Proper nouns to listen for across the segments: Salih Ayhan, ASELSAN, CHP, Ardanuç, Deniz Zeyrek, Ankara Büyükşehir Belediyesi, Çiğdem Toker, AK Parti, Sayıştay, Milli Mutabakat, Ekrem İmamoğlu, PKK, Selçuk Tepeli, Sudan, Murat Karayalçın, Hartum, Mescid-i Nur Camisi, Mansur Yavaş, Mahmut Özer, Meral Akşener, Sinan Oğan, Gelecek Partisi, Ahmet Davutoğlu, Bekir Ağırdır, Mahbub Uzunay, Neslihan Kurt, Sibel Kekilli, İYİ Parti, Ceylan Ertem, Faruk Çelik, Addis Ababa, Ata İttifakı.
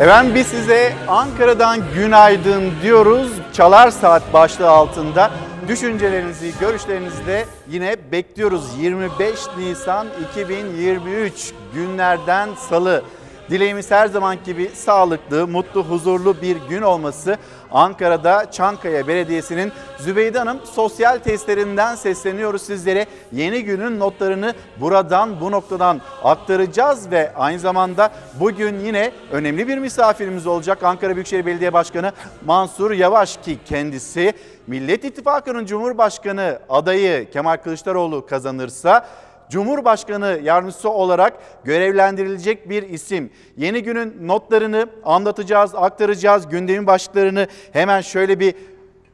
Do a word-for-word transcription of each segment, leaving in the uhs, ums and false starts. Efendim biz size Ankara'dan günaydın diyoruz. Çalar Saat başlığı altında düşüncelerinizi, görüşlerinizi de yine bekliyoruz. yirmi beş Nisan iki bin yirmi üç günlerden salı. Dileğimiz her zaman gibi sağlıklı, mutlu, huzurlu bir gün olması. Ankara'da Çankaya Belediyesi'nin Zübeyde Hanım sosyal testlerinden sesleniyoruz sizlere. Yeni günün notlarını buradan, bu noktadan aktaracağız ve aynı zamanda bugün yine önemli bir misafirimiz olacak. Ankara Büyükşehir Belediye Başkanı Mansur Yavaş ki kendisi Millet İttifakı'nın Cumhurbaşkanı adayı Kemal Kılıçdaroğlu kazanırsa Cumhurbaşkanı yardımcısı olarak görevlendirilecek bir isim. Yeni günün notlarını anlatacağız, aktaracağız. Gündemin başlıklarını hemen şöyle bir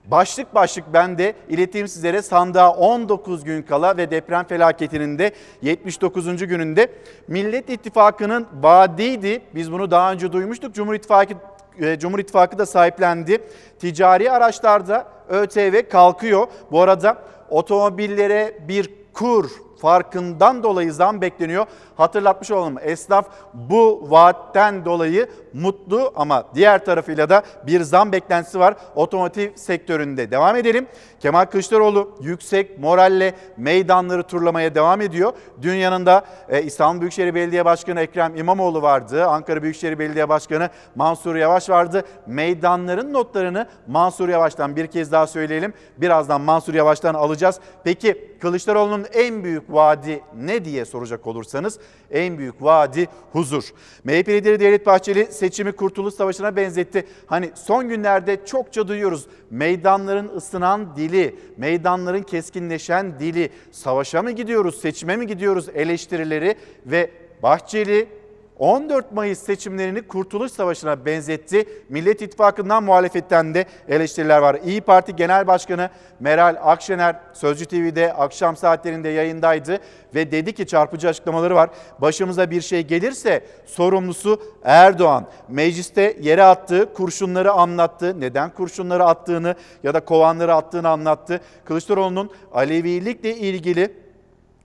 başlık başlık ben de ileteyim sizlere. Sandığa on dokuz gün kala ve deprem felaketinin de yetmiş dokuzuncu gününde Millet İttifakı'nın vaadiydi. Biz bunu daha önce duymuştuk. Cumhur İttifakı, Cumhur İttifakı da sahiplendi. Ticari araçlarda ÖTV kalkıyor. Bu arada otomobillere bir kur farkından dolayı zam bekleniyor. Hatırlatmış olalım, esnaf bu vaatten dolayı mutlu ama diğer tarafıyla da bir zam beklentisi var otomotiv sektöründe. Devam edelim. Kemal Kılıçdaroğlu yüksek moralle meydanları turlamaya devam ediyor. Dün yanında İstanbul Büyükşehir Belediye Başkanı Ekrem İmamoğlu vardı. Ankara Büyükşehir Belediye Başkanı Mansur Yavaş vardı. Meydanların notlarını Mansur Yavaş'tan bir kez daha söyleyelim. Birazdan Mansur Yavaş'tan alacağız. Peki Kılıçdaroğlu'nun en büyük vaadi ne diye soracak olursanız en büyük vaadi huzur. M H P lideri Devlet Bahçeli seçimi Kurtuluş Savaşı'na benzetti. Hani son günlerde çokça duyuyoruz meydanların ısınan dili, meydanların keskinleşen dili, savaşa mı gidiyoruz, seçime mi gidiyoruz eleştirileri ve Bahçeli on dört Mayıs seçimlerini Kurtuluş Savaşı'na benzetti. Millet İttifakı'ndan muhalefetten de eleştiriler var. İyi Parti Genel Başkanı Meral Akşener Sözcü T V'de akşam saatlerinde yayındaydı ve dedi ki çarpıcı açıklamaları var. Başımıza bir şey gelirse sorumlusu Erdoğan. Mecliste yere attığı kurşunları anlattı. Neden kurşunları attığını ya da kovanları attığını anlattı. Kılıçdaroğlu'nun Alevilikle ilgili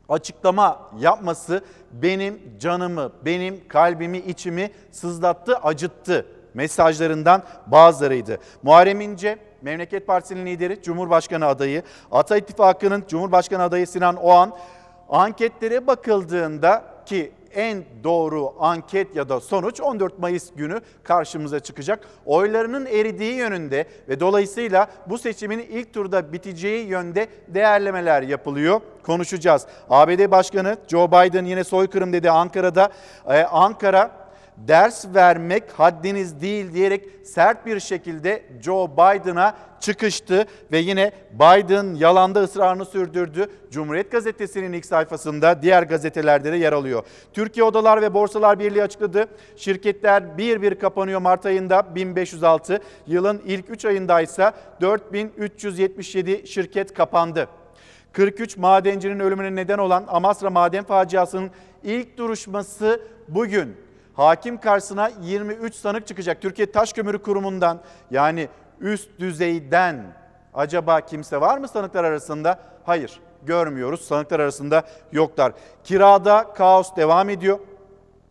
açıklama yapması benim canımı, benim kalbimi, içimi sızlattı, acıttı mesajlarından bazılarıydı. Muharrem İnce, Memleket Partisi'nin lideri, Cumhurbaşkanı adayı, Ata İttifakı'nın Cumhurbaşkanı adayı Sinan Oğan, anketlere bakıldığında ki en doğru anket ya da sonuç on dört Mayıs günü karşımıza çıkacak. Oylarının eridiği yönünde ve dolayısıyla bu seçimin ilk turda biteceği yönde değerlemeler yapılıyor. Konuşacağız. A B D Başkanı Joe Biden yine soykırım dedi Ankara'da. Ee, Ankara... ders vermek haddiniz değil diyerek sert bir şekilde Joe Biden'a çıkıştı ve yine Biden yalanda ısrarını sürdürdü. Cumhuriyet Gazetesi'nin ilk sayfasında, diğer gazetelerde de yer alıyor. Türkiye Odalar ve Borsalar Birliği açıkladı. Şirketler bir bir kapanıyor. Mart ayında bin beş yüz altı, yılın ilk üç ayında ise dört bin üç yüz yetmiş yedi şirket kapandı. kırk üç madencinin ölümüne neden olan Amasra maden faciasının ilk duruşması bugün. Hakim karşısına yirmi üç sanık çıkacak. Türkiye Taş Kömürü Kurumu'ndan yani üst düzeyden acaba kimse var mı sanıklar arasında? Hayır, görmüyoruz. Sanıklar arasında yoklar. Kirada kaos devam ediyor.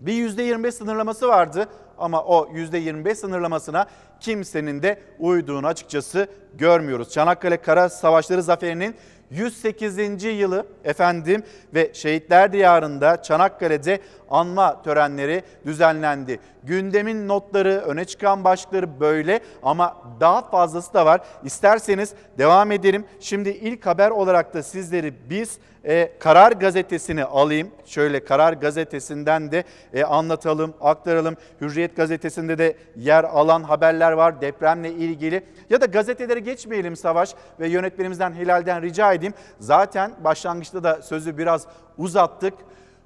Bir yüzde yirmi beş sınırlaması vardı ama o yüzde yirmi beş sınırlamasına kimsenin de uyduğunu açıkçası görmüyoruz. Çanakkale Kara Savaşları Zaferi'nin yüz sekizinci yılı efendim ve Şehitler Diyarı'nda Çanakkale'de anma törenleri düzenlendi. Gündemin notları, öne çıkan başlıkları böyle ama daha fazlası da var. İsterseniz devam edelim. Şimdi ilk haber olarak da sizleri biz e, Karar Gazetesi'ni alayım. Şöyle Karar Gazetesi'nden de e, anlatalım, aktaralım. Hürriyet Gazetesi'nde de yer alan haberler var depremle ilgili. Ya da gazetelere geçmeyelim Savaş ve yönetmenimizden Hilal'den rica edeyim. Zaten başlangıçta da sözü biraz uzattık.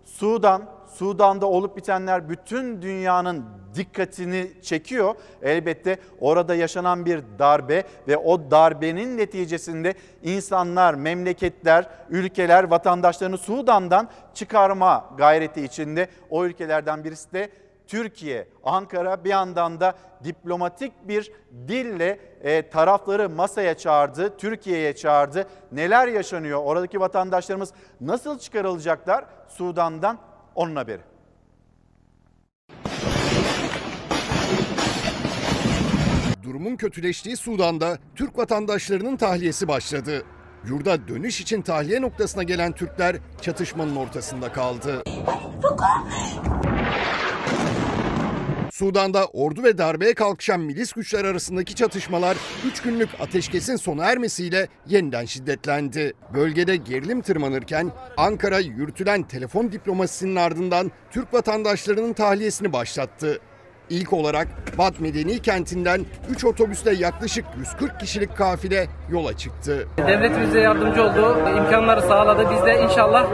Sudan, Sudan'da olup bitenler bütün dünyanın dikkatini çekiyor. Elbette orada yaşanan bir darbe ve o darbenin neticesinde insanlar, memleketler, ülkeler vatandaşlarını Sudan'dan çıkarma gayreti içinde. O ülkelerden birisi de Türkiye. Ankara bir yandan da diplomatik bir dille e, tarafları masaya çağırdı, Türkiye'ye çağırdı. Neler yaşanıyor? Oradaki vatandaşlarımız nasıl çıkarılacaklar? Sudan'dan onun haberi. durumun kötüleştiği Sudan'da Türk vatandaşlarının tahliyesi başladı. Yurda dönüş için tahliye noktasına gelen Türkler çatışmanın ortasında kaldı. Sudan'da ordu ve darbeye kalkışan milis güçler arasındaki çatışmalar üç günlük ateşkesin sona ermesiyle yeniden şiddetlendi. Bölgede gerilim tırmanırken Ankara yürütülen telefon diplomasisinin ardından Türk vatandaşlarının tahliyesini başlattı. İlk olarak Bat Medeni kentinden üç otobüsle yaklaşık yüz kırk kişilik kafile yola çıktı. Devlet bize yardımcı oldu, imkanları sağladı. Biz de inşallah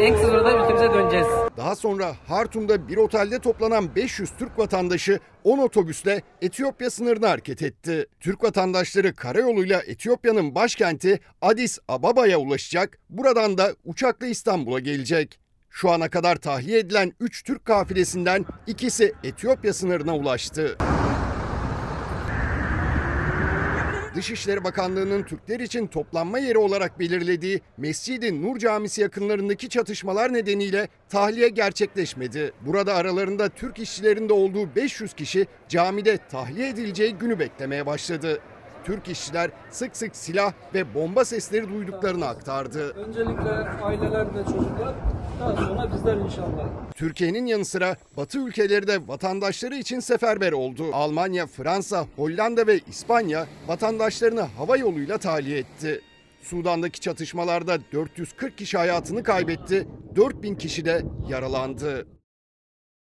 en kısa sürede ülkemize döneceğiz. Daha sonra Hartum'da bir otelde toplanan beş yüz Türk vatandaşı on otobüsle Etiyopya sınırına hareket etti. Türk vatandaşları karayoluyla Etiyopya'nın başkenti Addis Ababa'ya ulaşacak, buradan da uçakla İstanbul'a gelecek. Şu ana kadar tahliye edilen üç Türk kafilesinden ikisi Etiyopya sınırına ulaştı. Dışişleri Bakanlığı'nın Türkler için toplanma yeri olarak belirlediği Mescid-i Nur Camisi yakınlarındaki çatışmalar nedeniyle tahliye gerçekleşmedi. Burada aralarında Türk işçilerin de olduğu beş yüz kişi camide tahliye edileceği günü beklemeye başladı. Türk işçiler sık sık silah ve bomba sesleri duyduklarını aktardı. Öncelikle aileler ve çocuklar, daha sonra bizler inşallah. Türkiye'nin yanı sıra Batı ülkeleri de vatandaşları için seferber oldu. Almanya, Fransa, Hollanda ve İspanya vatandaşlarını hava yoluyla tahliye etti. Sudan'daki çatışmalarda dört yüz kırk kişi hayatını kaybetti, dört bin kişi de yaralandı.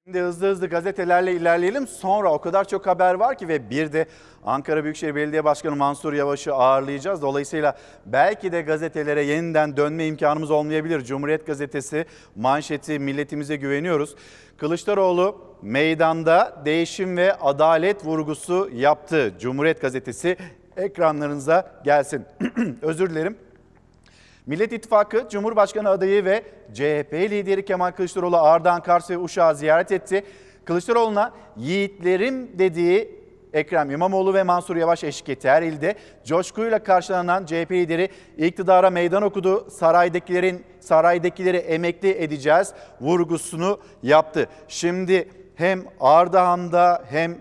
Şimdi hızlı hızlı gazetelerle ilerleyelim. Sonra o kadar çok haber var ki ve bir de Ankara Büyükşehir Belediye Başkanı Mansur Yavaş'ı ağırlayacağız. Dolayısıyla belki de gazetelere yeniden dönme imkanımız olmayabilir. Cumhuriyet Gazetesi manşeti milletimize güveniyoruz. Kılıçdaroğlu meydanda değişim ve adalet vurgusu yaptı. Cumhuriyet Gazetesi ekranlarınıza gelsin. Özür dilerim. Millet İttifakı Cumhurbaşkanı adayı ve C H P lideri Kemal Kılıçdaroğlu Ağrı'dan Kars ve Uşak'a ziyaret etti. Kılıçdaroğlu'na yiğitlerim dediği Ekrem İmamoğlu ve Mansur Yavaş eşlik etti. Her ilde coşkuyla karşılanan C H P lideri iktidara meydan okudu. Saraydakilerin saraydakileri emekli edeceğiz vurgusunu yaptı. Şimdi hem Ağrı'da hem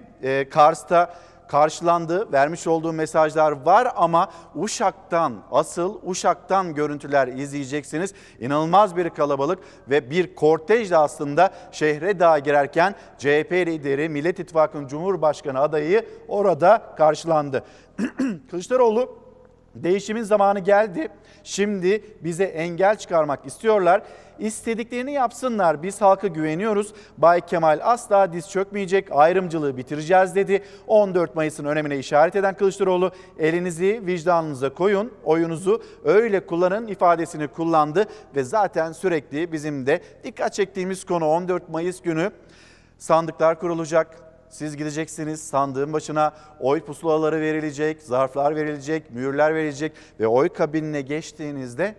Kars'ta karşılandı, vermiş olduğu mesajlar var ama Uşak'tan, asıl Uşak'tan görüntüler izleyeceksiniz. İnanılmaz bir kalabalık ve bir kortej de aslında şehre daha girerken C H P lideri Millet İttifakı'nın Cumhurbaşkanı adayı orada karşılandı. Kılıçdaroğlu, değişimin zamanı geldi. Şimdi bize engel çıkarmak istiyorlar. İstediklerini yapsınlar. Biz halka güveniyoruz. Bay Kemal asla diz çökmeyecek. Ayrımcılığı bitireceğiz dedi. on dört Mayıs'ın önemine işaret eden Kılıçdaroğlu, elinizi vicdanınıza koyun, oyunuzu öyle kullanın ifadesini kullandı ve zaten sürekli bizim de dikkat çektiğimiz konu on dört Mayıs günü sandıklar kurulacak. Siz gideceksiniz, sandığın başına oy pusulaları verilecek, zarflar verilecek, mühürler verilecek ve oy kabinine geçtiğinizde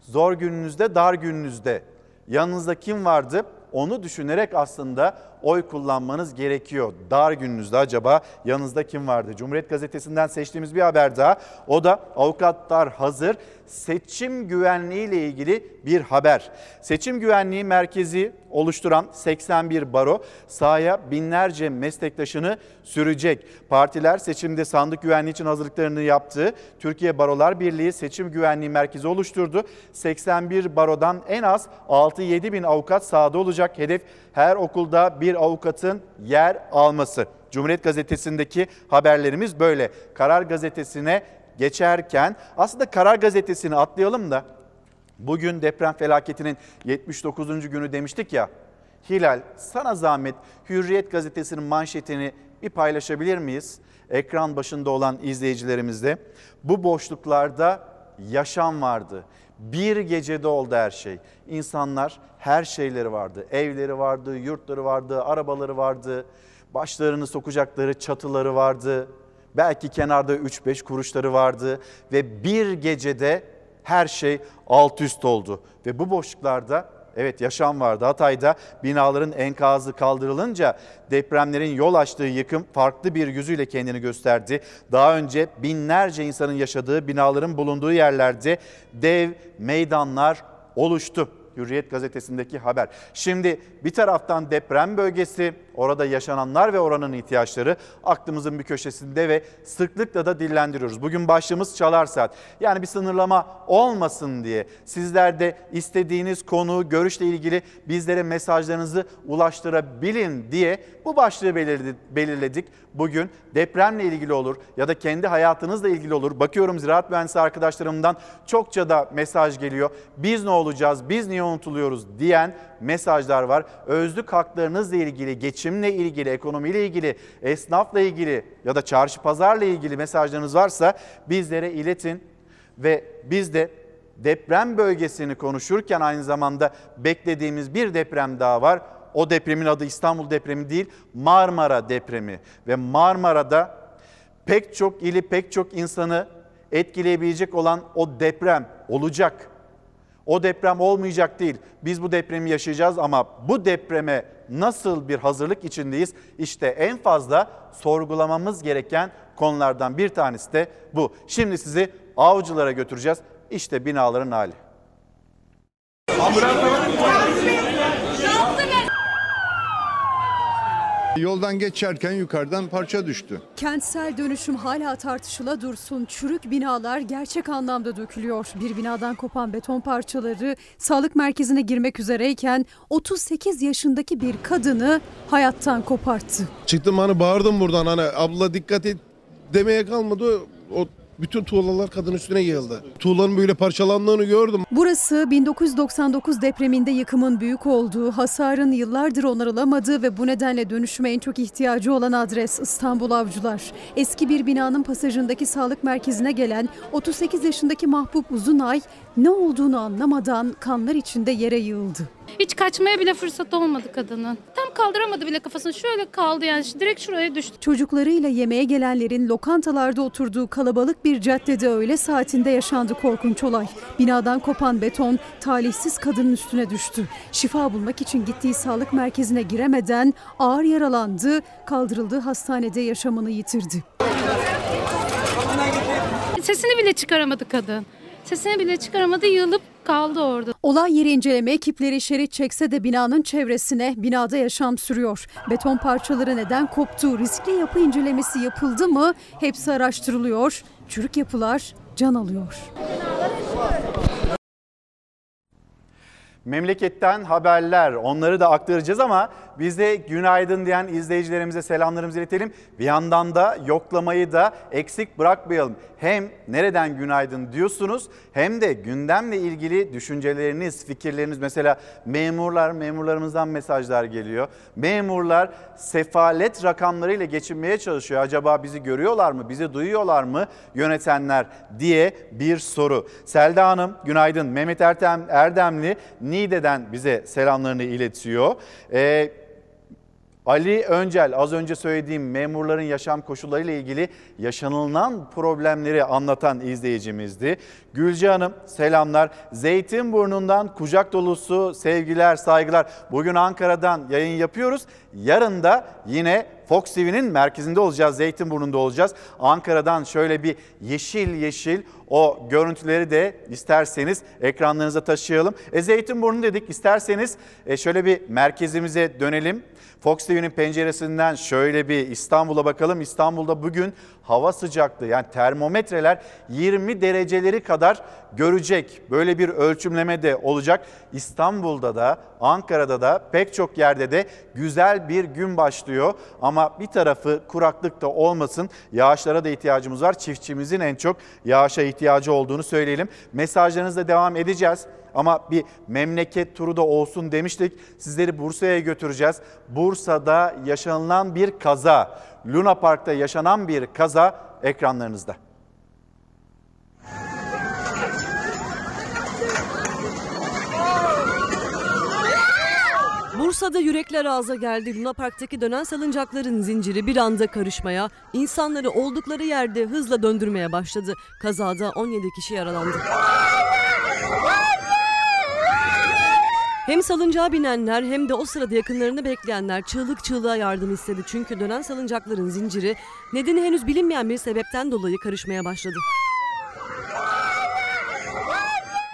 zor gününüzde, dar gününüzde yanınızda kim vardı onu düşünerek aslında oy kullanmanız gerekiyor. Dar gününüzde acaba yanınızda kim vardı? Cumhuriyet Gazetesi'nden seçtiğimiz bir haber daha. O da avukatlar hazır, seçim güvenliği ile ilgili bir haber. Seçim güvenliği merkezi oluşturan seksen bir baro sahaya binlerce meslektaşını sürecek. Partiler seçimde sandık güvenliği için hazırlıklarını yaptı. Türkiye Barolar Birliği seçim güvenliği merkezi oluşturdu. seksen bir barodan en az altı yedi bin avukat sahada olacak. Hedef her okulda bir bir avukatın yer alması. Cumhuriyet Gazetesi'ndeki haberlerimiz böyle. Karar Gazetesi'ne geçerken aslında Karar Gazetesi'ni atlayalım da bugün deprem felaketinin yetmiş dokuzuncu günü demiştik ya. Hilal, sana zahmet Hürriyet Gazetesi'nin manşetini bir paylaşabilir miyiz? Ekran başında olan izleyicilerimizde bu boşluklarda yaşam vardı. Bir gecede oldu her şey. İnsanlar her şeyleri vardı. Evleri vardı, yurtları vardı, arabaları vardı. Başlarını sokacakları çatıları vardı. Belki kenarda üç beş kuruşları vardı. Ve bir gecede her şey alt üst oldu. Ve bu boşluklarda evet yaşam vardı. Hatay'da binaların enkazı kaldırılınca depremlerin yol açtığı yıkım farklı bir yüzüyle kendini gösterdi. Daha önce binlerce insanın yaşadığı binaların bulunduğu yerlerde dev meydanlar oluştu. Hürriyet Gazetesi'ndeki haber. Şimdi bir taraftan deprem bölgesi, orada yaşananlar ve oranın ihtiyaçları aklımızın bir köşesinde ve sıklıkla da dillendiriyoruz. Bugün başlığımız Çalar Saat. Yani bir sınırlama olmasın diye sizler de istediğiniz konu, görüşle ilgili bizlere mesajlarınızı ulaştırabilin diye bu başlığı belirledik. Bugün depremle ilgili olur ya da kendi hayatınızla ilgili olur. Bakıyorum ziraat mühendisi arkadaşlarımdan çokça da mesaj geliyor. Biz ne olacağız, biz niye unutuluyoruz diyen mesajlar var. Özlük haklarınızla ilgili, geçimle ilgili, ekonomiyle ilgili, esnafla ilgili ya da çarşı pazarla ilgili mesajlarınız varsa bizlere iletin ve biz de deprem bölgesini konuşurken aynı zamanda beklediğimiz bir deprem daha var. O depremin adı İstanbul depremi değil, Marmara depremi ve Marmara'da pek çok ili, pek çok insanı etkileyebilecek olan o deprem olacak. O deprem olmayacak değil. Biz bu depremi yaşayacağız ama bu depreme nasıl bir hazırlık içindeyiz? İşte en fazla sorgulamamız gereken konulardan bir tanesi de bu. Şimdi sizi Avcılar'a götüreceğiz. İşte binaların hali. Yoldan geçerken yukarıdan parça düştü. Kentsel dönüşüm hala tartışıla dursun. Çürük binalar gerçek anlamda dökülüyor. Bir binadan kopan beton parçaları sağlık merkezine girmek üzereyken otuz sekiz yaşındaki bir kadını hayattan koparttı. Çıktım hani bağırdım buradan, hani abla dikkat et demeye kalmadı. O bütün tuğlalar kadın üstüne yığıldı. Tuğlanın böyle parçalandığını gördüm. Burası bin dokuz yüz doksan dokuz depreminde yıkımın büyük olduğu, hasarın yıllardır onarılamadığı ve bu nedenle dönüşüme en çok ihtiyacı olan adres İstanbul Avcılar. Eski bir binanın pasajındaki sağlık merkezine gelen otuz sekiz yaşındaki Mahbub Uzunay ne olduğunu anlamadan kanlar içinde yere yığıldı. Hiç kaçmaya bile fırsatı olmadı kadının. Tam kaldıramadı bile kafasını, şöyle kaldı yani, direkt şuraya düştü. Çocuklarıyla yemeğe gelenlerin lokantalarda oturduğu kalabalık bir caddede öğle saatinde yaşandı korkunç olay. Binadan kopan beton talihsiz kadının üstüne düştü. Şifa bulmak için gittiği sağlık merkezine giremeden ağır yaralandı, kaldırıldığı hastanede yaşamını yitirdi. Sesini bile çıkaramadı kadın. Sesini bile çıkaramadı, yığılıp kaldı orada. Olay yeri inceleme ekipleri şerit çekse de binanın çevresine, binada yaşam sürüyor. Beton parçaları neden koptu, riskli yapı incelemesi yapıldı mı? Hepsi araştırılıyor. Çürük yapılar can alıyor. Memleketten haberler, onları da aktaracağız ama bize günaydın diyen izleyicilerimize selamlarımızı iletelim. Bir yandan da yoklamayı da eksik bırakmayalım. Hem nereden günaydın diyorsunuz hem de gündemle ilgili düşünceleriniz, fikirleriniz. Mesela memurlar, memurlarımızdan mesajlar geliyor. Memurlar sefalet rakamlarıyla geçinmeye çalışıyor. Acaba bizi görüyorlar mı, bizi duyuyorlar mı yönetenler diye bir soru. Selda Hanım günaydın. Mehmet Ertem, Erdemli Niğde'den bize selamlarını iletiyor. Ee, Ali Öncel, az önce söylediğim memurların yaşam koşullarıyla ilgili yaşanılan problemleri anlatan izleyicimizdi. Gülce Hanım selamlar. Zeytinburnu'ndan kucak dolusu sevgiler, saygılar. Bugün Ankara'dan yayın yapıyoruz. Yarın da yine Fox T V'nin merkezinde olacağız, Zeytinburnu'nda olacağız. Ankara'dan şöyle bir yeşil yeşil o görüntüleri de isterseniz ekranlarınıza taşıyalım. E Zeytinburnu dedik, isterseniz şöyle bir merkezimize dönelim. Fox T V'nin penceresinden şöyle bir İstanbul'a bakalım. İstanbul'da bugün hava sıcaklığı, yani termometreler yirmi dereceleri kadar görecek. Böyle bir ölçümleme de olacak. İstanbul'da da, Ankara'da da, pek çok yerde de güzel bir gün başlıyor. Ama bir tarafı kuraklık da olmasın. Yağışlara da ihtiyacımız var. Çiftçimizin en çok yağışa ihtiyacı olduğunu söyleyelim. Mesajlarınızla devam edeceğiz. Ama bir memleket turu da olsun demiştik. Sizleri Bursa'ya götüreceğiz. Bursa'da yaşanılan bir kaza, Luna Park'ta yaşanan bir kaza ekranlarınızda. Bursa'da yürekler ağza geldi. Luna Park'taki dönen salıncakların zinciri bir anda karışmaya, insanları oldukları yerde hızla döndürmeye başladı. Kazada on yedi kişi yaralandı. Hem salıncağa binenler hem de o sırada yakınlarını bekleyenler çığlık çığlığa yardım istedi. Çünkü dönen salıncakların zinciri nedeni henüz bilinmeyen bir sebepten dolayı karışmaya başladı.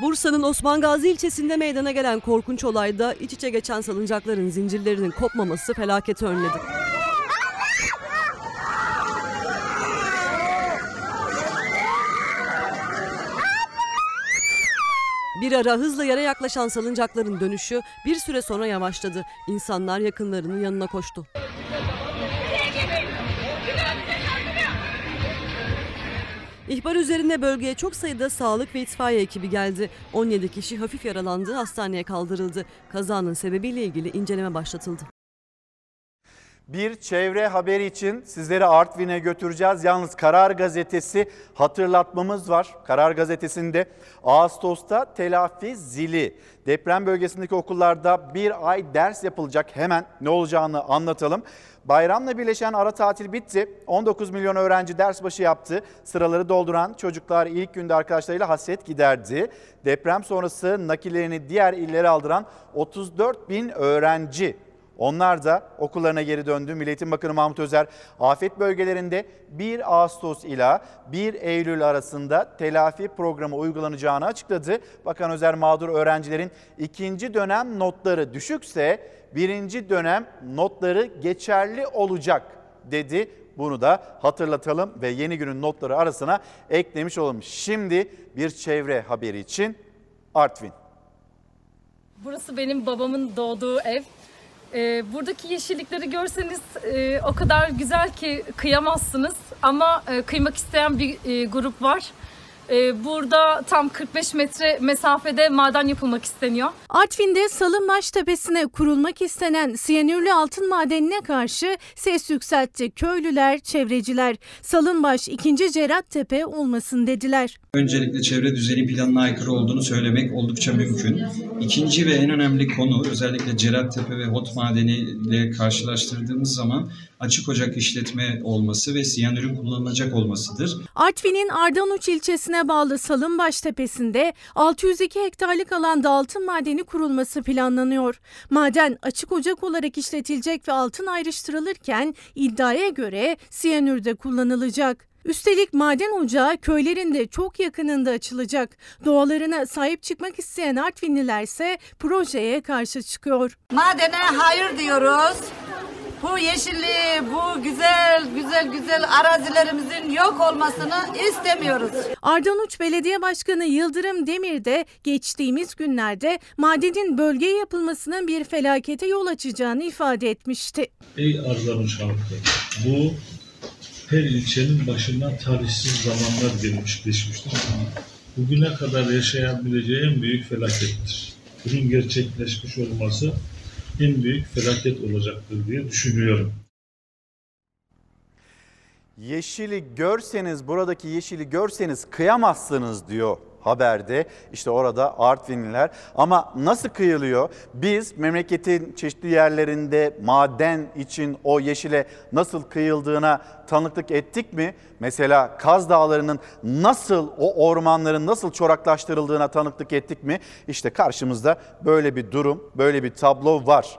Bursa'nın Osman Gazi ilçesinde meydana gelen korkunç olayda iç içe geçen salıncakların zincirlerinin kopmaması felaketi önledi. Bir ara hızla yere yaklaşan salıncakların dönüşü bir süre sonra yavaşladı. İnsanlar yakınlarının yanına koştu. İhbar üzerine bölgeye çok sayıda sağlık ve itfaiye ekibi geldi. on yedi kişi hafif yaralandı, hastaneye kaldırıldı. Kazanın sebebiyle ilgili inceleme başlatıldı. Bir çevre haberi için sizleri Artvin'e götüreceğiz. Yalnız Karar Gazetesi hatırlatmamız var. Karar Gazetesi'nde Ağustos'ta telafi zili. Deprem bölgesindeki okullarda bir ay ders yapılacak. Hemen ne olacağını anlatalım. Bayramla birleşen ara tatil bitti. on dokuz milyon öğrenci ders başı yaptı. Sıraları dolduran çocuklar ilk günde arkadaşlarıyla hasret giderdi. Deprem sonrası nakillerini diğer illere aldıran otuz dört bin öğrenci. Onlar da okullarına geri döndü. Milli Eğitim Bakanı Mahmut Özer, afet bölgelerinde bir Ağustos ila bir Eylül arasında telafi programı uygulanacağını açıkladı. Bakan Özer, mağdur öğrencilerin ikinci dönem notları düşükse birinci dönem notları geçerli olacak dedi. Bunu da hatırlatalım ve yeni günün notları arasına eklemiş olalım. Şimdi bir çevre haberi için Artvin. Burası benim babamın doğduğu ev. Buradaki yeşillikleri görseniz o kadar güzel ki kıyamazsınız ama kıymak isteyen bir grup var. Burada tam kırk beş metre mesafede maden yapılmak isteniyor. Artvin'de Salınbaş Tepesi'ne kurulmak istenen siyanürlü altın madenine karşı ses yükseltti köylüler, çevreciler. Salınbaş ikinci Cerattepe olmasın dediler. Öncelikle çevre düzeni planına aykırı olduğunu söylemek oldukça mümkün. İkinci ve en önemli konu, özellikle Cerattepe ve Hot Madeni ile karşılaştırdığımız zaman açık ocak işletme olması ve siyanürün kullanılacak olmasıdır. Artvin'in Ardanuç ilçesine bağlı Salınbaş Tepesi'nde altı yüz iki hektarlık alanda altın madeni kurulması planlanıyor. Maden açık ocak olarak işletilecek ve altın ayrıştırılırken iddiaya göre siyanür de kullanılacak. Üstelik maden ocağı köylerin de çok yakınında açılacak. Doğalarına sahip çıkmak isteyen Artvinliler ise projeye karşı çıkıyor. Madene hayır diyoruz. Bu yeşilliği, bu güzel güzel güzel arazilerimizin yok olmasını istemiyoruz. Ardanuç Belediye Başkanı Yıldırım Demir de geçtiğimiz günlerde madenin bölgeye yapılmasının bir felakete yol açacağını ifade etmişti. Ey Ardanuç halkı, bu her ilçenin başına tarihsiz zamanlar gelmiş geçmiştir ama bugüne kadar yaşayabileceği en büyük felakettir. Bunun gerçekleşmiş olması en büyük felaket olacaktır diye düşünüyorum. Yeşili görseniz, buradaki yeşili görseniz kıyamazsınız diyor haberde. İşte orada Artvinliler. Ama nasıl kıyılıyor? Biz memleketin çeşitli yerlerinde maden için o yeşile nasıl kıyıldığına tanıklık ettik mi? Mesela Kaz Dağları'nın nasıl, o ormanların nasıl çoraklaştırıldığına tanıklık ettik mi? İşte karşımızda böyle bir durum, böyle bir tablo var.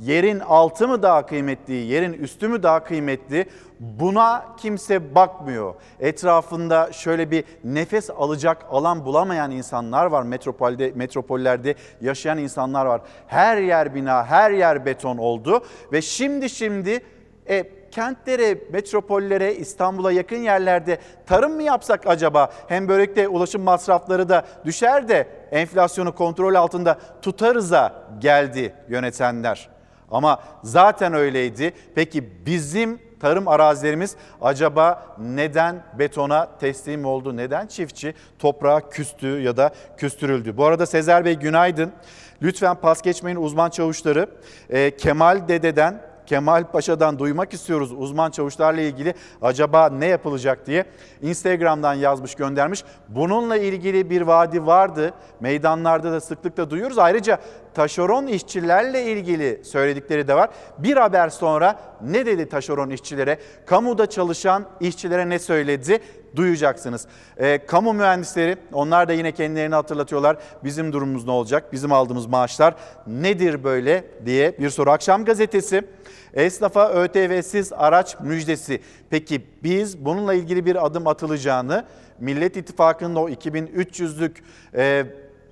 Yerin altı mı daha kıymetli, yerin üstü mü daha kıymetli? Buna kimse bakmıyor. Etrafında şöyle bir nefes alacak alan bulamayan insanlar var. Metropolde, metropollerde yaşayan insanlar var. Her yer bina, her yer beton oldu ve şimdi şimdi e, kentlere, metropollere, İstanbul'a yakın yerlerde tarım mı yapsak acaba? Hem böylelikle ulaşım masrafları da düşer de enflasyonu kontrol altında tutarıza geldi yönetenler. Ama zaten öyleydi. Peki bizim tarım arazilerimiz acaba neden betona teslim oldu? Neden çiftçi toprağa küstü ya da küstürüldü? Bu arada Sezer Bey günaydın. Lütfen pas geçmeyin uzman çavuşları. E, Kemal Dede'den, Kemal Paşa'dan duymak istiyoruz uzman çavuşlarla ilgili acaba ne yapılacak diye. Instagram'dan yazmış, göndermiş. Bununla ilgili bir vaadi vardı. Meydanlarda da sıklıkla duyuyoruz. Ayrıca taşeron işçilerle ilgili söyledikleri de var. Bir haber sonra ne dedi taşeron işçilere? Kamuda çalışan işçilere ne söyledi? Duyacaksınız. E, kamu mühendisleri, onlar da yine kendilerini hatırlatıyorlar. Bizim durumumuz ne olacak? Bizim aldığımız maaşlar nedir böyle diye bir soru. Akşam gazetesi, esnafa ÖTV'siz araç müjdesi. Peki biz bununla ilgili bir adım atılacağını, Millet İttifakı'nın o iki bin üç yüzlük e,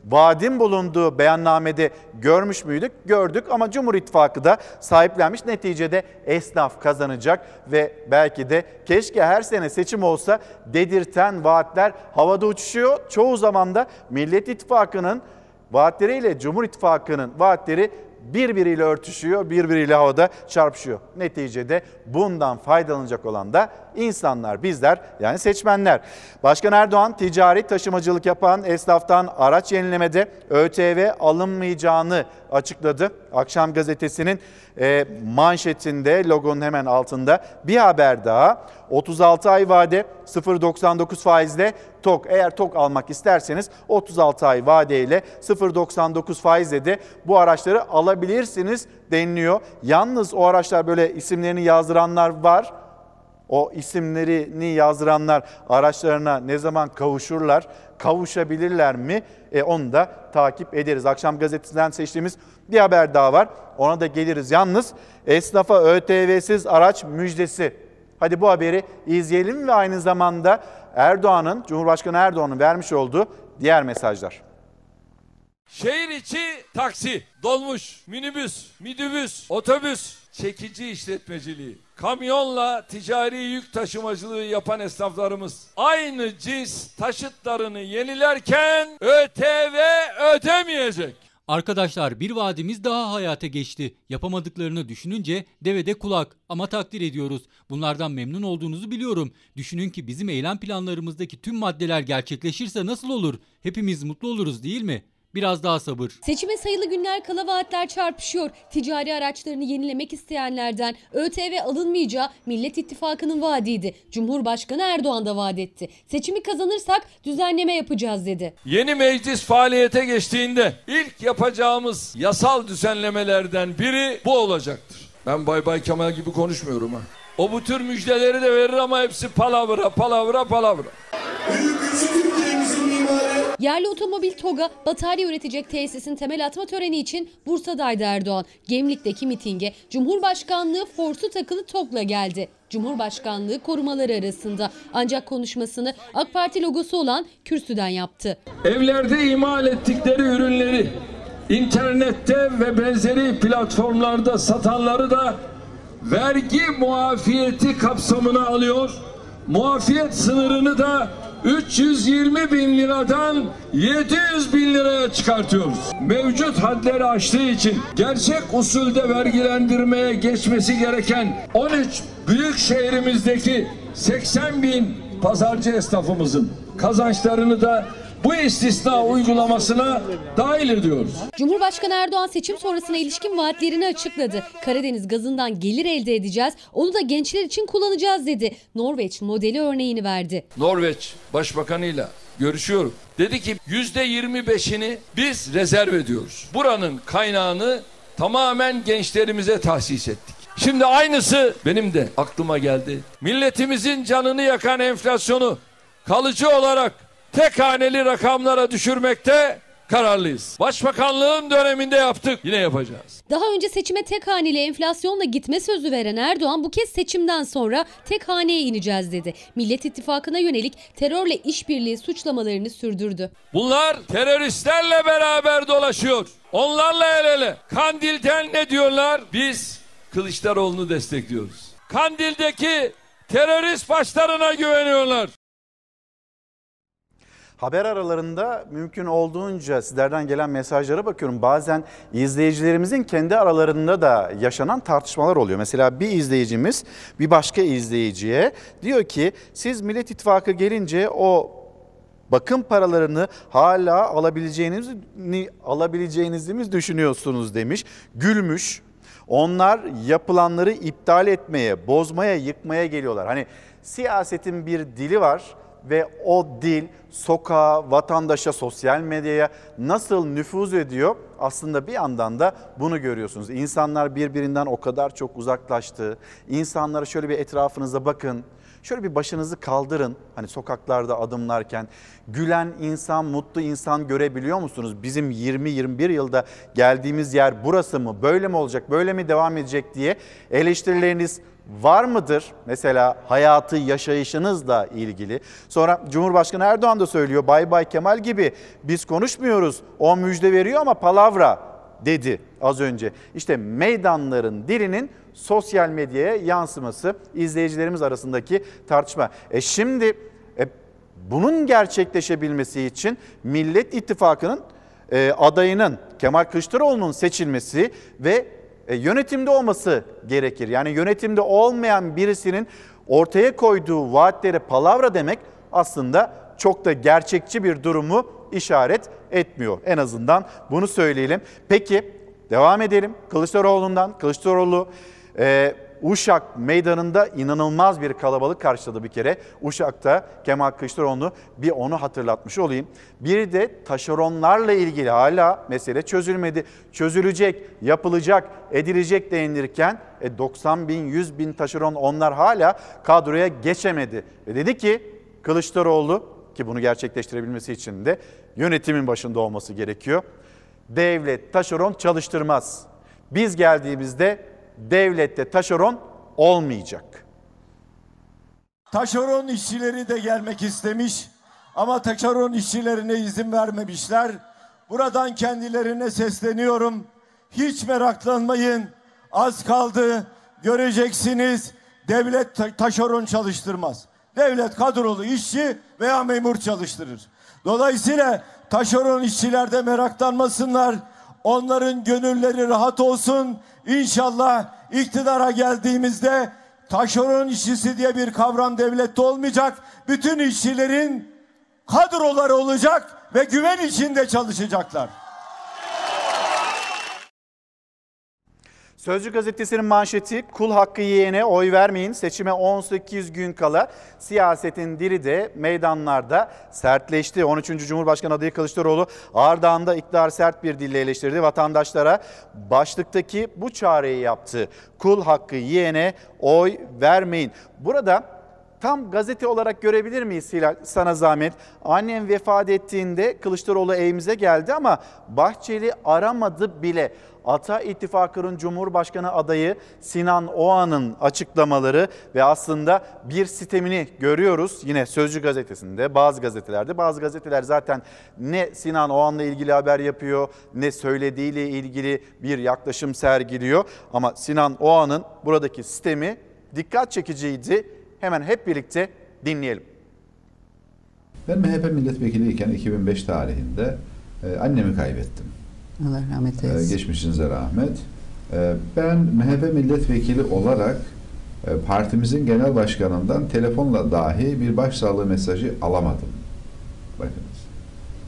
vaadin bulunduğu beyannamede görmüş müydük? Gördük ama Cumhur İttifakı da sahiplenmiş. Neticede esnaf kazanacak ve belki de keşke her sene seçim olsa dedirten vaatler havada uçuşuyor. Çoğu zaman da Millet İttifakı'nın vaatleriyle Cumhur İttifakı'nın vaatleri birbiriyle örtüşüyor, birbiriyle havada çarpışıyor. Neticede bundan faydalanacak olan da insanlar, bizler yani seçmenler. Başkan Erdoğan ticari taşımacılık yapan esnaftan araç yenilemede ÖTV alınmayacağını açıkladı. Akşam gazetesinin manşetinde, logonun hemen altında bir haber daha. otuz altı ay vade sıfır virgül doksan dokuz faizle tok. Eğer tok almak isterseniz otuz altı ay vadeyle sıfır virgül doksan dokuz faizle de bu araçları alabilirsiniz deniliyor. Yalnız o araçlar böyle isimlerini yazdıranlar var. O isimlerini yazdıranlar araçlarına ne zaman kavuşurlar, kavuşabilirler mi? E onu da takip ederiz. Akşam gazetesinden seçtiğimiz bir haber daha var. Ona da geliriz. Yalnız esnafa ÖTV'siz araç müjdesi. Hadi bu haberi izleyelim ve aynı zamanda Erdoğan'ın, Cumhurbaşkanı Erdoğan'ın vermiş olduğu diğer mesajlar. Şehir içi taksi, dolmuş, minibüs, midibüs, otobüs, çekici işletmeciliği, kamyonla ticari yük taşımacılığı yapan esnaflarımız aynı cins taşıtlarını yenilerken ÖTV ödemeyecek. Arkadaşlar bir vaadimiz daha hayata geçti. Yapamadıklarını düşününce devede kulak ama takdir ediyoruz. Bunlardan memnun olduğunuzu biliyorum. Düşünün ki bizim eylem planlarımızdaki tüm maddeler gerçekleşirse nasıl olur? Hepimiz mutlu oluruz değil mi? Biraz daha sabır. Seçime sayılı günler kala vaatler çarpışıyor. Ticari araçlarını yenilemek isteyenlerden ÖTV alınmayacağı Millet İttifakı'nın vaadiydi. Cumhurbaşkanı Erdoğan da vaat etti. Seçimi kazanırsak düzenleme yapacağız dedi. Yeni meclis faaliyete geçtiğinde ilk yapacağımız yasal düzenlemelerden biri bu olacaktır. Ben Bay Bay Kemal gibi konuşmuyorum ha. O bu tür müjdeleri de verir ama hepsi palavra, palavra, palavra. Yerli otomobil TOG'a batarya üretecek tesisin temel atma töreni için Bursa'daydı Erdoğan. Gemlik'teki mitinge Cumhurbaşkanlığı forsu takılı TOG'la geldi. Cumhurbaşkanlığı korumaları arasında ancak konuşmasını AK Parti logosu olan kürsüden yaptı. Evlerde imal ettikleri ürünleri internette ve benzeri platformlarda satanları da vergi muafiyeti kapsamına alıyor. Muafiyet sınırını da üç yüz yirmi bin liradan yedi yüz bin liraya çıkartıyoruz. Mevcut hadleri aştığı için gerçek usulde vergilendirmeye geçmesi gereken on üç büyük şehrimizdeki seksen bin pazarcı esnafımızın kazançlarını da bu istisna uygulamasına dahil ediyoruz. Cumhurbaşkanı Erdoğan seçim sonrasına ilişkin vaatlerini açıkladı. Karadeniz gazından gelir elde edeceğiz, onu da gençler için kullanacağız dedi. Norveç modeli örneğini verdi. Norveç Başbakanıyla görüşüyorum. Dedi ki yüzde yirmi beşini biz rezerv ediyoruz. Buranın kaynağını tamamen gençlerimize tahsis ettik. Şimdi aynısı benim de aklıma geldi. Milletimizin canını yakan enflasyonu kalıcı olarak tek haneli rakamlara düşürmekte kararlıyız. Başbakanlığım döneminde yaptık, yine yapacağız. Daha önce seçime tek haneli enflasyonla gitme sözü veren Erdoğan bu kez seçimden sonra tek haneye ineceğiz dedi. Millet İttifakı'na yönelik terörle işbirliği suçlamalarını sürdürdü. Bunlar teröristlerle beraber dolaşıyor. Onlarla el ele. Kandil'den ne diyorlar? Biz Kılıçdaroğlu'nu destekliyoruz. Kandil'deki terörist başlarına güveniyorlar. Haber aralarında mümkün olduğunca sizlerden gelen mesajlara bakıyorum. Bazen izleyicilerimizin kendi aralarında da yaşanan tartışmalar oluyor. Mesela bir izleyicimiz bir başka izleyiciye diyor ki siz Millet İttifakı gelince o bakım paralarını hala alabileceğinizi, alabileceğinizi mi düşünüyorsunuz demiş. Gülmüş. Onlar yapılanları iptal etmeye, bozmaya, yıkmaya geliyorlar. Hani siyasetin bir dili var. Ve o dil sokağa, vatandaşa, sosyal medyaya nasıl nüfuz ediyor? Aslında bir yandan da bunu görüyorsunuz. İnsanlar birbirinden o kadar çok uzaklaştı. İnsanlara şöyle bir etrafınıza bakın. Şöyle bir başınızı kaldırın, hani sokaklarda adımlarken gülen insan, mutlu insan görebiliyor musunuz? Bizim yirmi yirmi bir yılda geldiğimiz yer burası mı, böyle mi olacak, böyle mi devam edecek diye eleştirileriniz var mıdır? Mesela hayatı, yaşayışınızla ilgili. Sonra Cumhurbaşkanı Erdoğan da söylüyor, Bay Bay Kemal gibi biz konuşmuyoruz, o müjde veriyor ama palavra dedi az önce. İşte meydanların dilinin sosyal medyaya yansıması, izleyicilerimiz arasındaki tartışma. E şimdi e, bunun gerçekleşebilmesi için Millet İttifakı'nın e, adayının Kemal Kılıçdaroğlu'nun seçilmesi ve e, yönetimde olması gerekir. Yani yönetimde olmayan birisinin ortaya koyduğu vaatlere palavra demek aslında çok da gerçekçi bir durumu işaret etmiyor. En azından bunu söyleyelim. Peki devam edelim. Kılıçdaroğlu'ndan, Kılıçdaroğlu e, Uşak meydanında inanılmaz bir kalabalık karşıladı bir kere. Uşak'ta Kemal Kılıçdaroğlu, bir onu hatırlatmış olayım. Bir de taşeronlarla ilgili hala mesele çözülmedi. Çözülecek, yapılacak, edilecek denilirken e, doksan bin, yüz bin taşeron, onlar hala kadroya geçemedi. Ve dedi ki Kılıçdaroğlu, ki bunu gerçekleştirebilmesi için de yönetimin başında olması gerekiyor. Devlet taşeron çalıştırmaz. Biz geldiğimizde devlette taşeron olmayacak. Taşeron işçileri de gelmek istemiş ama taşeron işçilerine izin vermemişler. Buradan kendilerine sesleniyorum. Hiç meraklanmayın. Az kaldı. Göreceksiniz. Devlet taşeron çalıştırmaz. Devlet kadrolu işçi veya memur çalıştırır. Dolayısıyla taşeron işçiler de meraklanmasınlar. Onların gönülleri rahat olsun. İnşallah iktidara geldiğimizde taşeron işçisi diye bir kavram devlette olmayacak. Bütün işçilerin kadroları olacak ve güven içinde çalışacaklar. Sözcü gazetesinin manşeti, kul hakkı yiyene oy vermeyin, seçime on sekiz gün kala siyasetin dili de meydanlarda sertleşti. on üçüncü Cumhurbaşkanı adayı Kılıçdaroğlu ardağında iktidar sert bir dille eleştirdi. Vatandaşlara başlıktaki bu çağrıyı yaptı. Kul hakkı yiyene oy vermeyin. Burada tam gazete olarak görebilir miyiz sana zahmet? Annem vefat ettiğinde Kılıçdaroğlu evimize geldi ama Bahçeli aramadı bile. Ata İttifakı'nın Cumhurbaşkanı adayı Sinan Oğan'ın açıklamaları ve aslında bir sistemini görüyoruz. Yine Sözcü gazetesinde, bazı gazetelerde, bazı gazeteler zaten ne Sinan Oğan'la ilgili haber yapıyor ne söylediğiyle ilgili bir yaklaşım sergiliyor. Ama Sinan Oğan'ın buradaki sistemi dikkat çekiciydi. Hemen hep birlikte dinleyelim. Ben M H P milletvekiliyken iki bin beş tarihinde annemi kaybettim. Allah rahmet eylesin. Ee, geçmişinize rahmet. Ee, ben M H P milletvekili olarak e, partimizin genel başkanından telefonla dahi bir başsağlığı mesajı alamadım. Bakınız.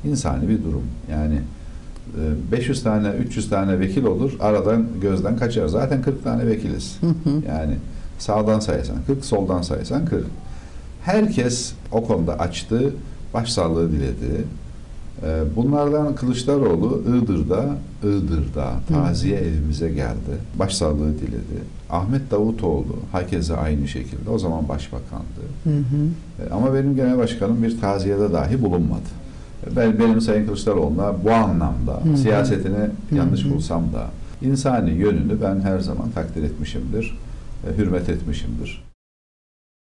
İnsani bir durum. Yani e, beş yüz tane, üç yüz tane vekil olur, aradan gözden kaçar. Zaten kırk tane vekiliz. Hı hı. Yani sağdan saysan kırk, soldan saysan kırk. Herkes o konuda açtı, başsağlığı diledi. Bunlardan Kılıçdaroğlu Iğdır'da, Iğdır'da taziye evimize geldi. Başsağlığı diledi. Ahmet Davutoğlu hakeza aynı şekilde. O zaman başbakandı. Hı hı. Ama benim genel başkanım bir taziyede dahi bulunmadı. Ben, benim Sayın Kılıçdaroğlu'na bu anlamda hı hı. siyasetini hı hı. yanlış bulsam da insani yönünü ben her zaman takdir etmişimdir. Hürmet etmişimdir.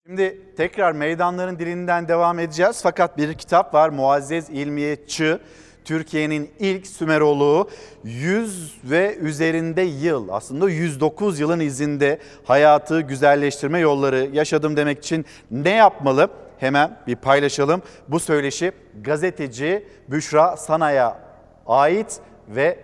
Şimdi tekrar meydanların dilinden devam edeceğiz. Fakat bir kitap var, Muazzez İlmiye Çığ, Türkiye'nin ilk Sümeroloğu. yüz ve üzerinde yıl, aslında yüz dokuz yılın izinde hayatı güzelleştirme yolları yaşadım demek için ne yapmalı? Hemen bir paylaşalım. Bu söyleşi gazeteci Büşra Sanay'a ait ve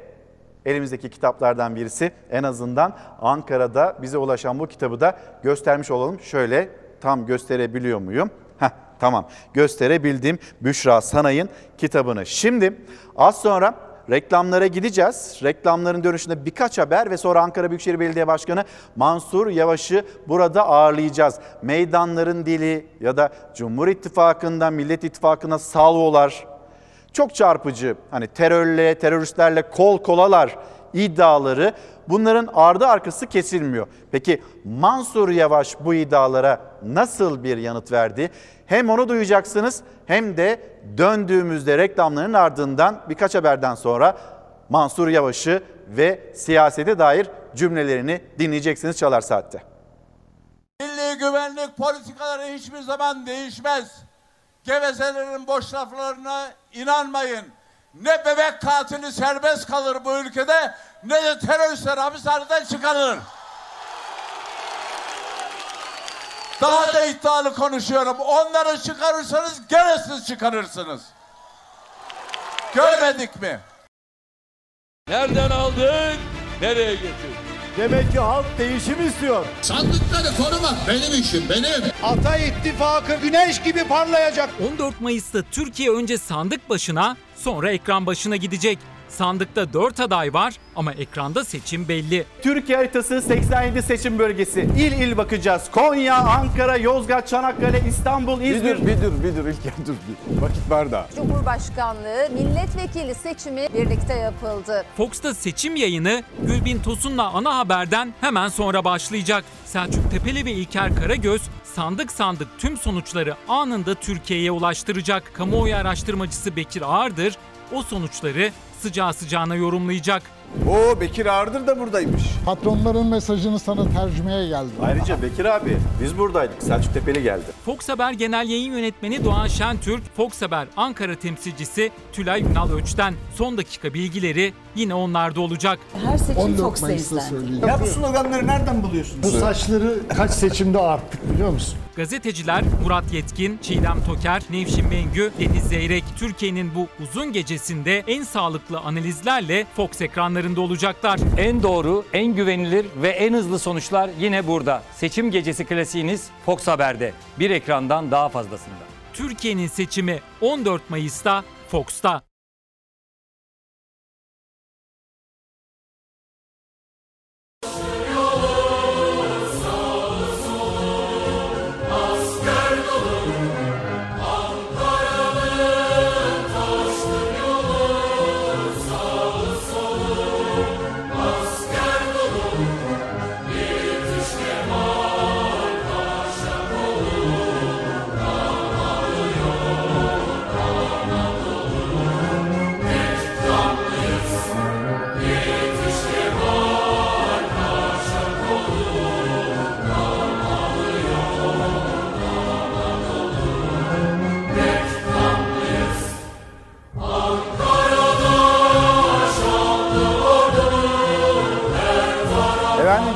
elimizdeki kitaplardan birisi. En azından Ankara'da bize ulaşan bu kitabı da göstermiş olalım. Şöyle, tam gösterebiliyor muyum? Heh, tamam, gösterebildim. Büşra Sanay'ın kitabını. Şimdi az sonra reklamlara gideceğiz. Reklamların dönüşünde birkaç haber ve sonra Ankara Büyükşehir Belediye Başkanı Mansur Yavaş'ı burada ağırlayacağız. Meydanların dili ya da Cumhur İttifakı'ndan Millet İttifakı'na salvolar. Çok çarpıcı, hani terörle, teröristlerle kol kolalar iddiaları, bunların ardı arkası kesilmiyor. Peki Mansur Yavaş bu iddialara nasıl bir yanıt verdi? Hem onu duyacaksınız hem de döndüğümüzde reklamların ardından birkaç haberden sonra Mansur Yavaş'ı ve siyasete dair cümlelerini dinleyeceksiniz Çalar Saat'te. Milli güvenlik politikaları hiçbir zaman değişmez. Gevezelerin boş laflarına inanmayın. Ne bebek katili serbest kalır bu ülkede, ne de teröristler hapishaneden çıkarılır. Daha da iddialı konuşuyorum. Onları çıkarırsanız gene siz çıkarırsınız. Görmedik mi? Nereden aldın, nereye getirdin? Demek ki halk değişim istiyor. Sandıkları korumak benim işim, benim. Ata İttifakı güneş gibi parlayacak. on dört Mayıs'ta Türkiye önce sandık başına, sonra ekran başına gidecek. Sandıkta dört aday var ama ekranda seçim belli. Türkiye haritası seksen yedi seçim bölgesi. İl il bakacağız. Konya, Ankara, Yozgat, Çanakkale, İstanbul, İzmir. Bir dur, bir dur, bir dur İlker dur. Bir. Vakit var daha. Cumhurbaşkanlığı, milletvekili seçimi birlikte yapıldı. Fox'ta seçim yayını Gülbin Tosun'la ana haberden hemen sonra başlayacak. Selçuk Tepeli ve İlker Karagöz sandık sandık tüm sonuçları anında Türkiye'ye ulaştıracak. Kamuoyu araştırmacısı Bekir Ağırdır o sonuçları sıcağı sıcağına yorumlayacak. Oo, Bekir Ağırdır da buradaymış. Patronların mesajını sana tercümeye geldi. Ayrıca Bekir abi biz buradaydık. Selçuk Tepeli geldi. Fox Haber Genel Yayın Yönetmeni Doğan Şentürk, Fox Haber Ankara temsilcisi Tülay Ünal Öç'ten son dakika bilgileri yine onlarda olacak. Her seçim Fox'ta izlendi. Ya bu sloganları nereden buluyorsunuz? Bu saçları kaç seçimde arttık biliyor musun? Gazeteciler Murat Yetkin, Çiğdem Toker, Nevşin Mengü, Deniz Zeyrek Türkiye'nin bu uzun gecesinde en sağlıklı analizlerle Fox ekranlarında olacaklar. En doğru, en güvenilir ve en hızlı sonuçlar yine burada. Seçim gecesi klasiğiniz Fox Haber'de. Bir ekrandan daha fazlasında. Türkiye'nin seçimi on dört Mayıs'ta Fox'ta.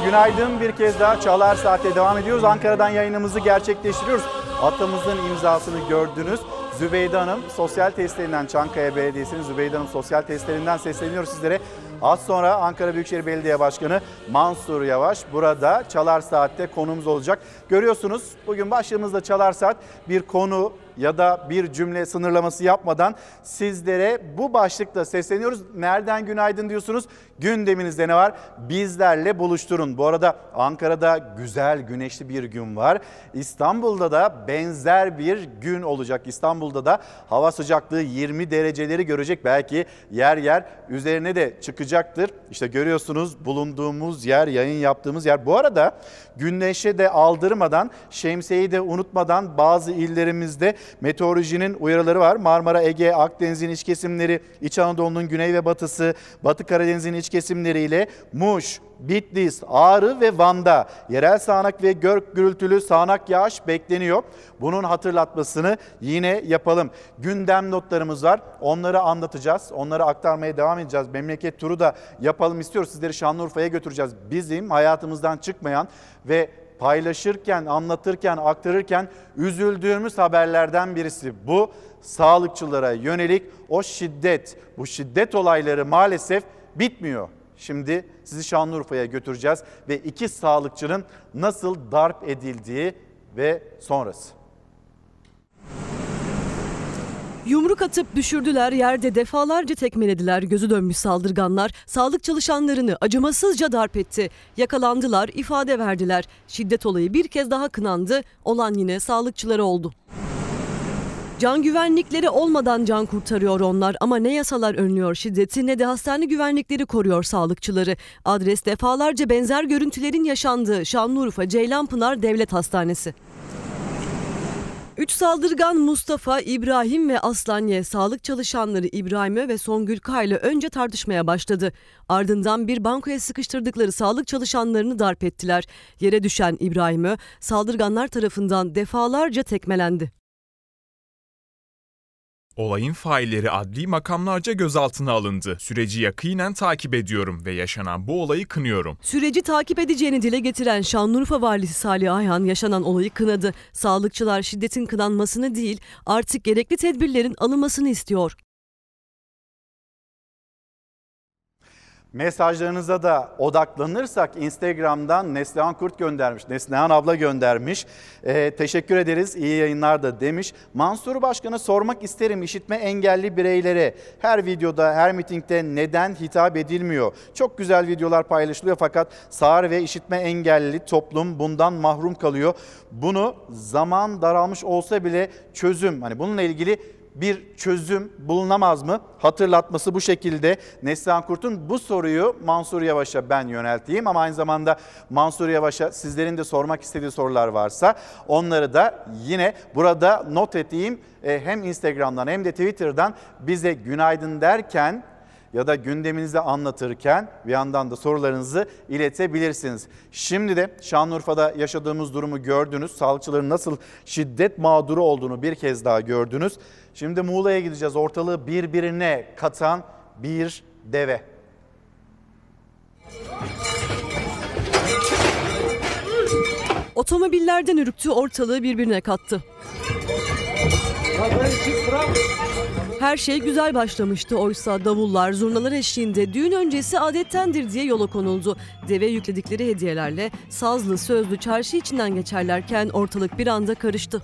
Günaydın, bir kez daha Çalar Saat'e devam ediyoruz. Ankara'dan yayınımızı gerçekleştiriyoruz. Atamızın imzasını gördünüz. Zübeyde Hanım sosyal testlerinden, Çankaya Belediyesi'nin Zübeyde Hanım sosyal testlerinden sesleniyoruz sizlere. Az sonra Ankara Büyükşehir Belediye Başkanı Mansur Yavaş burada Çalar Saat'te konuğumuz olacak. Görüyorsunuz bugün başlığımızda Çalar Saat bir konu ya da bir cümle sınırlaması yapmadan sizlere bu başlıkla sesleniyoruz. Nereden günaydın diyorsunuz? Gündeminizde ne var? Bizlerle buluşturun. Bu arada Ankara'da güzel güneşli bir gün var. İstanbul'da da benzer bir gün olacak. İstanbul'da da hava sıcaklığı yirmi dereceleri görecek. Belki yer yer üzerine de çıkacaktır. İşte görüyorsunuz bulunduğumuz yer, yayın yaptığımız yer. Bu arada güneşe de aldırmadan, şemsiyeyi de unutmadan bazı illerimizde meteorolojinin uyarıları var. Marmara, Ege, Akdeniz'in iç kesimleri, İç Anadolu'nun güney ve batısı, Batı Karadeniz'in iç kesimleriyle Muş, Bitlis, Ağrı ve Van'da yerel sağanak ve gök gürültülü sağanak yağış bekleniyor. Bunun hatırlatmasını yine yapalım. Gündem notlarımız var. Onları anlatacağız. Onları aktarmaya devam edeceğiz. Memleket turu da yapalım istiyoruz. Sizleri Şanlıurfa'ya götüreceğiz. Bizim hayatımızdan çıkmayan ve paylaşırken, anlatırken, aktarırken üzüldüğümüz haberlerden birisi bu. Sağlıkçılara yönelik o şiddet, bu şiddet olayları maalesef bitmiyor. Şimdi sizi Şanlıurfa'ya götüreceğiz ve iki sağlıkçının nasıl darp edildiği ve sonrası. Yumruk atıp düşürdüler, yerde defalarca tekmelediler, gözü dönmüş saldırganlar sağlık çalışanlarını acımasızca darp etti. Yakalandılar, ifade verdiler. Şiddet olayı bir kez daha kınandı, olan yine sağlıkçılara oldu. Can güvenlikleri olmadan can kurtarıyor onlar ama ne yasalar önlüyor şiddeti ne de hastane güvenlikleri koruyor sağlıkçıları. Adres defalarca benzer görüntülerin yaşandığı Şanlıurfa Ceylanpınar Devlet Hastanesi. Üç saldırgan Mustafa, İbrahim ve Aslanye sağlık çalışanları İbrahim'e ve Songül K ile önce tartışmaya başladı. Ardından bir bankoya sıkıştırdıkları sağlık çalışanlarını darp ettiler. Yere düşen İbrahim'e saldırganlar tarafından defalarca tekmelendi. Olayın failleri adli makamlarca gözaltına alındı. Süreci yakinen takip ediyorum ve yaşanan bu olayı kınıyorum. Süreci takip edeceğini dile getiren Şanlıurfa Valisi Salih Ayhan yaşanan olayı kınadı. Sağlıkçılar şiddetin kınanmasını değil, artık gerekli tedbirlerin alınmasını istiyor. Mesajlarınıza da odaklanırsak Instagram'dan Neslihan Kurt göndermiş, Neslihan abla göndermiş. Ee, teşekkür ederiz, iyi yayınlar da demiş. Mansur Başkan'a sormak isterim işitme engelli bireylere. Her videoda, her mitingde neden hitap edilmiyor? Çok güzel videolar paylaşılıyor fakat sağır ve işitme engelli toplum bundan mahrum kalıyor. Bunu zaman daralmış olsa bile çözüm, hani bununla ilgili bir çözüm bulunamaz mı? Hatırlatması bu şekilde. Neslihan Kurt'un bu soruyu Mansur Yavaş'a ben yönelteyim ama aynı zamanda Mansur Yavaş'a sizlerin de sormak istediği sorular varsa onları da yine burada not edeyim. Hem Instagram'dan hem de Twitter'dan bize günaydın derken ya da gündeminizi anlatırken bir yandan da sorularınızı iletebilirsiniz. Şimdi de Şanlıurfa'da yaşadığımız durumu gördünüz. Sağlıkçıların nasıl şiddet mağduru olduğunu bir kez daha gördünüz. Şimdi Muğla'ya gideceğiz. Ortalığı birbirine katan bir deve. Otomobillerden ürktü, ortalığı birbirine kattı. Her şey güzel başlamıştı oysa davullar, zurnalar eşliğinde düğün öncesi adettendir diye yola konuldu. Deve yükledikleri hediyelerle sazlı sözlü çarşı içinden geçerlerken ortalık bir anda karıştı.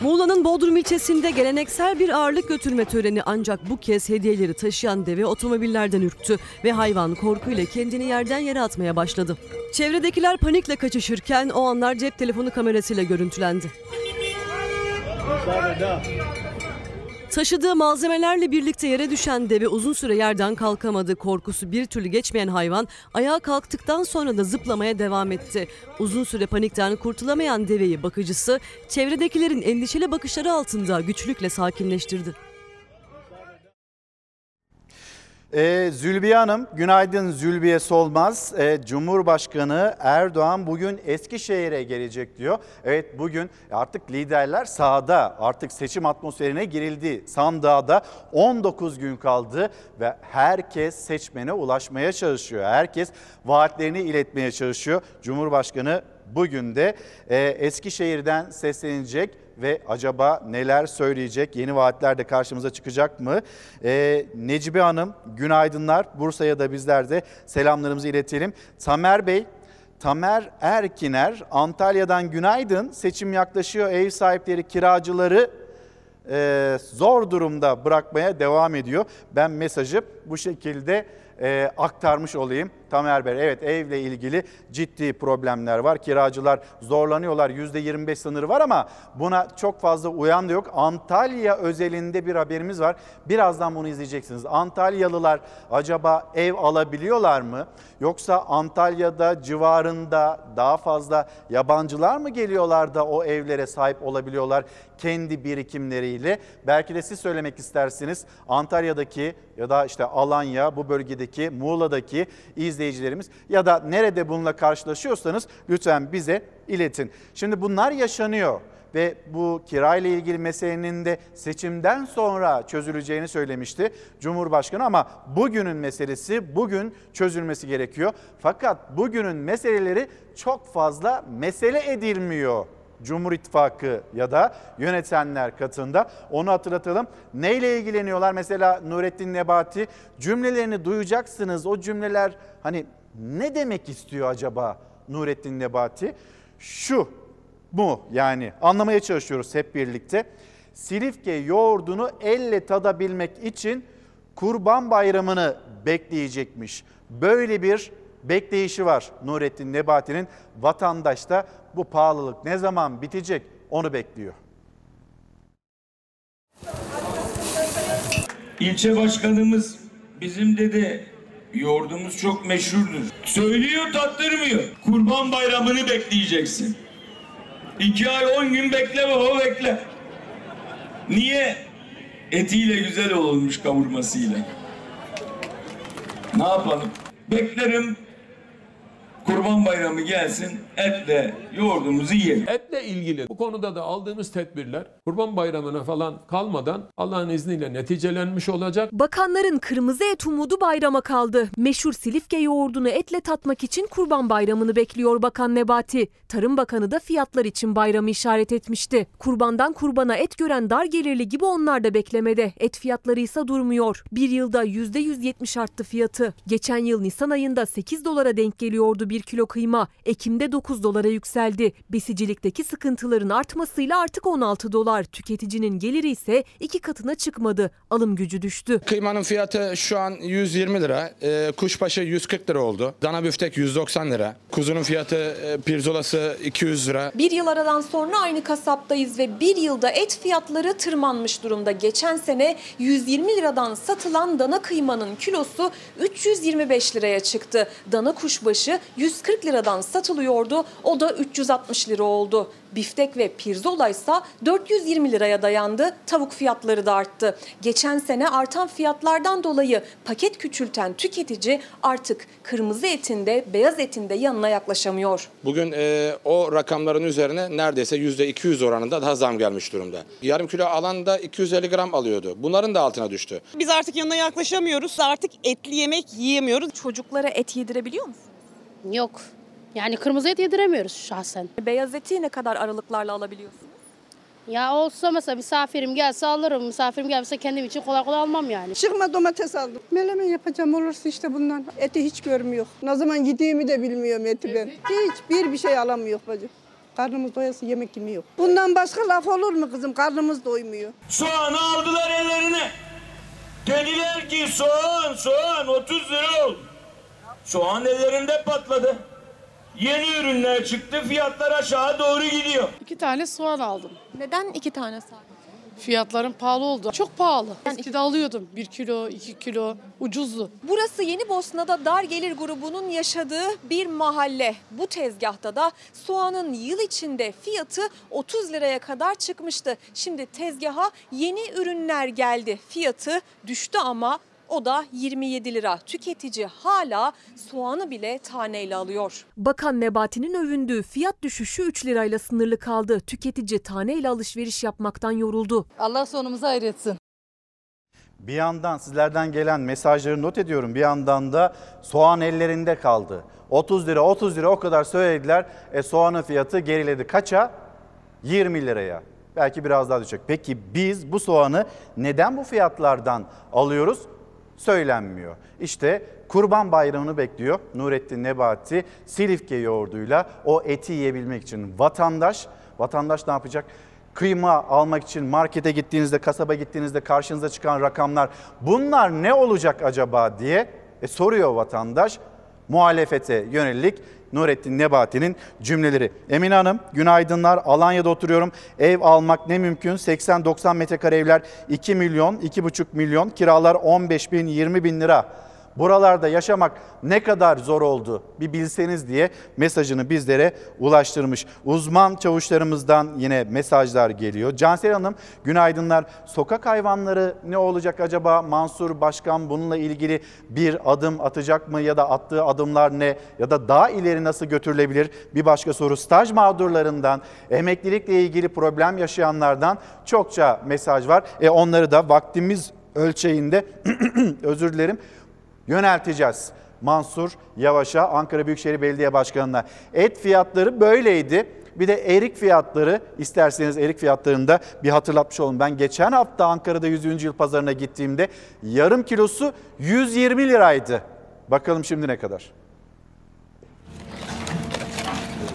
Muğla'nın Bodrum ilçesinde geleneksel bir ağırlık götürme töreni ancak bu kez hediyeleri taşıyan deve otomobillerden ürktü ve hayvan korkuyla kendini yerden yere atmaya başladı. Çevredekiler panikle kaçışırken o anlar cep telefonu kamerasıyla görüntülendi. Taşıdığı malzemelerle birlikte yere düşen deve uzun süre yerden kalkamadı. Korkusu bir türlü geçmeyen hayvan ayağa kalktıktan sonra da zıplamaya devam etti. Uzun süre panikten kurtulamayan deveyi bakıcısı çevredekilerin endişeli bakışları altında güçlükle sakinleştirdi. Ee, Zülbiye Hanım, günaydın Zülbiye Solmaz. Ee, Cumhurbaşkanı Erdoğan bugün Eskişehir'e gelecek diyor. Evet, bugün artık liderler sahada, artık seçim atmosferine girildi. Sandığa da on dokuz gün kaldı ve herkes seçmene ulaşmaya çalışıyor. Herkes vaatlerini iletmeye çalışıyor. Cumhurbaşkanı bugün de e, Eskişehir'den seslenecek. Ve acaba neler söyleyecek? Yeni vaatler de karşımıza çıkacak mı? Ee, Necibe Hanım, günaydınlar. Bursa'ya da bizler de selamlarımızı iletelim. Tamer Bey, Tamer Erkiner, Antalya'dan günaydın. Seçim yaklaşıyor. Ev sahipleri, kiracıları e, zor durumda bırakmaya devam ediyor. Ben mesajı bu şekilde E, aktarmış olayım. Tamer Bey, evet, evle ilgili ciddi problemler var. Kiracılar zorlanıyorlar. yüzde yirmi beş sınırı var ama buna çok fazla uyan da yok. Antalya özelinde bir haberimiz var. Birazdan bunu izleyeceksiniz. Antalyalılar acaba ev alabiliyorlar mı? Yoksa Antalya'da civarında daha fazla yabancılar mı geliyorlar da o evlere sahip olabiliyorlar kendi birikimleriyle? Belki de siz söylemek istersiniz. Antalya'daki ya da işte Alanya, bu bölgedeki, Muğla'daki izleyicilerimiz ya da nerede bununla karşılaşıyorsanız lütfen bize iletin. Şimdi bunlar yaşanıyor ve bu kirayla ilgili meselenin de seçimden sonra çözüleceğini söylemişti Cumhurbaşkanı ama bugünün meselesi, bugün çözülmesi gerekiyor. Fakat bugünün meseleleri çok fazla mesele edilmiyor Cumhur İttifakı ya da yönetenler katında. Onu hatırlatalım. Neyle ilgileniyorlar? Mesela Nurettin Nebati cümlelerini duyacaksınız. O cümleler hani ne demek istiyor acaba Nurettin Nebati? Şu mu yani, anlamaya çalışıyoruz hep birlikte. Silifke yoğurdunu elle tadabilmek için Kurban Bayramı'nı bekleyecekmiş. Böyle bir bekleyişi var Nurettin Nebati'nin. Vatandaş da bu pahalılık ne zaman bitecek onu bekliyor. İlçe başkanımız bizim dedi, yoğurdumuz çok meşhurdur. Söylüyor, tattırmıyor. Kurban bayramını bekleyeceksin. İki ay on gün bekle baba, bekle. Niye? Etiyle güzel olmuş, kavurmasıyla. Ne yapalım? Beklerim. Kurban bayramı gelsin, etle yoğurdumuzu yiyelim. Etle ilgili bu konuda da aldığımız tedbirler kurban bayramına falan kalmadan Allah'ın izniyle neticelenmiş olacak. Bakanların kırmızı et umudu bayrama kaldı. Meşhur Silifke yoğurdunu etle tatmak için kurban bayramını bekliyor Bakan Nebati. Tarım Bakanı da fiyatlar için bayramı işaret etmişti. Kurbandan kurbana et gören dar gelirli gibi onlar da beklemede. Et fiyatları ise durmuyor. Bir yılda yüzde yüz yetmiş arttı fiyatı. Geçen yıl Nisan ayında sekiz dolara denk geliyordu bir kilo kıyma. Ekim'de dokuz dolara yükseldi. Besicilikteki sıkıntıların artmasıyla artık on altı dolar. Tüketicinin geliri ise iki katına çıkmadı. Alım gücü düştü. Kıymanın fiyatı şu an yüz yirmi lira. E, kuşbaşı yüz kırk lira oldu. Dana büftek yüz doksan lira. Kuzunun fiyatı e, pirzolası iki yüz lira. Bir yıl aradan sonra aynı kasaptayız ve bir yılda et fiyatları tırmanmış durumda. Geçen sene yüz yirmi liradan satılan dana kıymanın kilosu üç yüz yirmi beş liraya çıktı. Dana kuşbaşı yüz kırk liradan satılıyordu. O da üç yüz altmış lira oldu. Biftek ve pirzola ise dört yüz yirmi liraya dayandı. Tavuk fiyatları da arttı. Geçen sene artan fiyatlardan dolayı paket küçülten tüketici artık kırmızı etin de beyaz etin de yanına yaklaşamıyor. Bugün e, o rakamların üzerine neredeyse yüzde iki yüz oranında daha zam gelmiş durumda. Yarım kilo alan da iki yüz elli gram alıyordu. Bunların da altına düştü. Biz artık yanına yaklaşamıyoruz. Artık etli yemek yiyemiyoruz. Çocuklara et yedirebiliyor musun? Yok. Yani kırmızı et yediremiyoruz şahsen. Beyaz eti ne kadar aralıklarla alabiliyorsunuz? Ya olsa mesela misafirim gelse alırım. Misafirim gelse kendim için kolay kolay almam yani. Çıkma domates aldım. Meleme yapacağım, olursa işte bundan. Eti hiç görmüyor. Ne zaman gideyimi de bilmiyorum eti ben. Hiçbir bir şey alamıyor bacım. Karnımız doyası yemek yemiyor. Bundan başka laf olur mu kızım? Karnımız doymuyor. Soğanı aldılar ellerine. Dediler ki soğan soğan otuz lira oldu. Soğan ellerinde patladı. Yeni ürünler çıktı, fiyatlar aşağı doğru gidiyor. İki tane soğan aldım. Neden iki tane sadece? Fiyatların pahalı oldu. Çok pahalı. Yani eskide alıyordum. Bir kilo, iki kilo. Ucuzdu. Burası Yeni Bosna'da dar gelir grubunun yaşadığı bir mahalle. Bu tezgahta da soğanın yıl içinde fiyatı otuz liraya kadar çıkmıştı. Şimdi tezgaha yeni ürünler geldi. Fiyatı düştü ama... O da yirmi yedi lira. Tüketici hala soğanı bile taneyle alıyor. Bakan Nebati'nin övündüğü fiyat düşüşü üç lirayla sınırlı kaldı. Tüketici taneyle alışveriş yapmaktan yoruldu. Allah sonumuzu hayır etsin. Bir yandan sizlerden gelen mesajları not ediyorum. Bir yandan da soğan ellerinde kaldı. otuz lira otuz lira o kadar söylediler. E soğanın fiyatı geriledi. Kaça? yirmi liraya. Belki biraz daha düşecek. Peki biz bu soğanı neden bu fiyatlardan alıyoruz? Söylenmiyor. İşte Kurban Bayramı'nı bekliyor Nurettin Nebati. Silifke yoğurduyla o eti yiyebilmek için vatandaş, vatandaş ne yapacak? Kıyma almak için markete gittiğinizde, kasaba gittiğinizde karşınıza çıkan rakamlar, bunlar ne olacak acaba diye e, soruyor vatandaş. Muhalefete yönelik Nurettin Nebati'nin cümleleri. Emine Hanım, günaydınlar. Alanya'da oturuyorum. Ev almak ne mümkün? seksen doksan metrekare evler iki milyon, iki buçuk milyon, kiralar on beş bin, yirmi bin lira. Buralarda yaşamak ne kadar zor oldu bir bilseniz diye mesajını bizlere ulaştırmış. Uzman çavuşlarımızdan yine mesajlar geliyor. Cansel Hanım, günaydınlar. Sokak hayvanları ne olacak acaba? Mansur Başkan bununla ilgili bir adım atacak mı ya da attığı adımlar ne? Ya da daha ileri nasıl götürülebilir? Bir başka soru, staj mağdurlarından, emeklilikle ilgili problem yaşayanlardan çokça mesaj var. E onları da vaktimiz ölçeğinde özür dilerim. Yönelteceğiz Mansur Yavaş'a, Ankara Büyükşehir Belediye Başkanı'na. Et fiyatları böyleydi. Bir de erik fiyatları, isterseniz erik fiyatlarını da bir hatırlatmış olun. Ben geçen hafta Ankara'da yüzüncü yıl pazarına gittiğimde yarım kilosu yüz yirmi liraydı. Bakalım şimdi ne kadar?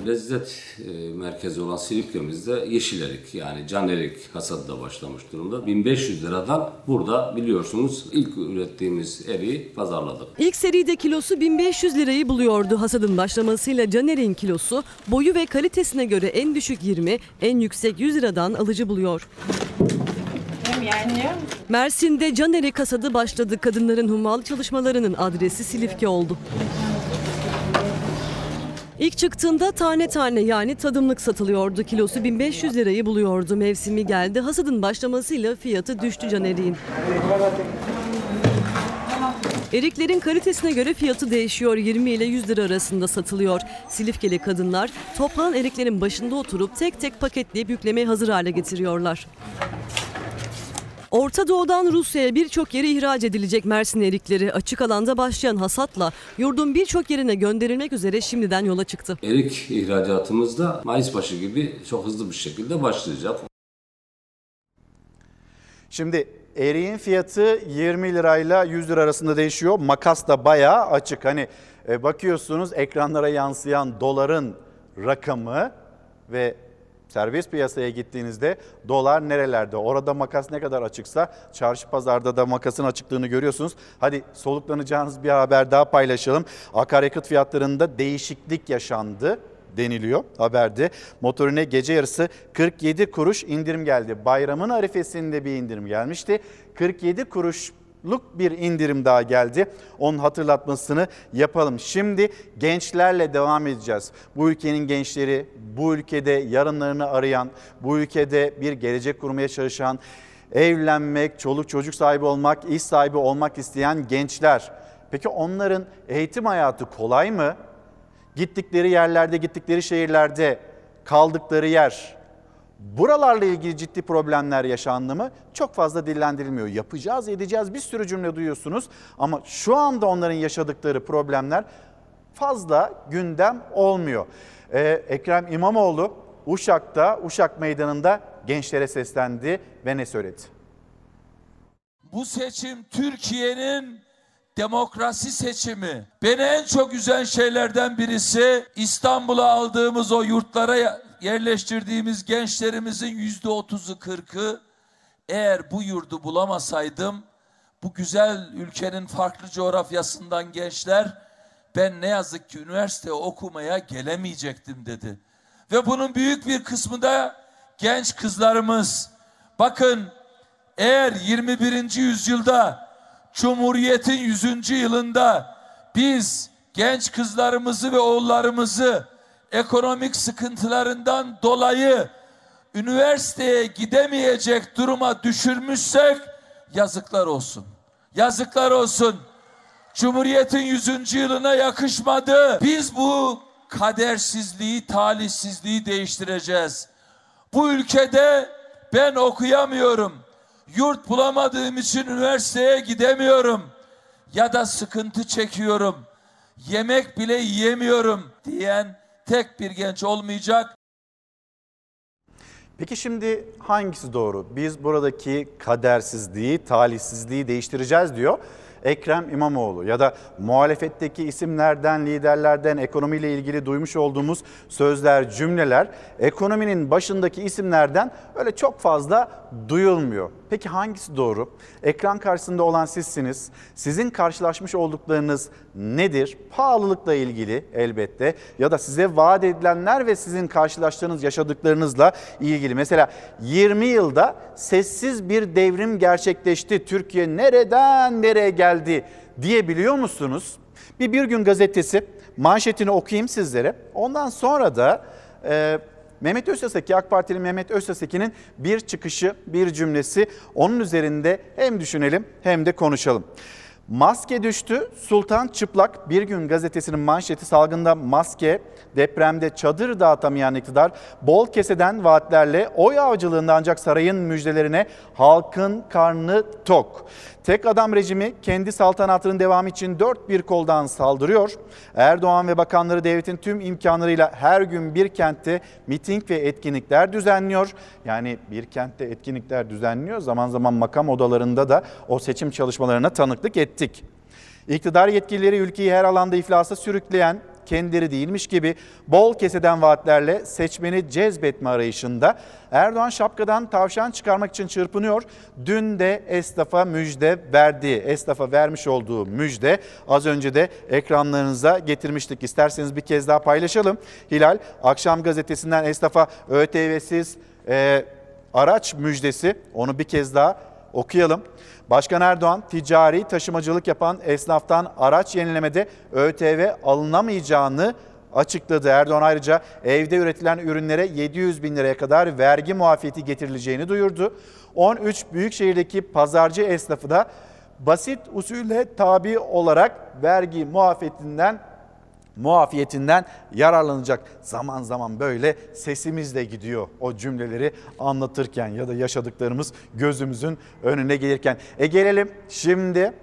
lezzet merkezi olan Silifke'mizde yeşil erik, yani can erik hasadı da başlamış durumda. bin beş yüz liradan burada biliyorsunuz ilk ürettiğimiz eriği pazarladık. İlk seride kilosu bin beş yüz lirayı buluyordu. Hasadın başlamasıyla can eriğin kilosu boyu ve kalitesine göre en düşük yirmi, en yüksek yüz liradan alıcı buluyor. Mersin'de can erik hasadı başladı. Kadınların hummalı çalışmalarının adresi Silifke oldu. İlk çıktığında tane tane, yani tadımlık satılıyordu. Kilosu bin beş yüz lirayı buluyordu. Mevsimi geldi. Hasadın başlamasıyla fiyatı düştü can eriğin. Eriklerin kalitesine göre fiyatı değişiyor. yirmi ile yüz lira arasında satılıyor. Silifkeli kadınlar toplanan eriklerin başında oturup tek tek paketleyip yüklemeye hazır hale getiriyorlar. Orta Doğu'dan Rusya'ya birçok yere ihraç edilecek Mersin erikleri açık alanda başlayan hasatla yurdun birçok yerine gönderilmek üzere şimdiden yola çıktı. Erik ihracatımız da Mayıs başı gibi çok hızlı bir şekilde başlayacak. Şimdi eriğin fiyatı yirmi lirayla yüz lira arasında değişiyor. Makas da bayağı açık. Hani bakıyorsunuz ekranlara yansıyan doların rakamı ve serbest piyasaya gittiğinizde dolar nerelerde? Orada makas ne kadar açıksa çarşı pazarda da makasın açıklığını görüyorsunuz. Hadi soluklanacağınız bir haber daha paylaşalım. Akaryakıt fiyatlarında değişiklik yaşandı deniliyor haberde. Motorine gece yarısı kırk yedi kuruş indirim geldi. Bayramın arifesinde bir indirim gelmişti. kırk yedi kuruşluk bir indirim daha geldi. Onun hatırlatmasını yapalım. Şimdi gençlerle devam edeceğiz. Bu ülkenin gençleri, bu ülkede yarınlarını arayan, bu ülkede bir gelecek kurmaya çalışan, evlenmek, çoluk çocuk sahibi olmak, iş sahibi olmak isteyen gençler. Peki onların eğitim hayatı kolay mı? Gittikleri yerlerde, gittikleri şehirlerde, kaldıkları yer, buralarla ilgili ciddi problemler yaşandı mı? Çok fazla dillendirilmiyor. Yapacağız, edeceğiz, bir sürü cümle duyuyorsunuz ama şu anda onların yaşadıkları problemler fazla gündem olmuyor. Ee, Ekrem İmamoğlu Uşak'ta, Uşak Meydanı'nda gençlere seslendi ve ne söyledi? Bu seçim Türkiye'nin demokrasi seçimi. Beni en çok üzen şeylerden birisi İstanbul'a aldığımız o yurtlara yerleştirdiğimiz gençlerimizin yüzde otuzu kırkı, eğer bu yurdu bulamasaydım bu güzel ülkenin farklı coğrafyasından gençler ben ne yazık ki üniversite okumaya gelemeyecektim dedi. Ve bunun büyük bir kısmı da genç kızlarımız. Bakın, eğer yirmi birinci yüzyılda Cumhuriyet'in yüzüncü yılında biz genç kızlarımızı ve oğullarımızı ekonomik sıkıntılarından dolayı üniversiteye gidemeyecek duruma düşürmüşsek yazıklar olsun. Yazıklar olsun. Cumhuriyet'in yüzüncü yılına yakışmadı. Biz bu kadersizliği, talihsizliği değiştireceğiz. Bu ülkede ben okuyamıyorum, yurt bulamadığım için üniversiteye gidemiyorum ya da sıkıntı çekiyorum, yemek bile yiyemiyorum diyen tek bir genç olmayacak. Peki şimdi hangisi doğru? Biz buradaki kadersizliği, talihsizliği değiştireceğiz diyor Ekrem İmamoğlu ya da muhalefetteki isimlerden, liderlerden ekonomiyle ilgili duymuş olduğumuz sözler, cümleler ekonominin başındaki isimlerden öyle çok fazla duyulmuyor. Peki hangisi doğru? Ekran karşısında olan sizsiniz. Sizin karşılaşmış olduklarınız nedir? Pahalılıkla ilgili elbette ya da size vaat edilenler ve sizin karşılaştığınız yaşadıklarınızla ilgili. Mesela yirmi yılda sessiz bir devrim gerçekleşti. Türkiye nereden nereye geldi diyebiliyor musunuz? Bir Bir Gün gazetesi manşetini okuyayım sizlere. Ondan sonra da E, Mehmet Özteseki, AK Partili Mehmet Özteseki'nin bir çıkışı, bir cümlesi, onun üzerinde hem düşünelim hem de konuşalım. Maske düştü, Sultan çıplak. Bir Gün gazetesinin manşeti salgında maske, depremde çadır dağıtamayan iktidar, bol keseden vaatlerle oy avcılığında ancak sarayın müjdelerine halkın karnı tok. Tek adam rejimi kendi saltanatının devamı için dört bir koldan saldırıyor. Erdoğan ve bakanları devletin tüm imkanlarıyla her gün bir kentte miting ve etkinlikler düzenliyor. Yani bir kentte etkinlikler düzenliyor. Zaman zaman makam odalarında da o seçim çalışmalarına tanıklık ettik. İktidar yetkilileri ülkeyi her alanda iflasa sürükleyen, kendileri değilmiş gibi bol keseden vaatlerle seçmeni cezbetme arayışında. Erdoğan şapkadan tavşan çıkarmak için çırpınıyor. Dün de esnafa müjde verdiği, esnafa vermiş olduğu müjde az önce de ekranlarınıza getirmiştik. İsterseniz bir kez daha paylaşalım. Hilal Akşam Gazetesi'nden esnafa ÖTV'siz e, araç müjdesi, onu bir kez daha okuyalım. Başkan Erdoğan, ticari taşımacılık yapan esnaftan araç yenilemede ÖTV alınamayacağını açıkladı. Erdoğan ayrıca evde üretilen ürünlere yedi yüz bin liraya kadar vergi muafiyeti getirileceğini duyurdu. on üç büyükşehirdeki pazarcı esnafı da basit usule tabi olarak vergi muafiyetinden muafiyetinden yararlanacak. Zaman zaman böyle sesimiz de gidiyor o cümleleri anlatırken ya da yaşadıklarımız gözümüzün önüne gelirken. E gelelim şimdi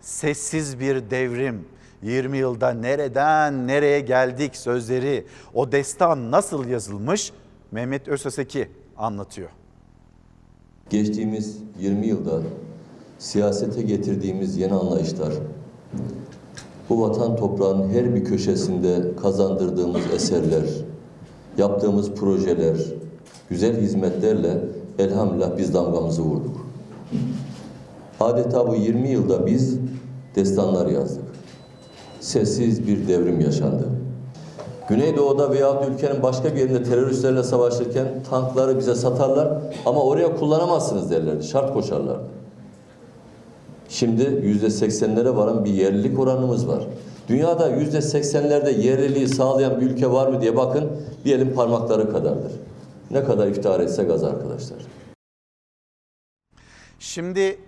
sessiz bir devrim. yirmi yılda nereden nereye geldik sözleri, o destan nasıl yazılmış, Mehmet Özaseki anlatıyor. Geçtiğimiz yirmi yılda siyasete getirdiğimiz yeni anlayışlar, bu vatan toprağının her bir köşesinde kazandırdığımız eserler, yaptığımız projeler, güzel hizmetlerle elhamdülillah biz damgamızı vurduk. Adeta bu yirmi yılda biz destanlar yazdık. Sessiz bir devrim yaşandı. Güneydoğu'da veya ülkenin başka bir yerinde teröristlerle savaşırken tankları bize satarlar ama oraya kullanamazsınız derlerdi, şart koşarlardı. Şimdi yüzde seksenlere varan bir yerlilik oranımız var. Dünyada yüzde seksenlerde yerliliği sağlayan bir ülke var mı diye bakın, bir elin parmakları kadardır. Ne kadar iftihar etsek az arkadaşlar. Şimdi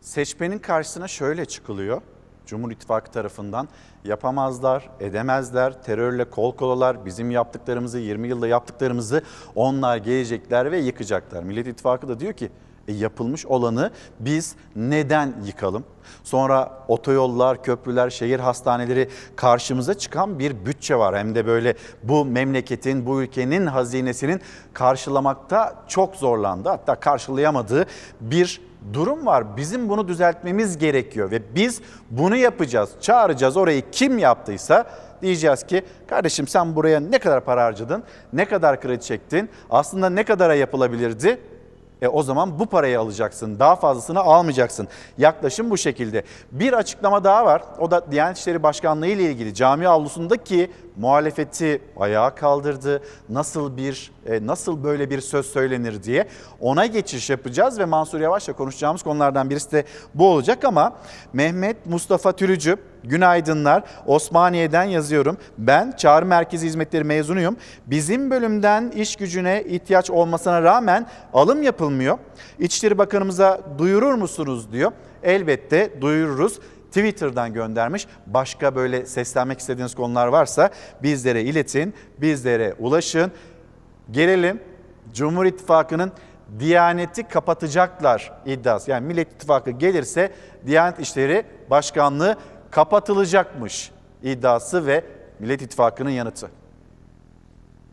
seçmenin karşısına şöyle çıkılıyor. Cumhur İttifakı tarafından yapamazlar, edemezler, terörle kol kolalar, bizim yaptıklarımızı, yirmi yılda yaptıklarımızı onlar gelecekler ve yıkacaklar. Millet İttifakı da diyor ki, e, yapılmış olanı biz neden yıkalım? Sonra otoyollar, köprüler, şehir hastaneleri, karşımıza çıkan bir bütçe var. Hem de böyle bu memleketin, bu ülkenin hazinesinin karşılamakta çok zorlandı. Hatta karşılayamadığı bir durum var. Bizim bunu düzeltmemiz gerekiyor ve biz bunu yapacağız. Çağıracağız orayı, kim yaptıysa diyeceğiz ki kardeşim sen buraya ne kadar para harcadın, ne kadar kredi çektin, aslında ne kadara yapılabilirdi? E o zaman bu parayı alacaksın, daha fazlasını almayacaksın. Yaklaşım bu şekilde. Bir açıklama daha var, o da Diyanet İşleri Başkanlığı ile ilgili. Cami avlusundaki muhalefeti ayağa kaldırdı. Nasıl bir nasıl böyle bir söz söylenir diye ona geçiş yapacağız ve Mansur Yavaş'la konuşacağımız konulardan birisi de bu olacak. Ama Mehmet Mustafa Türücü, günaydınlar, Osmaniye'den yazıyorum. Ben Çağrı Merkezi Hizmetleri mezunuyum. Bizim bölümden iş gücüne ihtiyaç olmasına rağmen alım yapılmıyor. İçişleri Bakanımıza duyurur musunuz diyor. Elbette duyururuz. Twitter'dan göndermiş. Başka böyle seslenmek istediğiniz konular varsa bizlere iletin, bizlere ulaşın. Gelelim Cumhur İttifakı'nın Diyaneti kapatacaklar iddiası. Yani Millet İttifakı gelirse Diyanet İşleri Başkanlığı kapatılacakmış iddiası ve Millet İttifakı'nın yanıtı.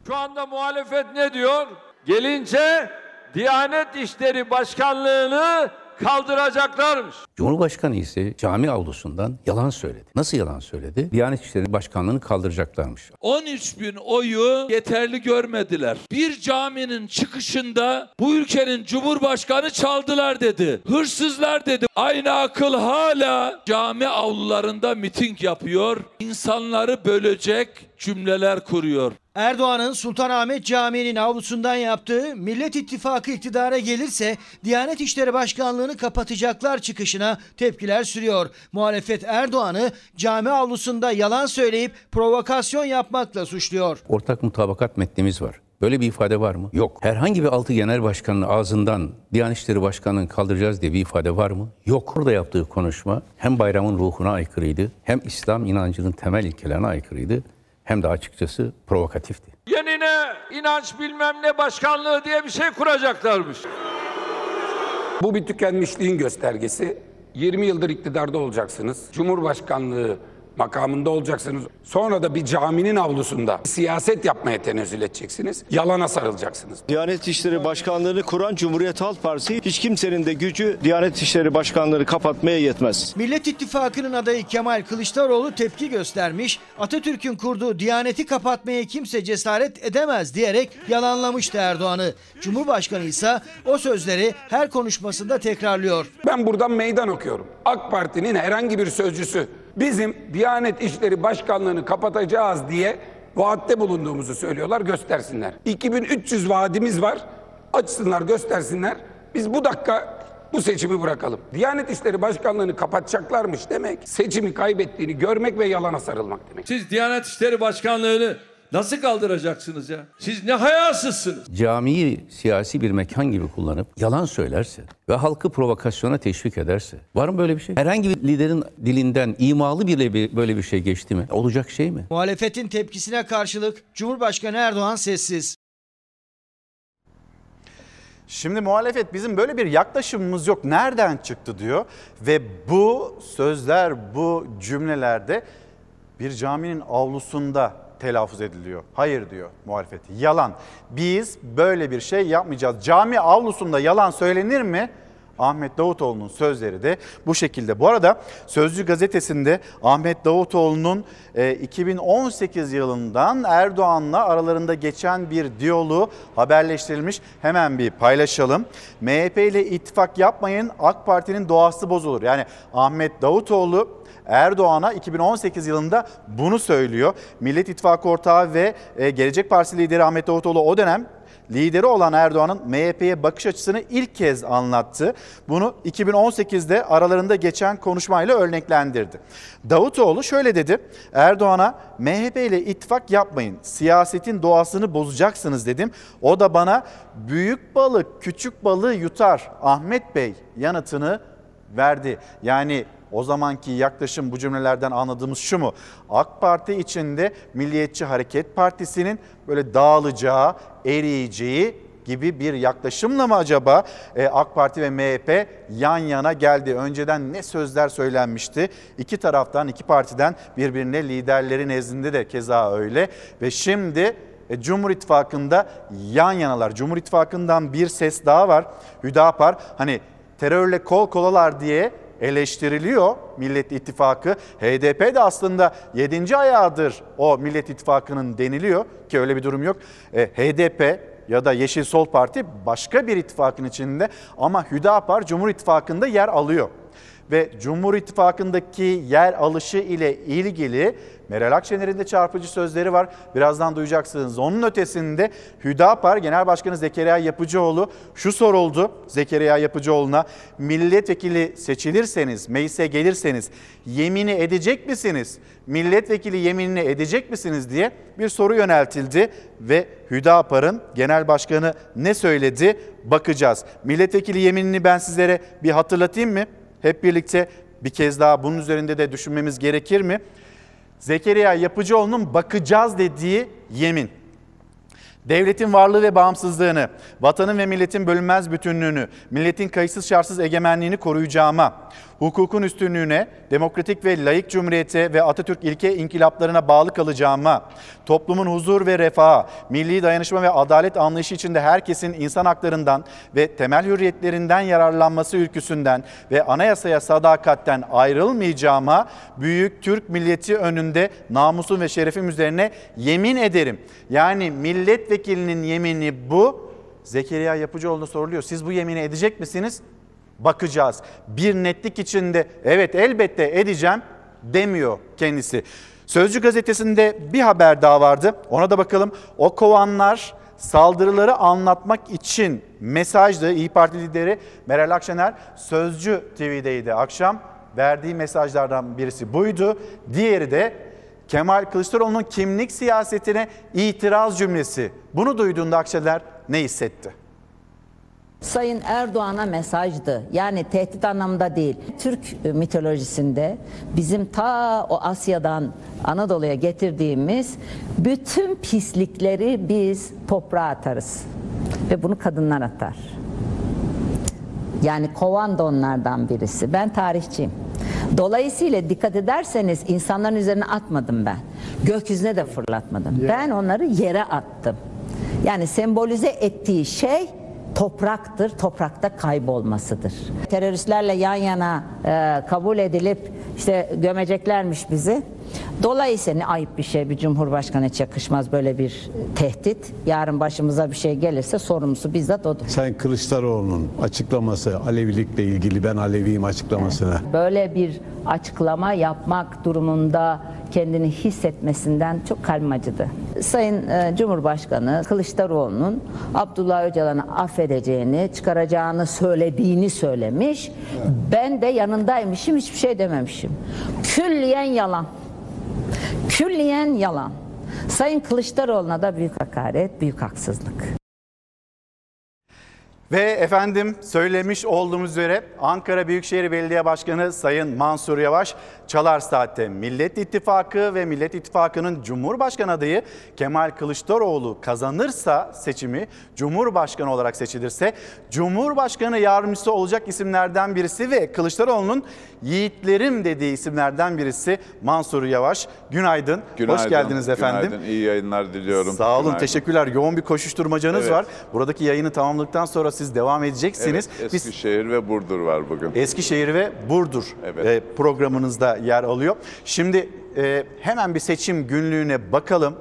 Şu anda muhalefet ne diyor? Gelince Diyanet İşleri Başkanlığı'nı kaldıracaklarmış. Cumhurbaşkanı ise cami avlusundan yalan söyledi. Nasıl yalan söyledi? Diyanet İşleri Başkanlığı'nı kaldıracaklarmış. on üç bin oyu yeterli görmediler. Bir caminin çıkışında bu ülkenin Cumhurbaşkanı çaldılar dedi. Hırsızlar dedi. Aynı akıl hala cami avlularında miting yapıyor. İnsanları bölecek cümleler kuruyor. Erdoğan'ın Sultanahmet Camii'nin avlusundan yaptığı Millet İttifakı iktidara gelirse Diyanet İşleri Başkanlığı'nı kapatacaklar çıkışına tepkiler sürüyor. Muhalefet Erdoğan'ı cami avlusunda yalan söyleyip provokasyon yapmakla suçluyor. Ortak mutabakat metnimiz var. Böyle bir ifade var mı? Yok. Herhangi bir altı genel başkanın ağzından Diyanet İşleri Başkanlığı'nı kaldıracağız diye bir ifade var mı? Yok. Orada yaptığı konuşma hem bayramın ruhuna aykırıydı, hem İslam inancının temel ilkelerine aykırıydı, hem de açıkçası provokatifti. Yenine inanç bilmem ne başkanlığı diye bir şey kuracaklarmış. Bu bir tükenmişliğin göstergesi. yirmi yıldır iktidarda olacaksınız. Cumhurbaşkanlığı makamında olacaksınız. Sonra da bir caminin avlusunda siyaset yapmaya tenezzül edeceksiniz. Yalana sarılacaksınız. Diyanet İşleri Başkanlığı'nı kuran Cumhuriyet Halk Partisi, hiç kimsenin de gücü Diyanet İşleri Başkanlığı'nı kapatmaya yetmez. Millet İttifakı'nın adayı Kemal Kılıçdaroğlu tepki göstermiş, Atatürk'ün kurduğu Diyaneti kapatmaya kimse cesaret edemez diyerek yalanlamıştı Erdoğan'ı. Cumhurbaşkanı ise o sözleri her konuşmasında tekrarlıyor. Ben buradan meydan okuyorum. AK Parti'nin herhangi bir sözcüsü bizim Diyanet İşleri Başkanlığı'nı kapatacağız diye vaatte bulunduğumuzu söylüyorlar, göstersinler. iki bin üç yüz vaadimiz var, açsınlar göstersinler. Biz bu dakika bu seçimi bırakalım. Diyanet İşleri Başkanlığı'nı kapatacaklarmış demek, seçimi kaybettiğini görmek ve yalana sarılmak demek. Siz Diyanet İşleri Başkanlığı'nı nasıl kaldıracaksınız ya? Siz ne hayasızsınız. Camiyi siyasi bir mekan gibi kullanıp yalan söylerse ve halkı provokasyona teşvik ederse, var mı böyle bir şey? Herhangi bir liderin dilinden imalı bile bir, böyle bir şey geçti mi? Olacak şey mi? Muhalefetin tepkisine karşılık Cumhurbaşkanı Erdoğan sessiz. Şimdi muhalefet bizim böyle bir yaklaşımımız yok, nereden çıktı diyor ve bu sözler, bu cümlelerde bir caminin avlusunda telaffuz ediliyor. Hayır diyor muhalefet. Yalan. Biz böyle bir şey yapmayacağız. Cami avlusunda yalan söylenir mi? Ahmet Davutoğlu'nun sözleri de bu şekilde. Bu arada Sözcü gazetesinde Ahmet Davutoğlu'nun iki bin on sekiz yılından Erdoğan'la aralarında geçen bir diyaloğu haberleştirilmiş. Hemen bir paylaşalım. M H P ile ittifak yapmayın, AK Parti'nin doğası bozulur. Yani Ahmet Davutoğlu Erdoğan'a iki bin on sekiz yılında bunu söylüyor. Millet İttifakı ortağı ve Gelecek Partisi lideri Ahmet Davutoğlu o dönem lideri olan Erdoğan'ın M H P'ye bakış açısını ilk kez anlattı. Bunu iki bin on sekizde aralarında geçen konuşmayla örneklendirdi. Davutoğlu şöyle dedi: Erdoğan'a M H P ile ittifak yapmayın, siyasetin doğasını bozacaksınız dedim. O da bana büyük balık küçük balığı yutar Ahmet Bey yanıtını verdi. Yani o zamanki yaklaşım, bu cümlelerden anladığımız şu mu? AK Parti içinde Milliyetçi Hareket Partisi'nin böyle dağılacağı, eriyeceği gibi bir yaklaşımla mı acaba AK Parti ve M H P yan yana geldi? Önceden ne sözler söylenmişti? İki taraftan, iki partiden birbirine, liderlerin nezdinde de keza öyle. Ve şimdi Cumhur İttifakı'nda yan yanalar. Cumhur İttifakı'ndan bir ses daha var. Hüdapar, hani terörle kol kolalar diye eleştiriliyor Millet İttifakı. H D P de aslında yedinci ayağıdır o Millet İttifakı'nın deniliyor ki öyle bir durum yok. E, H D P ya da Yeşil Sol Parti başka bir ittifakın içinde ama Hüdapar Cumhur İttifakı'nda yer alıyor. Ve Cumhur İttifakı'ndaki yer alışı ile ilgili Meral Akşener'in de çarpıcı sözleri var. Birazdan duyacaksınız. Onun ötesinde Hüdapar Genel Başkanı Zekeriya Yapıcıoğlu şu soruldu Zekeriya Yapıcıoğlu'na: milletvekili seçilirseniz, meclise gelirseniz yemini edecek misiniz? Milletvekili yeminini edecek misiniz diye bir soru yöneltildi ve Hüdapar'ın genel başkanı ne söyledi? Bakacağız. Milletvekili yeminini ben sizlere bir hatırlatayım mı? Hep birlikte bir kez daha bunun üzerinde de düşünmemiz gerekir mi? Zekeriya Yapıcıoğlu'nun bakacağız dediği yemin, devletin varlığı ve bağımsızlığını, vatanın ve milletin bölünmez bütünlüğünü, milletin kayıtsız şartsız egemenliğini koruyacağıma, hukukun üstünlüğüne, demokratik ve laik cumhuriyete ve Atatürk ilke inkılaplarına bağlı kalacağıma, toplumun huzur ve refaha, milli dayanışma ve adalet anlayışı içinde herkesin insan haklarından ve temel hürriyetlerinden yararlanması ülküsünden ve anayasaya sadakatten ayrılmayacağıma, büyük Türk milleti önünde namusum ve şerefim üzerine yemin ederim. Yani milletvekilinin yemini bu. Zekeriya Yapıcıoğlu'na soruluyor: siz bu yemini edecek misiniz? Bakacağız. Bir netlik içinde evet elbette edeceğim demiyor kendisi. Sözcü gazetesinde bir haber daha vardı. Ona da bakalım. O kovanlar saldırıları anlatmak için mesajdı. İYİ Parti lideri Meral Akşener Sözcü T V'deydi akşam. Verdiği mesajlardan birisi buydu. Diğeri de Kemal Kılıçdaroğlu'nun kimlik siyasetine itiraz cümlesi. Bunu duyduğunda Akşener ne hissetti? Sayın Erdoğan'a mesajdı. Yani tehdit anlamında değil. Türk mitolojisinde bizim ta o Asya'dan Anadolu'ya getirdiğimiz bütün pislikleri biz toprağa atarız. Ve bunu kadınlar atar. Yani kovan da onlardan birisi. Ben tarihçiyim. Dolayısıyla dikkat ederseniz insanların üzerine atmadım ben. Gökyüzüne de fırlatmadım. Yeah. Ben onları yere attım. Yani sembolize ettiği şey topraktır, toprakta kaybolmasıdır. Teröristlerle yan yana e, kabul edilip işte gömeceklermiş bizi. Dolayısıyla ne ayıp bir şey, bir cumhurbaşkanı çakışmaz böyle bir tehdit. Yarın başımıza bir şey gelirse sorumlusu bizzat odur. Sayın Kılıçdaroğlu'nun açıklaması, Alevilikle ilgili ben Aleviyim açıklamasına. Evet. Böyle bir açıklama yapmak durumunda kendini hissetmesinden çok kalbim acıdı. Sayın e, Cumhurbaşkanı Kılıçdaroğlu'nun Abdullah Öcalan'ı affedeceğini, çıkaracağını söylediğini söylemiş. Evet. Ben de yanındaymışım, hiçbir şey dememişim. Külliyen yalan. Külliyen yalan. Sayın Kılıçdaroğlu'na da büyük hakaret, büyük haksızlık. Ve efendim söylemiş olduğumuz üzere Ankara Büyükşehir Belediye Başkanı Sayın Mansur Yavaş Çalar Saat'te Millet İttifakı ve Millet İttifakı'nın Cumhurbaşkanı adayı Kemal Kılıçdaroğlu kazanırsa seçimi, Cumhurbaşkanı olarak seçilirse Cumhurbaşkanı yardımcısı olacak isimlerden birisi ve Kılıçdaroğlu'nun yiğitlerim dediği isimlerden birisi Mansur Yavaş. Günaydın, günaydın. Hoş geldiniz efendim. Günaydın, iyi yayınlar diliyorum. Sağ olun, günaydın. Teşekkürler. Yoğun bir koşuşturmacanız evet. var. Buradaki yayını tamamladıktan sonra siz devam edeceksiniz. Evet, Eskişehir Biz, ve Burdur var bugün. Eskişehir ve Burdur evet. programınızda yer alıyor. Şimdi e, hemen bir seçim günlüğüne bakalım.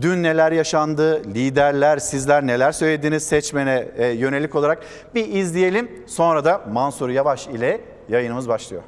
Dün neler yaşandı, liderler sizler neler söylediniz seçmene e, yönelik olarak bir izleyelim. Sonra da Mansur Yavaş ile yayınımız başlıyor.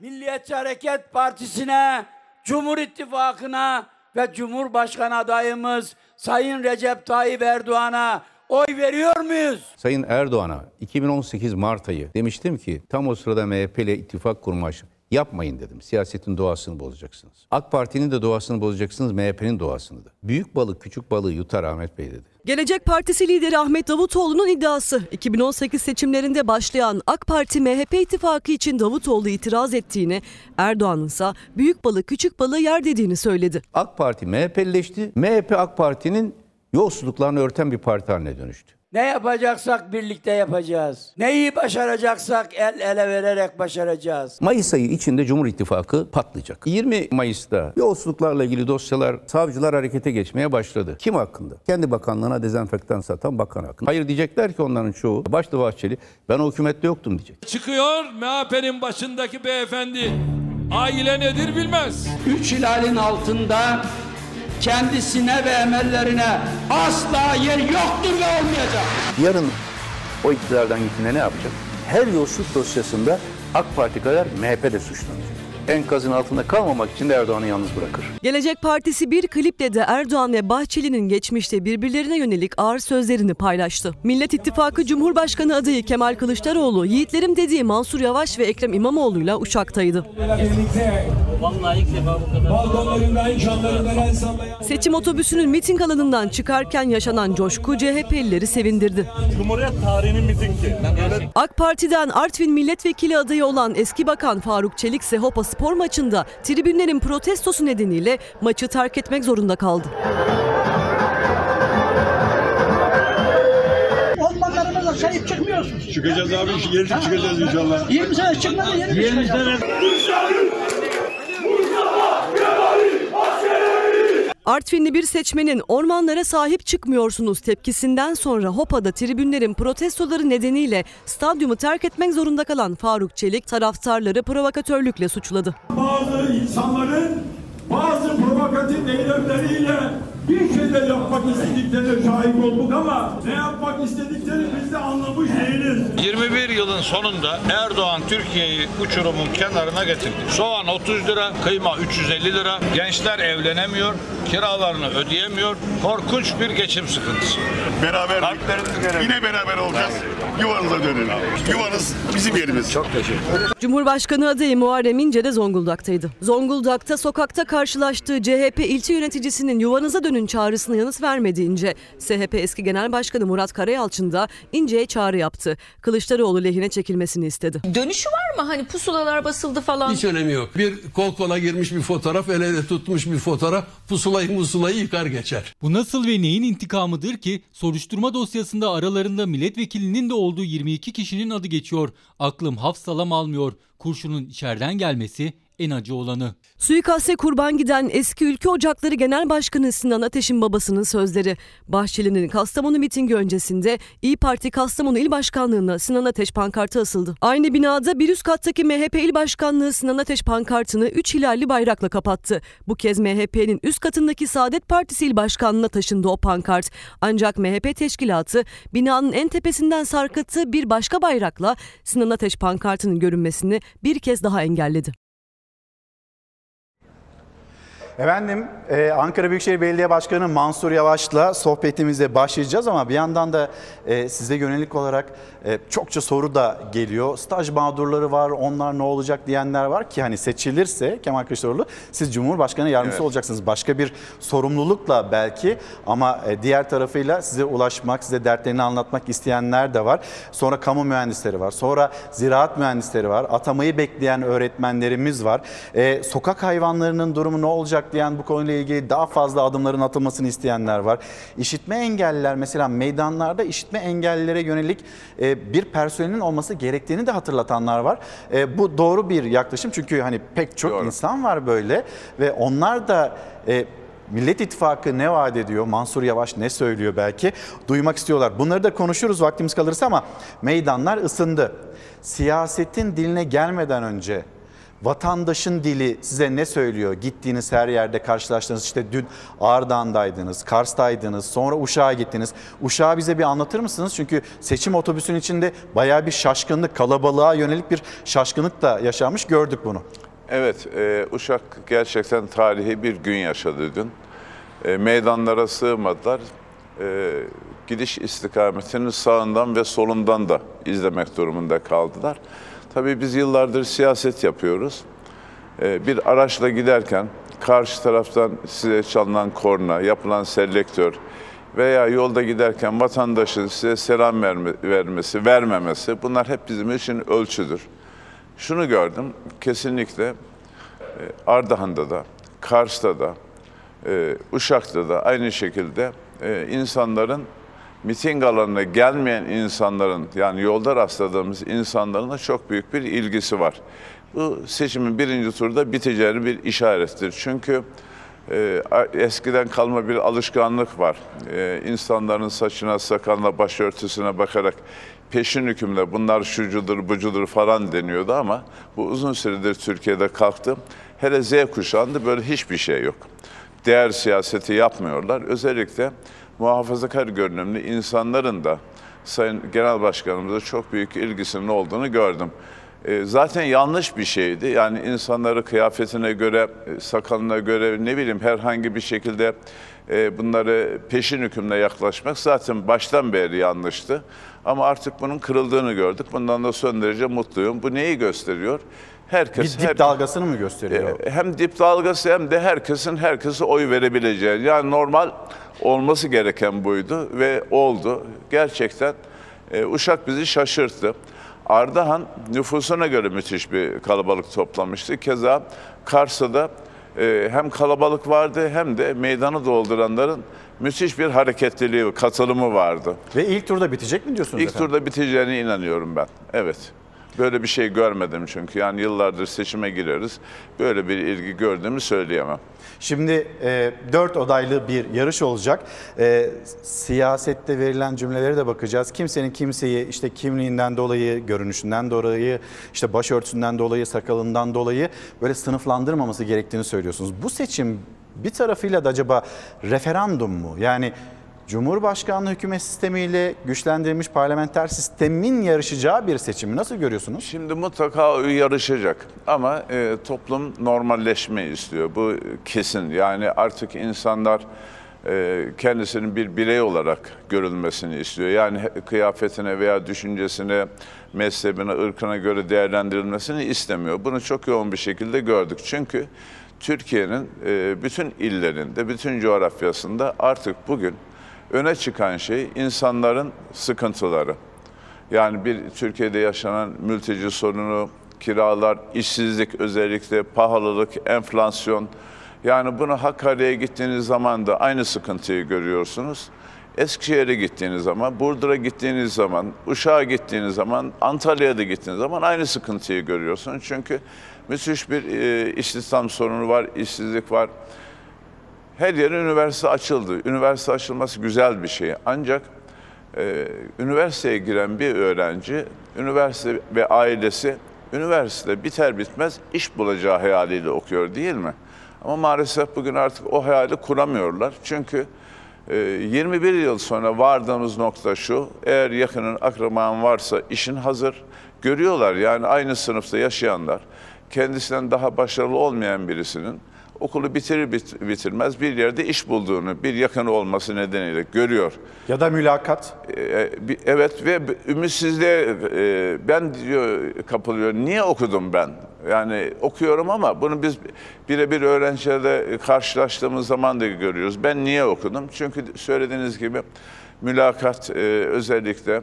Milliyetçi Hareket Partisi'ne, Cumhur İttifakı'na ve Cumhurbaşkanı adayımız Sayın Recep Tayyip Erdoğan'a oy veriyor muyuz? Sayın Erdoğan'a iki bin on sekiz Mart ayı demiştim ki tam o sırada M H P ile ittifak kurma aşaması yapmayın dedim. Siyasetin doğasını bozacaksınız. AK Parti'nin de doğasını bozacaksınız, M H P'nin doğasını da. Büyük balık küçük balığı yutar Ahmet Bey dedi. Gelecek Partisi lideri Ahmet Davutoğlu'nun iddiası. iki bin on sekiz seçimlerinde başlayan AK Parti-M H P ittifakı için Davutoğlu itiraz ettiğini, Erdoğan'ın ise büyük balık küçük balığı yer dediğini söyledi. AK Parti M H P'lileşti. M H P AK Parti'nin yolsuzluklarını örten bir parti haline dönüştü. Ne yapacaksak birlikte yapacağız. Neyi başaracaksak el ele vererek başaracağız. Mayıs ayı içinde Cumhur İttifakı patlayacak. yirmi Mayıs'ta yolsuzluklarla ilgili dosyalar, savcılar harekete geçmeye başladı. Kim hakkında? Kendi bakanlığına dezenfektan satan bakan hakkında. Hayır diyecekler ki onların çoğu. Başta Bahçeli, ben o hükümette yoktum diyecek. Çıkıyor M H P'nin başındaki beyefendi. Aile nedir bilmez. Üç hilalin altında... Kendisine ve emellerine asla yer yoktur ve olmayacak. Yarın o iktidardan gittiğinde ne yapacak? Her yolsuzluk dosyasında AK Parti kadar M H P de suçlanacak. Enkazın altında kalmamak için de Erdoğan'ı yalnız bırakır. Gelecek Partisi bir kliple de Erdoğan ve Bahçeli'nin geçmişte birbirlerine yönelik ağır sözlerini paylaştı. Millet İttifakı Cumhurbaşkanı adayı Kemal Kılıçdaroğlu, yiğitlerim dediği Mansur Yavaş ve Ekrem İmamoğlu'yla uçaktaydı. Seçim otobüsünün miting alanından çıkarken yaşanan coşku C H P'lileri sevindirdi. Cumhuriyet tarihinin mitingi. AK Parti'den Artvin milletvekili adayı olan eski bakan Faruk Çelik ise Hopa Spor maçında tribünlerin protestosu nedeniyle maçı terk etmek zorunda kaldı. Olmalarımıza sahip çıkmıyorsunuz. Çıkacağız abi, yeni çıkacağız inşallah. yirmi sene çıkmadı, yeni çıkacağız. Artvinli bir seçmenin ormanlara sahip çıkmıyorsunuz tepkisinden sonra Hopa'da tribünlerin protestoları nedeniyle stadyumu terk etmek zorunda kalan Faruk Çelik taraftarları provokatörlükle suçladı. Bazı insanların bazı provokatif eylemleriyle bir şey de yapmak istediklerine şahit olduk ama ne yapmak istediklerini biz de anlamış değiliz. yirmi bir yılın sonunda Erdoğan Türkiye'yi uçurumun kenarına getirdi. Soğan otuz lira, kıyma üç yüz elli lira, gençler evlenemiyor, kiralarını ödeyemiyor, korkunç bir geçim sıkıntısı. Beraber, yine beraber olacağız. Yuvanıza dönün. Yuvanız bizim yerimiz. Çok teşekkür ederim. Cumhurbaşkanı adayı Muharrem İnce de Zonguldak'taydı. Zonguldak'ta sokakta karşılaştığı C H P ilçe yöneticisinin yuvanıza dönün çağrısı çağrısına yanıt vermedi İnce. S H P eski Genel Başkanı Murat Karayalçın da İnce'ye çağrı yaptı. Kılıçdaroğlu lehine çekilmesini istedi. Dönüşü var mı? Hani pusulalar basıldı falan. Hiç önemi yok. Bir kol kola girmiş bir fotoğraf, el ele tutmuş bir fotoğraf pusulayı musulayı yıkar geçer. Bu nasıl ve neyin intikamıdır ki? Soruşturma dosyasında aralarında milletvekilinin de olduğu yirmi iki kişinin adı geçiyor. Aklım hafsalam almıyor. Kurşunun içeriden gelmesi en acı olanı. Suikaste kurban giden eski Ülke Ocakları Genel Başkanı Sinan Ateş'in babasının sözleri. Bahçeli'nin Kastamonu mitingi öncesinde İYİ Parti Kastamonu İl Başkanlığı'na Sinan Ateş pankartı asıldı. Aynı binada bir üst kattaki M H P İl Başkanlığı Sinan Ateş pankartını üç hilalli bayrakla kapattı. Bu kez M H P'nin üst katındaki Saadet Partisi İl Başkanlığı'na taşındı o pankart. Ancak M H P teşkilatı binanın en tepesinden sarkıttığı bir başka bayrakla Sinan Ateş pankartının görünmesini bir kez daha engelledi. Efendim, e, Ankara Büyükşehir Belediye Başkanı Mansur Yavaş'la sohbetimize başlayacağız ama bir yandan da e, size yönelik olarak e, çokça soru da geliyor. Staj mağdurları var, onlar ne olacak diyenler var ki hani seçilirse Kemal Kılıçdaroğlu siz Cumhurbaşkanı yardımcısı evet. olacaksınız. Başka bir sorumlulukla belki ama e, diğer tarafıyla size ulaşmak, size dertlerini anlatmak isteyenler de var. Sonra kamu mühendisleri var, sonra ziraat mühendisleri var, atamayı bekleyen öğretmenlerimiz var. E, sokak hayvanlarının durumu ne olacak diyen, bu konuyla ilgili daha fazla adımların atılmasını isteyenler var. İşitme engelliler mesela meydanlarda işitme engellilere yönelik bir personelin olması gerektiğini de hatırlatanlar var. Bu doğru bir yaklaşım çünkü hani pek çok doğru. insan var böyle ve onlar da Millet İttifakı ne vaat ediyor, Mansur Yavaş ne söylüyor belki duymak istiyorlar. Bunları da konuşuruz vaktimiz kalırsa ama meydanlar ısındı. Siyasetin diline gelmeden önce vatandaşın dili size ne söylüyor? Gittiğiniz her yerde karşılaştığınız, işte dün Ağrı'dandaydınız, Kars'taydınız, sonra Uşak'a gittiniz. Uşak'ı bize bir anlatır mısınız? Çünkü seçim otobüsünün içinde bayağı bir şaşkınlık, kalabalığa yönelik bir şaşkınlık da yaşanmış, gördük bunu. Evet, e, Uşak gerçekten tarihi bir gün yaşadı dün. E, meydanlara sığmadılar. E, gidiş istikametinin sağından ve solundan da izlemek durumunda kaldılar. Tabii biz yıllardır siyaset yapıyoruz. Bir araçla giderken karşı taraftan size çalınan korna, yapılan selektör veya yolda giderken vatandaşın size selam vermesi, vermemesi bunlar hep bizim için ölçüdür. Şunu gördüm, kesinlikle Ardahan'da da, Kars'ta da, Uşak'ta da aynı şekilde insanların, miting alanına gelmeyen insanların, yani yolda rastladığımız insanların da çok büyük bir ilgisi var. Bu seçimin birinci turda biteceğini bir işarettir. Çünkü e, eskiden kalma bir alışkanlık var. E, insanların saçına, sakalına, başörtüsüne bakarak peşin hükümle bunlar şucudur, bucudur falan deniyordu ama bu uzun süredir Türkiye'de kalktı. Hele Z kuşağında böyle hiçbir şey yok. Değer siyaseti yapmıyorlar. Özellikle muhafazakar görünümlü insanların da Sayın Genel Başkanımıza çok büyük ilgisinin olduğunu gördüm. E, zaten yanlış bir şeydi. Yani insanları kıyafetine göre, sakalına göre, ne bileyim herhangi bir şekilde e, bunları peşin hükümle yaklaşmak zaten baştan beri yanlıştı. Ama artık bunun kırıldığını gördük. Bundan da son derece mutluyum. Bu neyi gösteriyor? Herkes, bir dip her, dalgasını mı gösteriyor? E, hem dip dalgası hem de herkesin herkese oy verebileceği. Yani normal olması gereken buydu ve oldu. Gerçekten e, Uşak bizi şaşırttı. Ardahan nüfusuna göre müthiş bir kalabalık toplamıştı. Keza Kars'ta da e, hem kalabalık vardı hem de meydanı dolduranların müthiş bir hareketliliği, katılımı vardı. Ve ilk turda bitecek mi diyorsunuz? İlk efendim? turda biteceğine inanıyorum ben. Evet. Böyle bir şey görmedim çünkü yani yıllardır seçime gireriz. Böyle bir ilgi gördüğümü söyleyemem. Şimdi e, dört adaylı bir yarış olacak. E, siyasette verilen cümlelere de bakacağız. Kimsenin kimseyi işte kimliğinden dolayı, görünüşünden dolayı, işte başörtüsünden dolayı, sakalından dolayı böyle sınıflandırmaması gerektiğini söylüyorsunuz. Bu seçim bir tarafıyla da acaba referandum mu? Yani Cumhurbaşkanlığı hükümet sistemiyle güçlendirilmiş parlamenter sistemin yarışacağı bir seçimi nasıl görüyorsunuz? Şimdi mutlaka yarışacak ama e, toplum normalleşme istiyor. Bu kesin. Yani artık insanlar e, kendisinin bir birey olarak görülmesini istiyor. Yani kıyafetine veya düşüncesine, mezhebine, ırkına göre değerlendirilmesini istemiyor. Bunu çok yoğun bir şekilde gördük. Çünkü Türkiye'nin bütün illerinde, bütün coğrafyasında artık bugün öne çıkan şey insanların sıkıntıları. Yani bir Türkiye'de yaşanan mülteci sorunu, kiralar, işsizlik özellikle, pahalılık, enflasyon. Yani bunu Hakkari'ye gittiğiniz zaman da aynı sıkıntıyı görüyorsunuz. Eskişehir'e gittiğiniz zaman, Burdur'a gittiğiniz zaman, Uşak'a gittiğiniz zaman, Antalya'da gittiğiniz zaman aynı sıkıntıyı görüyorsunuz. Çünkü müthiş bir e, istihdam sorunu var, işsizlik var. Her yere üniversite açıldı. Üniversite açılması güzel bir şey. Ancak e, üniversiteye giren bir öğrenci, üniversite ve ailesi üniversite biter bitmez iş bulacağı hayaliyle okuyor değil mi? Ama maalesef bugün artık o hayali kuramıyorlar. Çünkü yirmi bir yıl sonra vardığımız nokta şu, eğer yakının akraban varsa işin hazır. Görüyorlar yani aynı sınıfta yaşayanlar, kendisinden daha başarılı olmayan birisinin okulu bitirir bitirmez bir yerde iş bulduğunu, bir yakını olması nedeniyle görüyor. Ya da mülakat. Evet ve ümitsizliğe ben diyor kapılıyor, niye okudum ben? Yani okuyorum ama bunu biz birebir öğrencilerle karşılaştığımız zaman da görüyoruz. Ben niye okudum? Çünkü söylediğiniz gibi mülakat özellikle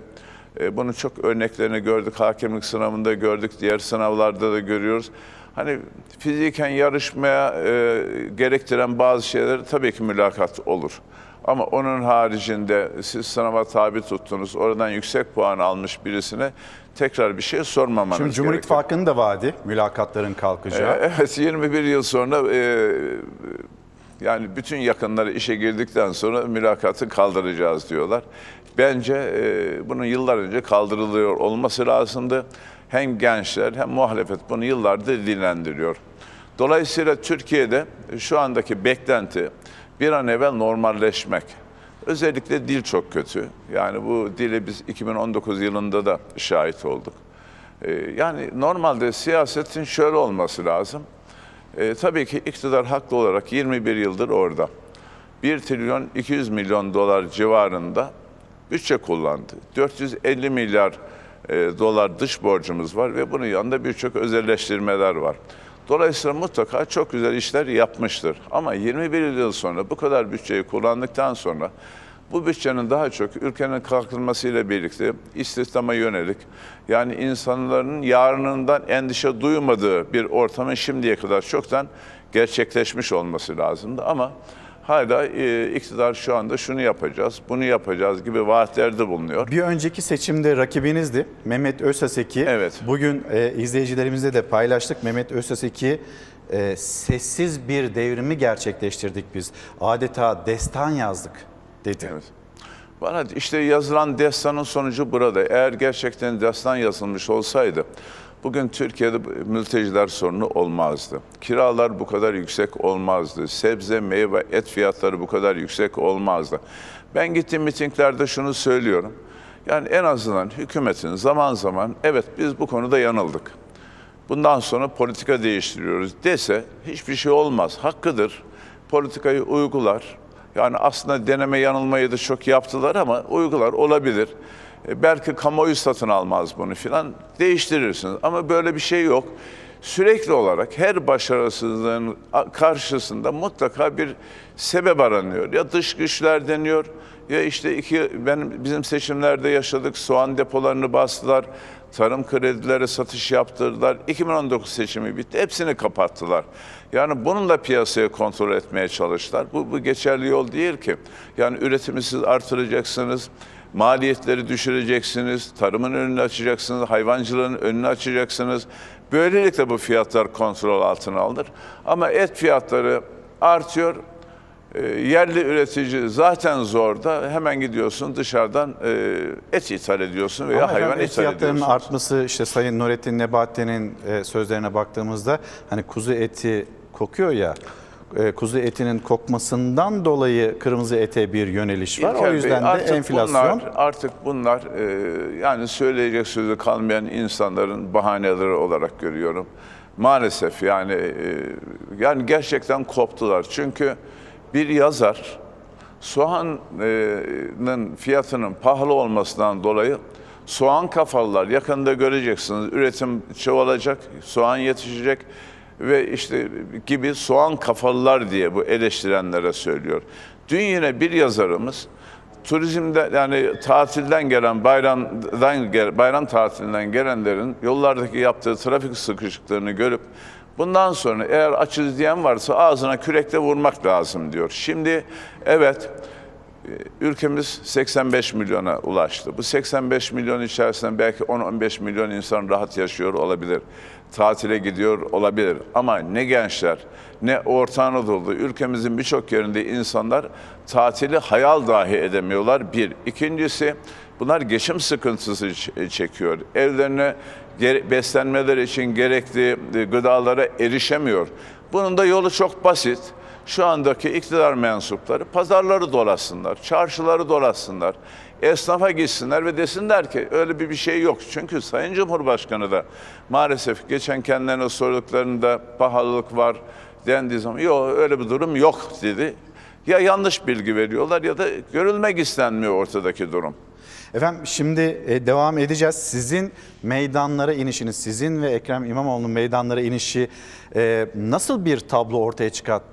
bunu çok örneklerini gördük, hakemlik sınavında gördük, diğer sınavlarda da görüyoruz. Hani fiziken yarışmaya e, gerektiren bazı şeyleri tabii ki mülakat olur. Ama onun haricinde siz sınava tabi tuttunuz, oradan yüksek puan almış birisine tekrar bir şey sormamanız gerekiyor. Şimdi Cumhur İttifakı'nın da vaadi mülakatların kalkacağı. E, evet, yirmi bir yıl sonra e, yani bütün yakınları işe girdikten sonra mülakatı kaldıracağız diyorlar. Bence e, bunun yıllar önce kaldırılıyor olması lazımdı. Hem gençler hem muhalefet bunu yıllardır dilendiriyor. Dolayısıyla Türkiye'de şu andaki beklenti bir an evvel normalleşmek. Özellikle dil çok kötü. Yani bu dile biz iki bin on dokuz yılında da şahit olduk. Yani normalde siyasetin şöyle olması lazım. E, tabii ki iktidar haklı olarak yirmi bir yıldır orada. bir trilyon iki yüz milyon dolar civarında bütçe kullandı. dört yüz elli milyar dolar dış borcumuz var ve bunun yanında birçok özelleştirmeler var. Dolayısıyla mutlaka çok güzel işler yapmıştır. Ama yirmi bir yıl sonra bu kadar bütçeyi kullandıktan sonra bu bütçenin daha çok ülkenin kalkınmasıyla birlikte istihdama yönelik, yani insanların yarınından endişe duymadığı bir ortamın şimdiye kadar çoktan gerçekleşmiş olması lazımdı. Ama hala e, iktidar şu anda şunu yapacağız, bunu yapacağız gibi vaatlerde bulunuyor. Bir önceki seçimde rakibinizdi Mehmet Özsasek'i. Evet. Bugün e, izleyicilerimizle de paylaştık. Mehmet Özsasek'i e, sessiz bir devrimi gerçekleştirdik biz. Adeta destan yazdık dedi. Evet. Bana işte yazılan destanın sonucu burada. Eğer gerçekten destan yazılmış olsaydı bugün Türkiye'de mülteciler sorunu olmazdı. Kiralar bu kadar yüksek olmazdı. Sebze, meyve, et fiyatları bu kadar yüksek olmazdı. Ben gittiğim mitinglerde şunu söylüyorum. Yani en azından hükümetin zaman zaman evet biz bu konuda yanıldık, bundan sonra politika değiştiriyoruz dese hiçbir şey olmaz. Hakkıdır. Politikayı uygular. Yani aslında deneme yanılmayı da çok yaptılar ama uygular olabilir. Belki kamuoyu satın almaz bunu filan, değiştirirsiniz. Ama böyle bir şey yok. Sürekli olarak her başarısızlığın karşısında mutlaka bir sebep aranıyor. Ya dış güçler deniyor, ya işte iki, benim, bizim seçimlerde yaşadık, soğan depolarını bastılar, tarım kredilere satış yaptırdılar. iki bin on dokuz seçimi bitti, hepsini kapattılar. Yani bununla piyasayı kontrol etmeye çalıştılar. Bu, bu geçerli yol değil ki. Yani üretimi siz artıracaksınız, maliyetleri düşüreceksiniz, tarımın önünü açacaksınız, hayvancılığın önünü açacaksınız. Böylelikle bu fiyatlar kontrol altına alınır. Ama et fiyatları artıyor. E, yerli üretici zaten zor da hemen gidiyorsun dışarıdan e, et ithal ediyorsun veya ama hayvan ithal ediyorsun. Fiyatların artması işte Sayın Nurettin Nebati'nin e, sözlerine baktığımızda hani kuzu eti kokuyor ya. Kuzu etinin kokmasından dolayı kırmızı ete bir yöneliş var. İlker o yüzden Bey, artık de enflasyon. Bunlar, artık bunlar e, yani söyleyecek sözü kalmayan insanların bahaneleri olarak görüyorum. Maalesef yani e, yani gerçekten koptular. Çünkü bir yazar soğanın fiyatının pahalı olmasından dolayı soğan kafalılar, yakında göreceksiniz, üretim çoğalacak, soğan yetişecek. ve işte gibi soğan kafalılar diye bu eleştirenlere söylüyor. Dün yine bir yazarımız turizmde, yani tatilden gelen, bayramdan, bayram tatilinden gelenlerin yollardaki yaptığı trafik sıkışıklığını görüp bundan sonra eğer açız diyen varsa ağzına kürekle vurmak lazım diyor. Şimdi evet, ülkemiz seksen beş milyona ulaştı. Bu seksen beş milyon içerisinde belki on on beş milyon insan rahat yaşıyor olabilir. Tatile gidiyor olabilir. Ama ne gençler, ne Orta Anadolu'da, ülkemizin birçok yerinde insanlar tatili hayal dahi edemiyorlar. Bir. İkincisi, bunlar geçim sıkıntısı çekiyor. Evlerine beslenmeleri için gerekli gıdalara erişemiyor. Bunun da yolu çok basit. Şu andaki iktidar mensupları pazarları dolasınlar, çarşıları dolasınlar, esnafa gitsinler ve desinler ki öyle bir bir şey yok. Çünkü Sayın Cumhurbaşkanı da maalesef geçen kendilerine sorduklarında pahalılık var dendiği zaman yok, öyle bir durum yok dedi. Ya yanlış bilgi veriyorlar ya da görülmek istenmiyor ortadaki durum. Efendim şimdi devam edeceğiz. Sizin meydanlara inişiniz, sizin ve Ekrem İmamoğlu'nun meydanlara inişi nasıl bir tablo ortaya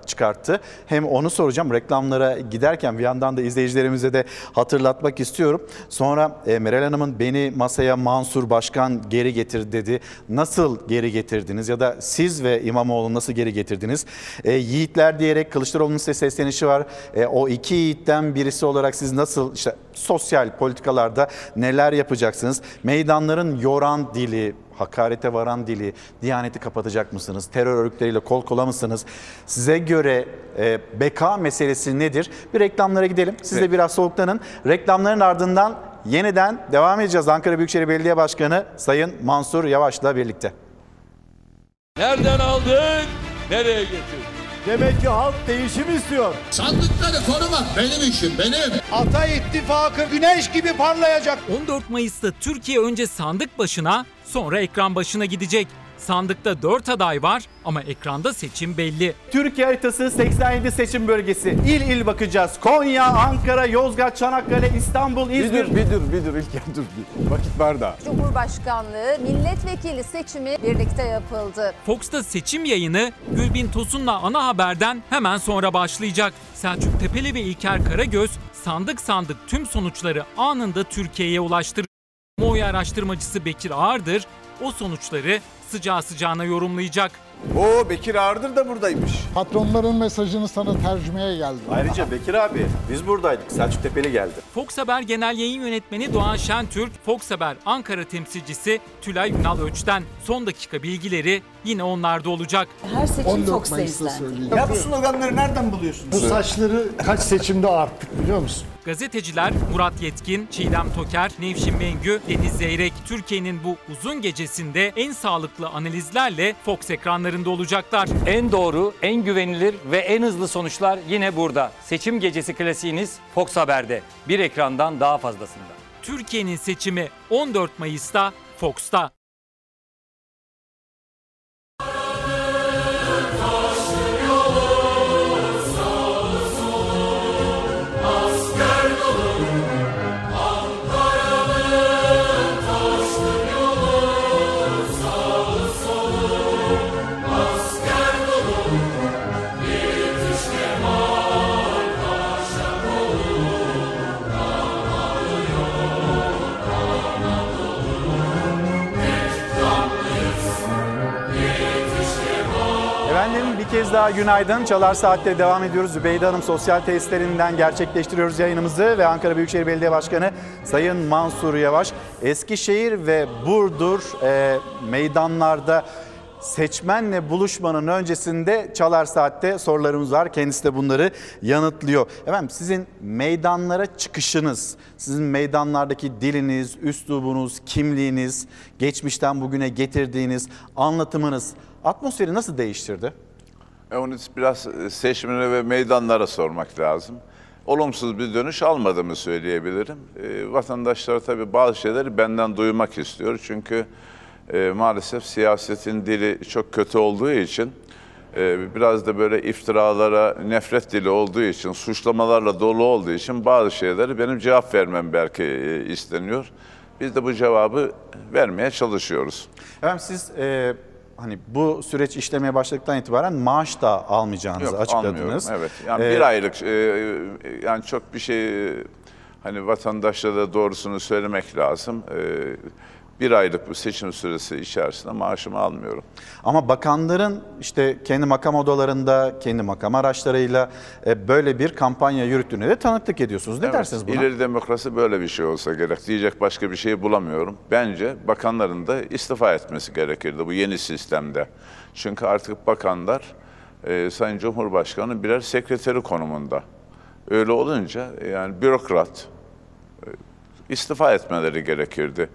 çıkarttı? Hem onu soracağım, reklamlara giderken bir yandan da izleyicilerimize de hatırlatmak istiyorum. Sonra Meral Hanım'ın beni masaya Mansur Başkan geri getir dedi. Nasıl geri getirdiniz ya da siz ve İmamoğlu nasıl geri getirdiniz? Yiğitler diyerek Kılıçdaroğlu'nun size seslenişi var. O iki yiğitten birisi olarak siz nasıl işte sosyal politikalarda neler yapacaksınız? Meydanların yoran dili, hakarete varan dili, Diyaneti kapatacak mısınız? Terör örgütleriyle kol kola mısınız? Size göre e, beka meselesi nedir? Bir reklamlara gidelim. Siz evet. de biraz soğuklanın. Reklamların ardından yeniden devam edeceğiz. Ankara Büyükşehir Belediye Başkanı Sayın Mansur Yavaş'la birlikte. Nereden aldık? Nereye getirdik? Demek ki halk değişim istiyor. Sandıkları korumak benim işim, benim. Ata İttifakı güneş gibi parlayacak. on dört Mayıs'ta Türkiye önce sandık başına, sonra ekran başına gidecek. Sandıkta dört aday var ama ekranda seçim belli. Türkiye haritası seksen yedi seçim bölgesi. İl il bakacağız. Konya, Ankara, Yozgat, Çanakkale, İstanbul, İzmir. Bir dur, bir dur, bir dur İlker dur. Bir. Vakit var da. Cumhurbaşkanlığı milletvekili seçimi birlikte yapıldı. Fox'ta seçim yayını Gülbin Tosun'la ana haberden hemen sonra başlayacak. Selçuk Tepeli ve İlker Karagöz sandık sandık tüm sonuçları anında Türkiye'ye ulaştırdı. Kamuoyu araştırmacısı Bekir Ağırdır o sonuçları sıcağı sıcağına yorumlayacak. Oo, Bekir Ağırdır da buradaymış. Patronların mesajını sana tercümeye geldi. Ayrıca Bekir abi biz buradaydık. Selçuk Tepeli geldi. Fox Haber Genel Yayın Yönetmeni Doğan Şentürk, Fox Haber Ankara temsilcisi Tülay Ünal Öç'ten son dakika bilgileri yine onlarda olacak. Her seçim Fox'a izlendi. Ya bu sloganları nereden buluyorsunuz? Bu saçları kaç seçimde arttık biliyor musun? Gazeteciler Murat Yetkin, Çiğdem Toker, Nevşin Mengü, Deniz Zeyrek Türkiye'nin bu uzun gecesinde en sağlıklı analizlerle Fox ekranlarında olacaklar. En doğru, en güvenilir ve en hızlı sonuçlar yine burada. Seçim gecesi klasiğiniz Fox Haber'de. Bir ekrandan daha fazlasında. Türkiye'nin seçimi on dört Mayıs'ta Fox'ta. Bir kez daha günaydın. Çalar Saat'te devam ediyoruz. Zübeyde Hanım sosyal tesislerinden gerçekleştiriyoruz yayınımızı ve Ankara Büyükşehir Belediye Başkanı Sayın Mansur Yavaş, Eskişehir ve Burdur e, meydanlarda seçmenle buluşmanın öncesinde Çalar Saat'te sorularımız var. Kendisi de bunları yanıtlıyor. Efendim sizin meydanlara çıkışınız, sizin meydanlardaki diliniz, üslubunuz, kimliğiniz, geçmişten bugüne getirdiğiniz anlatımınız atmosferi nasıl değiştirdi? Onu biraz seçmene ve meydanlara sormak lazım. Olumsuz bir dönüş almadığımı söyleyebilirim. E, vatandaşlar tabii bazı şeyleri benden duymak istiyor. Çünkü e, maalesef siyasetin dili çok kötü olduğu için, e, biraz da böyle iftiralara, nefret dili olduğu için, suçlamalarla dolu olduğu için bazı şeyleri benim cevap vermem belki e, isteniyor. Biz de bu cevabı vermeye çalışıyoruz. Efendim siz... E... hani bu süreç işlemeye başladıktan itibaren maaş da almayacağınızı Yok, açıkladınız. Evet. Yani ee, bir aylık e, yani çok bir şey hani vatandaşlara da doğrusunu söylemek lazım. E, bir aylık bu seçim süresi içerisinde maaşımı almıyorum. Ama bakanların işte kendi makam odalarında, kendi makam araçlarıyla böyle bir kampanya yürüttüğüne de tanıklık ediyorsunuz. Ne evet, dersiniz buna? İleri demokrasi böyle bir şey olsa gerek. Diyecek başka bir şey bulamıyorum. Bence bakanların da istifa etmesi gerekirdi bu yeni sistemde. Çünkü artık bakanlar e, Sayın Cumhurbaşkanı'nın birer sekreteri konumunda. Öyle olunca yani bürokrat e, istifa etmeleri gerekirdi.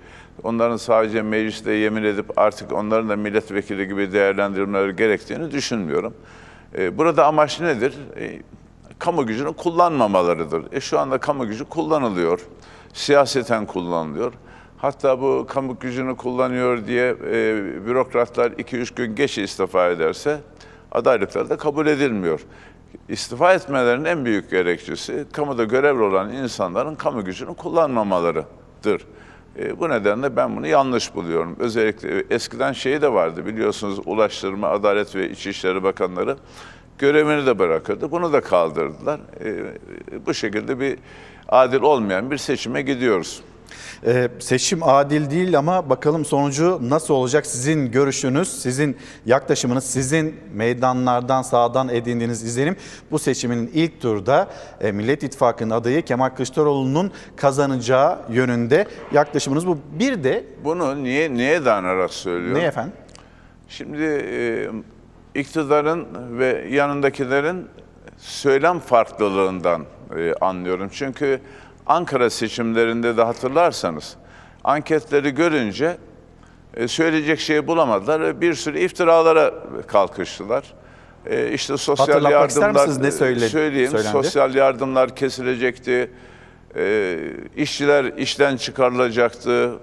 Onların sadece mecliste yemin edip artık onların da milletvekili gibi değerlendirmeleri gerektiğini düşünmüyorum. Burada amaç nedir? Kamu gücünü kullanmamalarıdır. E şu anda kamu gücü kullanılıyor. Siyaseten kullanılıyor. Hatta bu kamu gücünü kullanıyor diye bürokratlar iki üç gün geç istifa ederse adaylıkları da kabul edilmiyor. İstifa etmelerinin en büyük gerekçesi kamuda görevli olan insanların kamu gücünü kullanmamalarıdır. Bu nedenle ben bunu yanlış buluyorum. Özellikle eskiden şeyi de vardı biliyorsunuz, Ulaştırma, Adalet ve İçişleri Bakanları görevini de bırakırdı. Bunu da kaldırdılar. Bu şekilde bir adil olmayan bir seçime gidiyoruz. Ee, seçim adil değil ama bakalım sonucu nasıl olacak? Sizin görüşünüz, sizin yaklaşımınız, sizin meydanlardan, sahadan edindiğiniz izlenim bu seçimin ilk turda e, Millet İttifakı'nın adayı Kemal Kılıçdaroğlu'nun kazanacağı yönünde yaklaşımınız bu. Bir de bunu niye niye dayanarak söylüyorum? Ne efendim? Şimdi e, iktidarın ve yanındakilerin söylem farklılığından e, anlıyorum. Çünkü Ankara seçimlerinde de hatırlarsanız anketleri görünce söyleyecek şeyi bulamadılar ve bir sürü iftiralara kalkıştılar. İşte sosyal Hatırlatmak yardımlar ister ne söyledi, söyleyeyim, söylendi. sosyal yardımlar kesilecekti, işçiler işten çıkarılacaktı,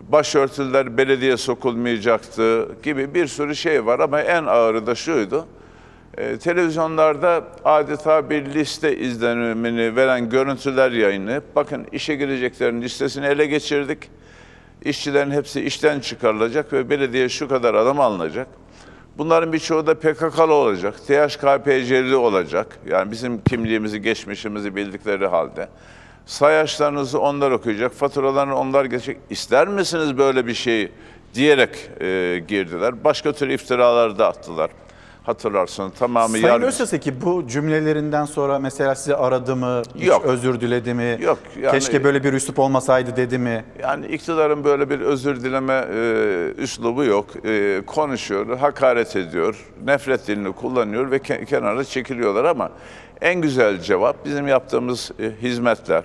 başörtüler belediye sokulmayacaktı gibi bir sürü şey var ama en ağırı da şuydu. Ee, televizyonlarda adeta bir liste izlenimini veren görüntüler yayını. Bakın işe gireceklerin listesini ele geçirdik. İşçilerin hepsi işten çıkarılacak ve belediye şu kadar adam alınacak. Bunların birçoğu da P K K'lı olacak, T H K P C'li olacak. Yani bizim kimliğimizi, geçmişimizi bildikleri halde. Sayaçlarınızı onlar okuyacak, faturalarını onlar geçecek. İster misiniz böyle bir şeyi diyerek e, girdiler. Başka tür iftiralar da attılar. Hatırlarsın tamamı yargı. Sayın Öztürk'e bu cümlelerinden sonra mesela sizi aradı mı, Yok. özür diledi mi, Yok, yani, keşke böyle bir üslup olmasaydı dedi mi? Yani iktidarın böyle bir özür dileme e, üslubu yok. E, konuşuyor, hakaret ediyor, nefret dilini kullanıyor ve ke kenara çekiliyorlar ama en güzel cevap bizim yaptığımız e, hizmetler.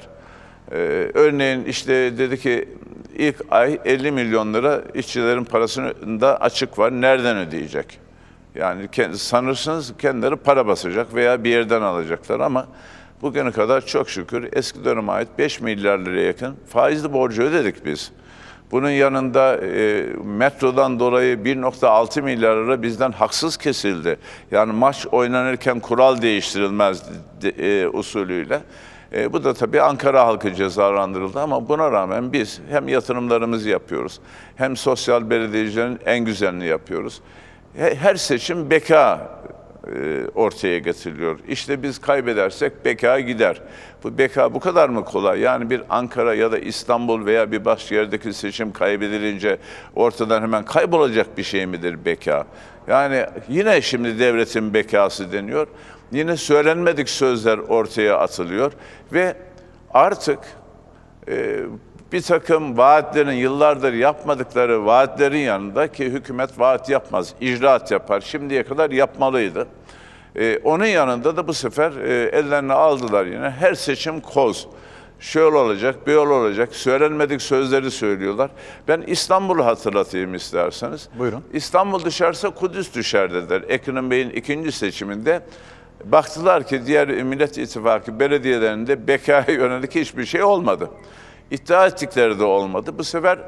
E, örneğin işte dedi ki ilk ay elli milyon lira işçilerin parasında açık var, nereden ödeyecek? Yani sanırsınız kendileri para basacak veya bir yerden alacaklar ama bugüne kadar çok şükür eski döneme ait beş milyar liraya yakın faizli borcu ödedik biz. Bunun yanında e, metrodan dolayı bir nokta altı milyar lira bizden haksız kesildi. Yani maç oynanırken kural değiştirilmez e, usulüyle. E, bu da tabii Ankara halkı cezalandırıldı ama buna rağmen biz hem yatırımlarımızı yapıyoruz hem sosyal belediyecilerin en güzelini yapıyoruz. Her seçim beka ortaya getiriliyor. İşte biz kaybedersek beka gider. Bu beka bu kadar mı kolay? Yani bir Ankara ya da İstanbul veya bir başka yerdeki seçim kaybedilince ortadan hemen kaybolacak bir şey midir beka? Yani yine şimdi devletin bekası deniyor. Yine söylenmedik sözler ortaya atılıyor ve artık e, bir takım vaatlerin, yıllardır yapmadıkları vaatlerin yanında ki hükümet vaat yapmaz, icraat yapar. Şimdiye kadar yapmalıydı. Ee, onun yanında da bu sefer e, ellerine aldılar yine. Her seçim koz. Şöyle olacak, böyle olacak. Söylenmedik sözleri söylüyorlar. Ben İstanbul'u hatırlatayım isterseniz. Buyurun. İstanbul düşerse Kudüs düşer dediler. Ekrem Bey'in ikinci seçiminde baktılar ki diğer Millet İttifakı belediyelerinde bekaya yönelik hiçbir şey olmadı. İddia ettikleri de olmadı. Bu sefer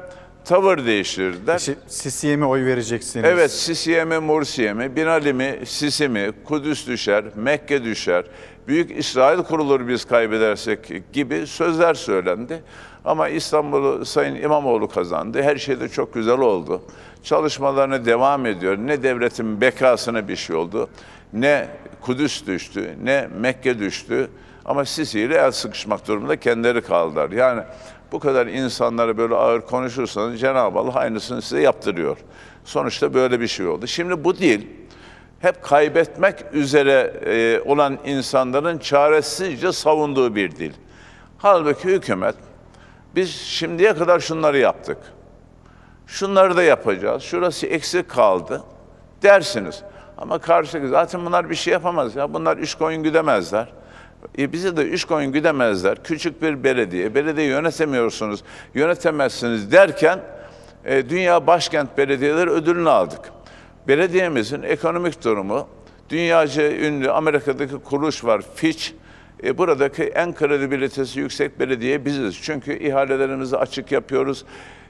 tavır değiştirdiler. Sisi'ye mi oy vereceksiniz? Evet, Sisi'ye mi, Mursi'ye mi, Binali mi, Sisi mi, Kudüs düşer, Mekke düşer, Büyük İsrail kurulur biz kaybedersek gibi sözler söylendi. Ama İstanbul'u Sayın İmamoğlu kazandı. Her şey de çok güzel oldu. Çalışmalarına devam ediyor. Ne devletin bekasına bir şey oldu, ne Kudüs düştü, ne Mekke düştü. Ama Sisi ile el sıkışmak durumunda kendileri kaldılar. Yani bu kadar insanlara böyle ağır konuşursanız Cenab-ı Allah aynısını size yaptırıyor. Sonuçta böyle bir şey oldu. Şimdi bu değil, hep kaybetmek üzere e, olan insanların çaresizce savunduğu bir dil. Halbuki hükümet, biz şimdiye kadar şunları yaptık, şunları da yapacağız, şurası eksik kaldı dersiniz. Ama karşılıklı zaten bunlar bir şey yapamaz ya, bunlar üç koyun güdemezler. E bize de üç koyun güdemezler. Küçük bir belediye, belediye yönetemiyorsunuz, yönetemezsiniz derken e, Dünya Başkent Belediyeleri ödülünü aldık. Belediyemizin ekonomik durumu, dünyaca ünlü Amerika'daki kuruluş var, Fitch, e, buradaki en kredibilitesi yüksek belediye biziz. Çünkü ihalelerimizi açık yapıyoruz,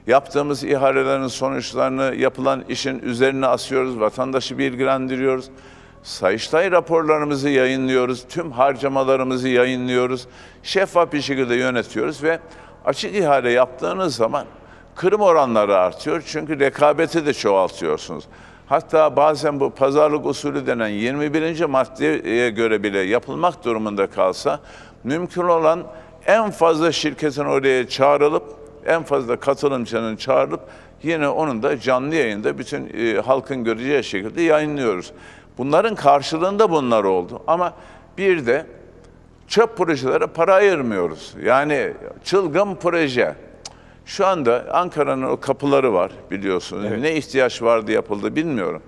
yaptığımız ihalelerin sonuçlarını yapılan işin üzerine asıyoruz, vatandaşı bilgilendiriyoruz. Sayıştay raporlarımızı yayınlıyoruz, tüm harcamalarımızı yayınlıyoruz, şeffaf bir şekilde yönetiyoruz ve açık ihale yaptığınız zaman kırım oranları artıyor çünkü rekabeti de çoğaltıyorsunuz. Hatta bazen bu pazarlık usulü denen yirmi birinci maddeye göre bile yapılmak durumunda kalsa mümkün olan en fazla şirketin oraya çağrılıp, en fazla katılımcının çağrılıp yine onun da canlı yayında bütün e, halkın göreceği şekilde yayınlıyoruz. Bunların karşılığında bunlar oldu. Ama bir de çöp projelere para ayırmıyoruz. Yani çılgın proje. Şu anda Ankara'nın o kapıları var biliyorsunuz. Evet. Ne ihtiyaç vardı yapıldı bilmiyorum.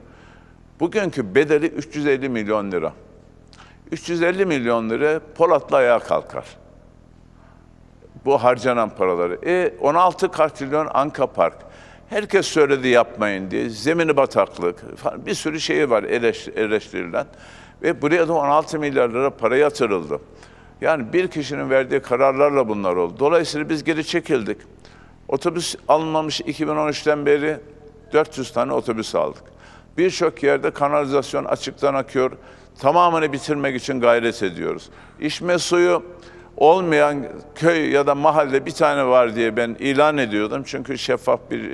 Bugünkü bedeli üç yüz elli milyon lira. üç yüz elli milyon lira Polat'la ayağa kalkar. Bu harcanan paraları. E, on altı katrilyon Anka Park. Herkes söyledi yapmayın diye, zemini bataklık falan bir sürü şey var eleştirilen ve buraya da on altı milyar lira para yatırıldı. Yani bir kişinin verdiği kararlarla bunlar oldu. Dolayısıyla biz geri çekildik. Otobüs alınmamış iki bin on üçten beri dört yüz tane otobüs aldık. Birçok yerde kanalizasyon açıktan akıyor, tamamını bitirmek için gayret ediyoruz. İçme suyu olmayan köy ya da mahalle bir tane var diye ben ilan ediyordum. Çünkü şeffaf bir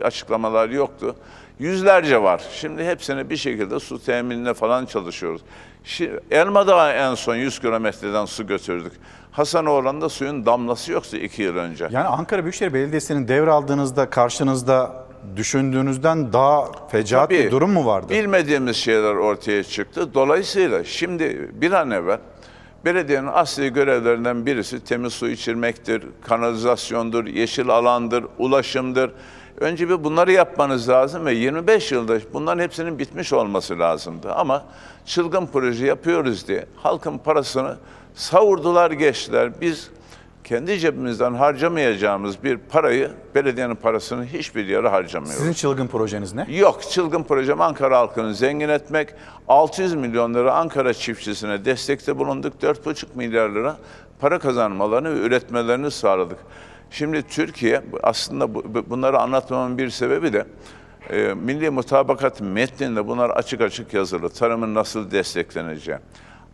e, açıklamalar yoktu. Yüzlerce var. Şimdi hepsini bir şekilde su teminine falan çalışıyoruz. Şimdi Elmadağ'a en son yüz kilometreden su götürdük. Hasanoğlu'nda suyun damlası yoktu iki yıl önce. Yani Ankara Büyükşehir Belediyesi'nin devraldığınızda karşınızda düşündüğünüzden daha fecaat Tabii, bir durum mu vardı? Bilmediğimiz şeyler ortaya çıktı. Dolayısıyla şimdi bir an evvel belediyenin asli görevlerinden birisi temiz su içirmektir, kanalizasyondur, yeşil alandır, ulaşımdır. Önce bir bunları yapmanız lazım ve yirmi beş yılda bunların hepsinin bitmiş olması lazımdı. Ama çılgın proje yapıyoruz diye halkın parasını savurdular geçtiler. Biz kendi cebimizden harcamayacağımız bir parayı, belediyenin parasını hiçbir yere harcamıyoruz. Sizin çılgın projeniz ne? Yok, çılgın projem Ankara halkını zengin etmek. altı yüz milyon lira Ankara çiftçisine destekte bulunduk. dört buçuk milyar lira para kazanmalarını ve üretmelerini sağladık. Şimdi Türkiye, aslında bunları anlatmamın bir sebebi de e, Milli Mutabakat metninde bunlar açık açık yazılı. Tarımın nasıl destekleneceği.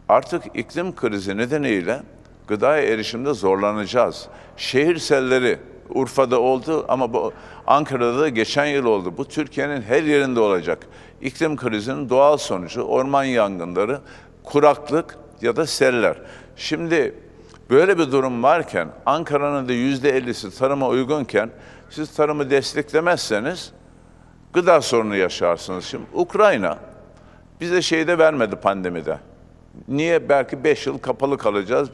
Artık iklim krizi nedeniyle gıdaya erişimde zorlanacağız. Şehir selleri Urfa'da oldu ama bu Ankara'da da geçen yıl oldu. Bu Türkiye'nin her yerinde olacak. İklim krizinin doğal sonucu orman yangınları, kuraklık ya da seller. Şimdi böyle bir durum varken Ankara'nın da yüzde ellisi tarıma uygunken siz tarımı desteklemezseniz gıda sorunu yaşarsınız. Şimdi Ukrayna bize şey de vermedi pandemide. Niye? Belki beş yıl kapalı kalacağız.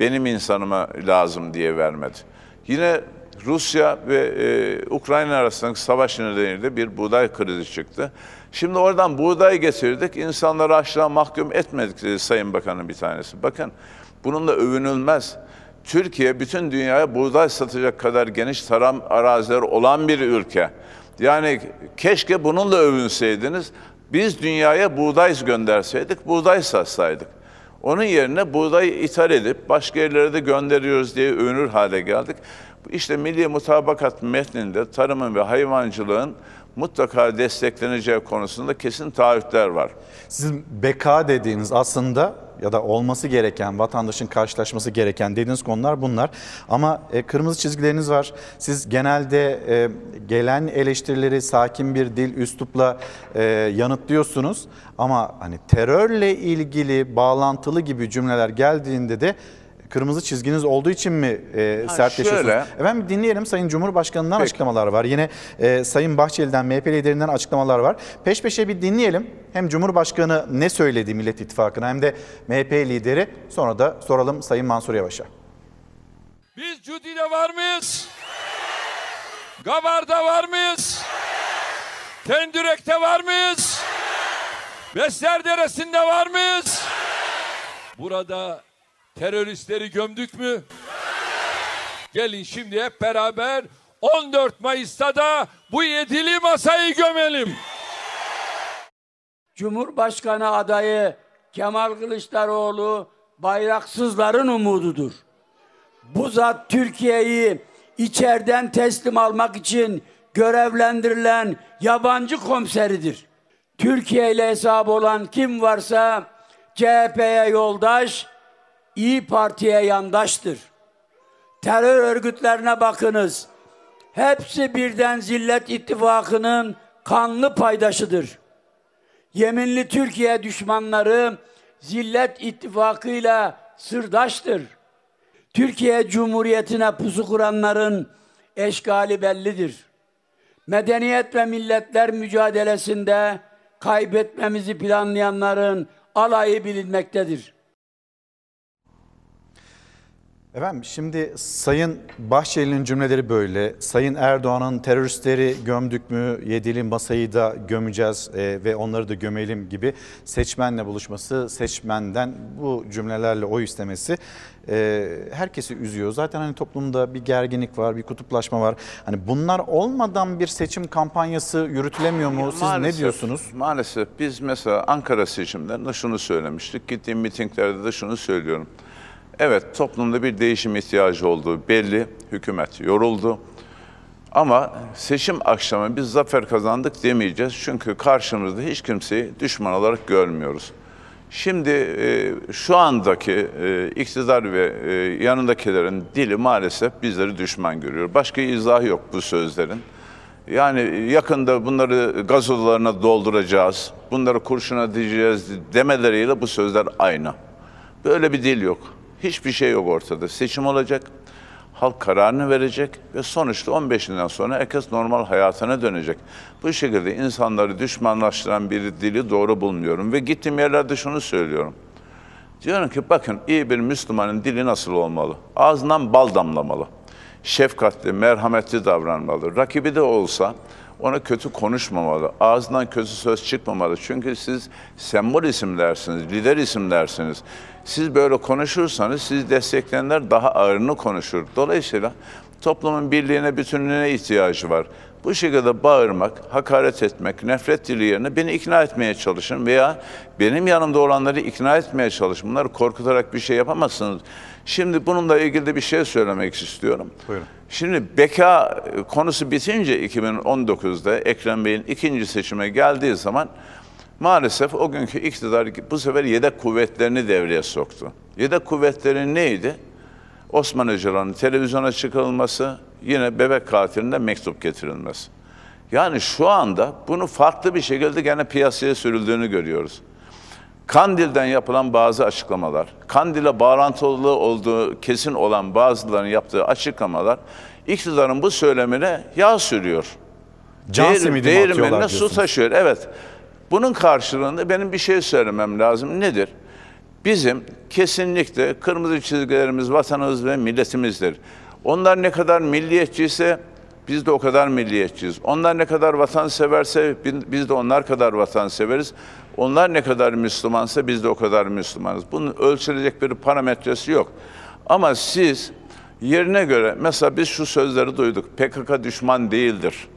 Benim insanıma lazım diye vermedi. Yine Rusya ve e, Ukrayna arasındaki savaş nedeniyle bir buğday krizi çıktı. Şimdi oradan buğday getirdik, insanları açlığa mahkum etmedik dedi Sayın Bakan'ın bir tanesi. Bakın, bununla övünülmez. Türkiye bütün dünyaya buğday satacak kadar geniş tarım arazileri olan bir ülke. Yani keşke bununla övünseydiniz, biz dünyaya buğday gönderseydik, buğday satsaydık. Onun yerine buğdayı ithal edip başka yerlere de gönderiyoruz diye övünür hale geldik. İşte Milli Mutabakat metninde tarımın ve hayvancılığın mutlaka destekleneceği konusunda kesin taahhütler var. Sizin B K dediğiniz aslında ya da olması gereken, vatandaşın karşılaşması gereken dediğiniz konular bunlar. Ama kırmızı çizgileriniz var. Siz genelde gelen eleştirileri sakin bir dil, üslupla yanıtlıyorsunuz. Ama hani terörle ilgili bağlantılı gibi cümleler geldiğinde de kırmızı çizginiz olduğu için mi e, sertleşiyorsunuz? Efendim dinleyelim, Sayın Cumhurbaşkanı'ndan Peki. açıklamalar var. Yine e, Sayın Bahçeli'den, M H P liderinden açıklamalar var. Peş peşe bir dinleyelim. Hem Cumhurbaşkanı ne söyledi Millet İttifakı'na, hem de M H P lideri. Sonra da soralım Sayın Mansur Yavaş'a. Biz Cudi'de var mıyız? Gabar'da var mıyız? Tendürek'te var mıyız? Besler Deresi'nde var mıyız? Burada teröristleri gömdük mü? Gelin şimdi hep beraber on dört Mayıs'ta da bu yedili masayı gömelim. Cumhurbaşkanı adayı Kemal Kılıçdaroğlu bayraksızların umududur. Bu zat Türkiye'yi içeriden teslim almak için görevlendirilen yabancı komiseridir. Türkiye ile hesabı olan kim varsa C H P'ye yoldaş, İYİ Parti'ye yandaştır. Terör örgütlerine bakınız. Hepsi birden Zillet İttifakı'nın kanlı paydaşıdır. Yeminli Türkiye düşmanları Zillet İttifakı'yla sırdaştır. Türkiye Cumhuriyeti'ne pusu kuranların eşkali bellidir. Medeniyet ve milletler mücadelesinde kaybetmemizi planlayanların alayı bilinmektedir. Efendim şimdi Sayın Bahçeli'nin cümleleri böyle. Sayın Erdoğan'ın teröristleri gömdük mü, yedili masayı da gömeceğiz e, ve onları da gömelim gibi seçmenle buluşması, seçmenden bu cümlelerle oy istemesi e, herkesi üzüyor. Zaten hani toplumda bir gerginlik var, bir kutuplaşma var. Hani bunlar olmadan bir seçim kampanyası yürütülemiyor mu? Ya, Siz maalesef, ne diyorsunuz? Maalesef biz mesela Ankara seçimlerinde şunu söylemiştik. Gittiğim mitinglerde de şunu söylüyorum. Evet, toplumda bir değişim ihtiyacı olduğu belli. Hükümet yoruldu. Ama seçim akşamı biz zafer kazandık demeyeceğiz. Çünkü karşımızda hiç kimseyi düşman olarak görmüyoruz. Şimdi şu andaki iktidar ve yanındakilerin dili maalesef bizleri düşman görüyor. Başka izahı yok bu sözlerin. Yani yakında bunları gazolarına dolduracağız, bunları kurşuna diyeceğiz demeleriyle bu sözler aynı. Böyle bir dil yok. Hiçbir şey yok ortada. Seçim olacak, halk kararını verecek ve sonuçta on beşinden sonra herkes normal hayatına dönecek. Bu şekilde insanları düşmanlaştıran bir dili doğru bulmuyorum ve gittiğim yerlerde şunu söylüyorum. Diyorum ki bakın, iyi bir Müslümanın dili nasıl olmalı? Ağzından bal damlamalı. Şefkatli, merhametli davranmalı. Rakibi de olsa ona kötü konuşmamalı. Ağzından kötü söz çıkmamalı. Çünkü siz sembol isim dersiniz, lider isim dersiniz. Siz böyle konuşursanız siz destekleyenler daha ağırını konuşur. Dolayısıyla toplumun birliğine, bütünlüğüne ihtiyacı var. Bu şekilde bağırmak, hakaret etmek, nefret dili yerine beni ikna etmeye çalışın veya benim yanımda olanları ikna etmeye çalışın. Bunları korkutarak bir şey yapamazsınız. Şimdi bununla ilgili de bir şey söylemek istiyorum. Buyurun. Şimdi beka konusu bitince iki bin on dokuzda Ekrem Bey'in ikinci seçime geldiği zaman maalesef o günkü iktidar bu sefer yedek kuvvetlerini devreye soktu. Yedek kuvvetleri neydi? Osman Öcalan'ın televizyona çıkarılması, yine bebek katilinde mektup getirilmesi. Yani şu anda bunu farklı bir şekilde gene piyasaya sürüldüğünü görüyoruz. Kandil'den yapılan bazı açıklamalar, Kandil'e bağlantılı olduğu kesin olan bazılarının yaptığı açıklamalar iktidarın bu söylemine yağ sürüyor. Değir, değirmenine su taşıyor. Evet. Bunun karşılığında benim bir şey söylemem lazım. Nedir? Bizim kesinlikle kırmızı çizgilerimiz vatanımız ve milletimizdir. Onlar ne kadar milliyetçiyse biz de o kadar milliyetçiyiz. Onlar ne kadar vatanseverse biz de onlar kadar vatanseveriz. Onlar ne kadar Müslümansa biz de o kadar Müslümanız. Bunun ölçülecek bir parametresi yok. Ama siz yerine göre, mesela biz şu sözleri duyduk. P K K düşman değildir.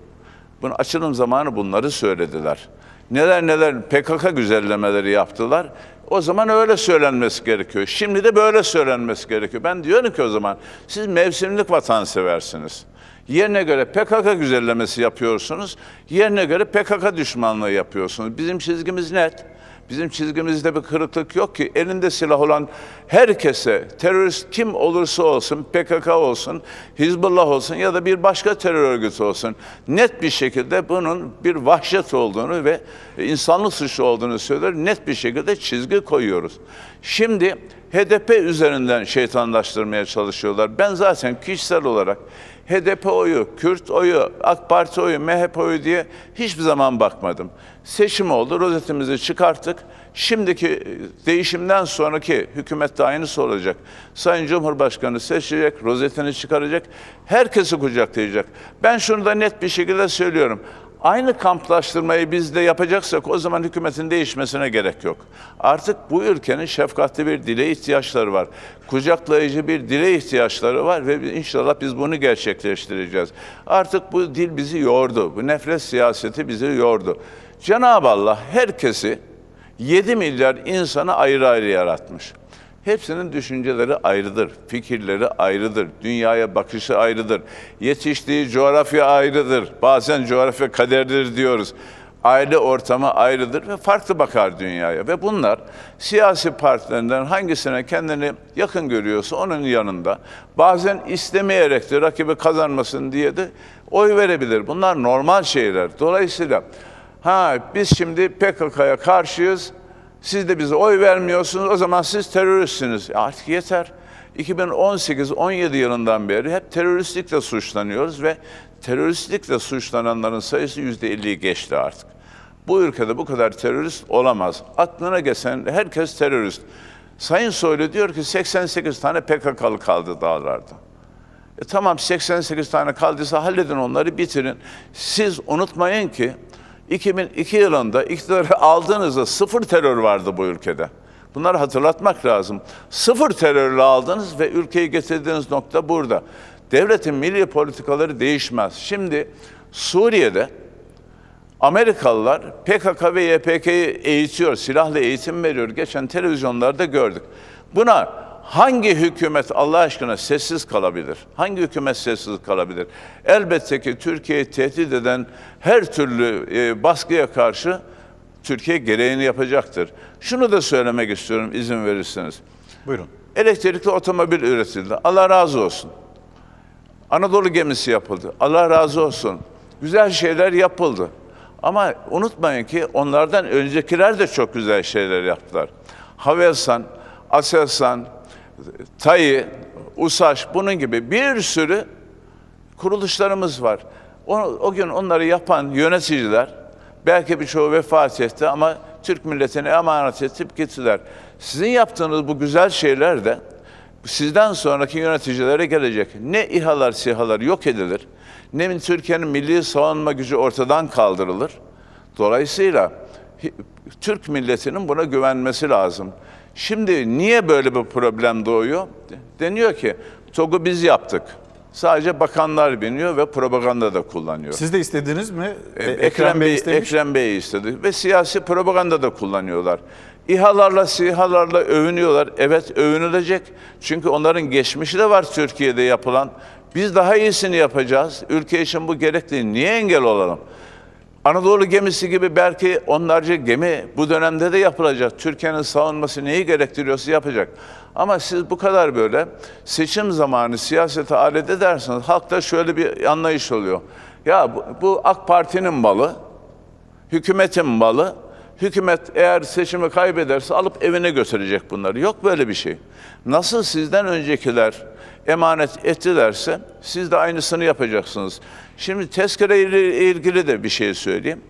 Bunu açılım zamanı bunları söylediler. Neler neler P K K güzellemeleri yaptılar. O zaman öyle söylenmesi gerekiyor. Şimdi de böyle söylenmesi gerekiyor. Ben diyorum ki o zaman siz mevsimlik vatanseversiniz. Yerine göre P K K güzellemesi yapıyorsunuz. Yerine göre P K K düşmanlığı yapıyorsunuz. Bizim çizgimiz net. Bizim çizgimizde bir kırıklık yok ki. Elinde silah olan herkese, terörist kim olursa olsun, P K K olsun, Hizbullah olsun ya da bir başka terör örgütü olsun, net bir şekilde bunun bir vahşet olduğunu ve insanlık suçu olduğunu söyler, net bir şekilde çizgi koyuyoruz. Şimdi H D P üzerinden şeytanlaştırmaya çalışıyorlar. Ben zaten kişisel olarak H D P oyu, Kürt oyu, AK Parti oyu, M H P oyu diye hiçbir zaman bakmadım. Seçim oldu, rozetimizi çıkarttık. Şimdiki değişimden sonraki hükümet de aynısı olacak. Sayın Cumhurbaşkanı seçecek, rozetini çıkaracak, herkesi kucaklayacak. Ben şunu da net bir şekilde söylüyorum. Aynı kamplaştırmayı biz de yapacaksak o zaman hükümetin değişmesine gerek yok. Artık bu ülkenin şefkatli bir dile ihtiyaçları var. Kucaklayıcı bir dile ihtiyaçları var ve inşallah biz bunu gerçekleştireceğiz. Artık bu dil bizi yordu. Bu nefret siyaseti bizi yordu. Cenab-ı Allah herkesi yedi milyar insanı ayrı ayrı yaratmış. Hepsinin düşünceleri ayrıdır, fikirleri ayrıdır, dünyaya bakışı ayrıdır, yetiştiği coğrafya ayrıdır, bazen coğrafya kaderdir diyoruz. Aile ortamı ayrıdır ve farklı bakar dünyaya ve bunlar siyasi partilerinden hangisine kendini yakın görüyorsa onun yanında bazen istemeyerek de rakibi kazanmasın diye de oy verebilir. Bunlar normal şeyler. Dolayısıyla ha biz şimdi P K K'ya karşıyız. Siz de bize oy vermiyorsunuz, o zaman siz teröristsiniz. Artık yeter. iki bin on sekiz on yedi yılından beri hep teröristlikle suçlanıyoruz ve teröristlikle suçlananların sayısı yüzde elliyi geçti artık. Bu ülkede bu kadar terörist olamaz. Aklına geçen herkes terörist. Sayın Soylu diyor ki seksen sekiz tane P K K'lı kaldı dağlarda. E tamam, seksen sekiz tane kaldıysa halledin onları, bitirin. Siz unutmayın ki iki bin iki yılında iktidarı aldığınızda sıfır terör vardı bu ülkede. Bunları hatırlatmak lazım. Sıfır terörle aldınız ve ülkeyi getirdiğiniz nokta burada. Devletin milli politikaları değişmez. Şimdi Suriye'de Amerikalılar P K K ve Y P K'yi eğitiyor, silahla eğitim veriyor. Geçen televizyonlarda gördük. Buna hangi hükümet Allah aşkına sessiz kalabilir? Hangi hükümet sessiz kalabilir? Elbette ki Türkiye'yi tehdit eden her türlü baskıya karşı Türkiye gereğini yapacaktır. Şunu da söylemek istiyorum izin verirseniz. Buyurun. Elektrikli otomobil üretildi. Allah razı olsun. Anadolu gemisi yapıldı. Allah razı olsun. Güzel şeyler yapıldı. Ama unutmayın ki onlardan öncekiler de çok güzel şeyler yaptılar. Havelsan, Aselsan, T A İ, U S A Ş, bunun gibi bir sürü kuruluşlarımız var. O, o gün onları yapan yöneticiler, belki birçoğu vefat etti ama Türk milletine emanet edip gittiler. Sizin yaptığınız bu güzel şeyler de sizden sonraki yöneticilere gelecek. Ne İHA'lar, SİHA'lar yok edilir, ne Türkiye'nin milli savunma gücü ortadan kaldırılır. Dolayısıyla Türk milletinin buna güvenmesi lazım. Şimdi niye böyle bir problem doğuyor? Deniyor ki TOG'u biz yaptık. Sadece bakanlar biniyor ve propaganda da kullanıyor. Siz de istediniz mi? Ee, Ekrem Bey istemiş. Ekrem Bey istedi ve siyasi propaganda da kullanıyorlar. İHA'larla, SİHA'larla övünüyorlar. Evet, övünülecek. Çünkü onların geçmişi de var Türkiye'de yapılan. Biz daha iyisini yapacağız. Ülke için bu gerekli. Niye engel olalım? Anadolu gemisi gibi belki onlarca gemi bu dönemde de yapılacak. Türkiye'nin savunması neyi gerektiriyorsa yapacak. Ama siz bu kadar böyle seçim zamanı siyasete alet ederseniz halkta şöyle bir anlayış oluyor. Ya bu, bu AK Parti'nin malı, hükümetin malı. Hükümet eğer seçimi kaybederse alıp evine götürecek bunları. Yok böyle bir şey. Nasıl sizden öncekiler emanet ettilerse siz de aynısını yapacaksınız. Şimdi tezkere ile ilgili de bir şey söyleyeyim.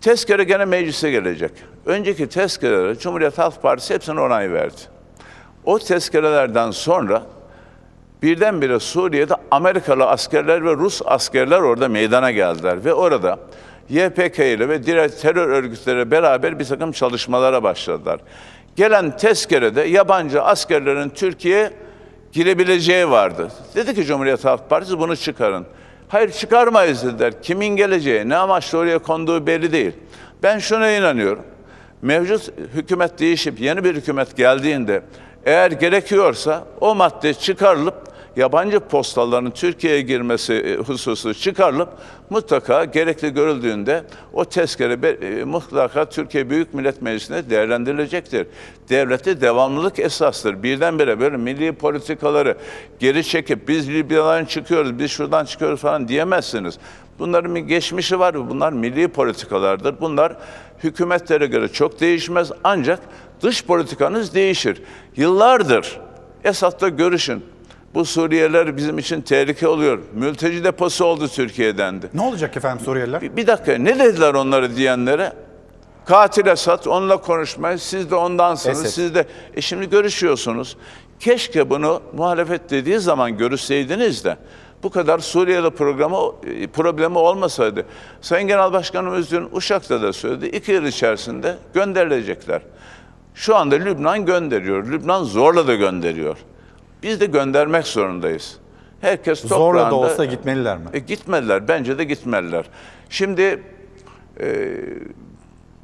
Tezkere gene meclise gelecek. Önceki tezkerelere Cumhuriyet Halk Partisi hepsine onay verdi. O tezkerelerden sonra birdenbire Suriye'de Amerikalı askerler ve Rus askerler orada meydana geldiler ve orada Y P K ile ve diğer terör örgütleriyle beraber bir takım çalışmalara başladılar. Gelen tezkerede yabancı askerlerin Türkiye'ye girebileceği vardı. Dedi ki Cumhuriyet Halk Partisi bunu çıkarın. Hayır, çıkarmayız dediler. Kimin geleceği, ne amaçla oraya konduğu belli değil. Ben şuna inanıyorum. mevcut hükümet değişip yeni bir hükümet geldiğinde eğer gerekiyorsa o madde çıkarılıp yabancı postaların Türkiye'ye girmesi hususu çıkarılıp mutlaka gerekli görüldüğünde o tezkere mutlaka Türkiye Büyük Millet Meclisi'nde değerlendirilecektir. Devlette devamlılık esastır. Birdenbire böyle milli politikaları geri çekip biz Libya'dan çıkıyoruz, biz şuradan çıkıyoruz falan diyemezsiniz. Bunların bir geçmişi var. Bunlar milli politikalardır. Bunlar hükümetlere göre çok değişmez. Ancak dış politikanız değişir. Yıllardır Esad'la görüşün. Bu Suriyeliler bizim için tehlike oluyor. Mülteci deposu oldu Türkiye'den de. Ne olacak efendim Suriyeliler? Bir, bir dakika ne dediler onları diyenlere? Katil Esad, onunla konuşmayın. Siz de ondansınız. Esed. Siz de e şimdi görüşüyorsunuz. Keşke bunu muhalefet dediği zaman görüşseydiniz de bu kadar Suriyeli programı, problemi olmasaydı. Sayın Genel Başkanımız dün Uşak'ta da söyledi. İki yıl içerisinde gönderilecekler. Şu anda Lübnan gönderiyor. Lübnan zorla da gönderiyor. Biz de göndermek zorundayız. Herkes toprağında... Zorla da olsa gitmeliler mi? E, gitmeliler. Bence de gitmeliler. Şimdi e,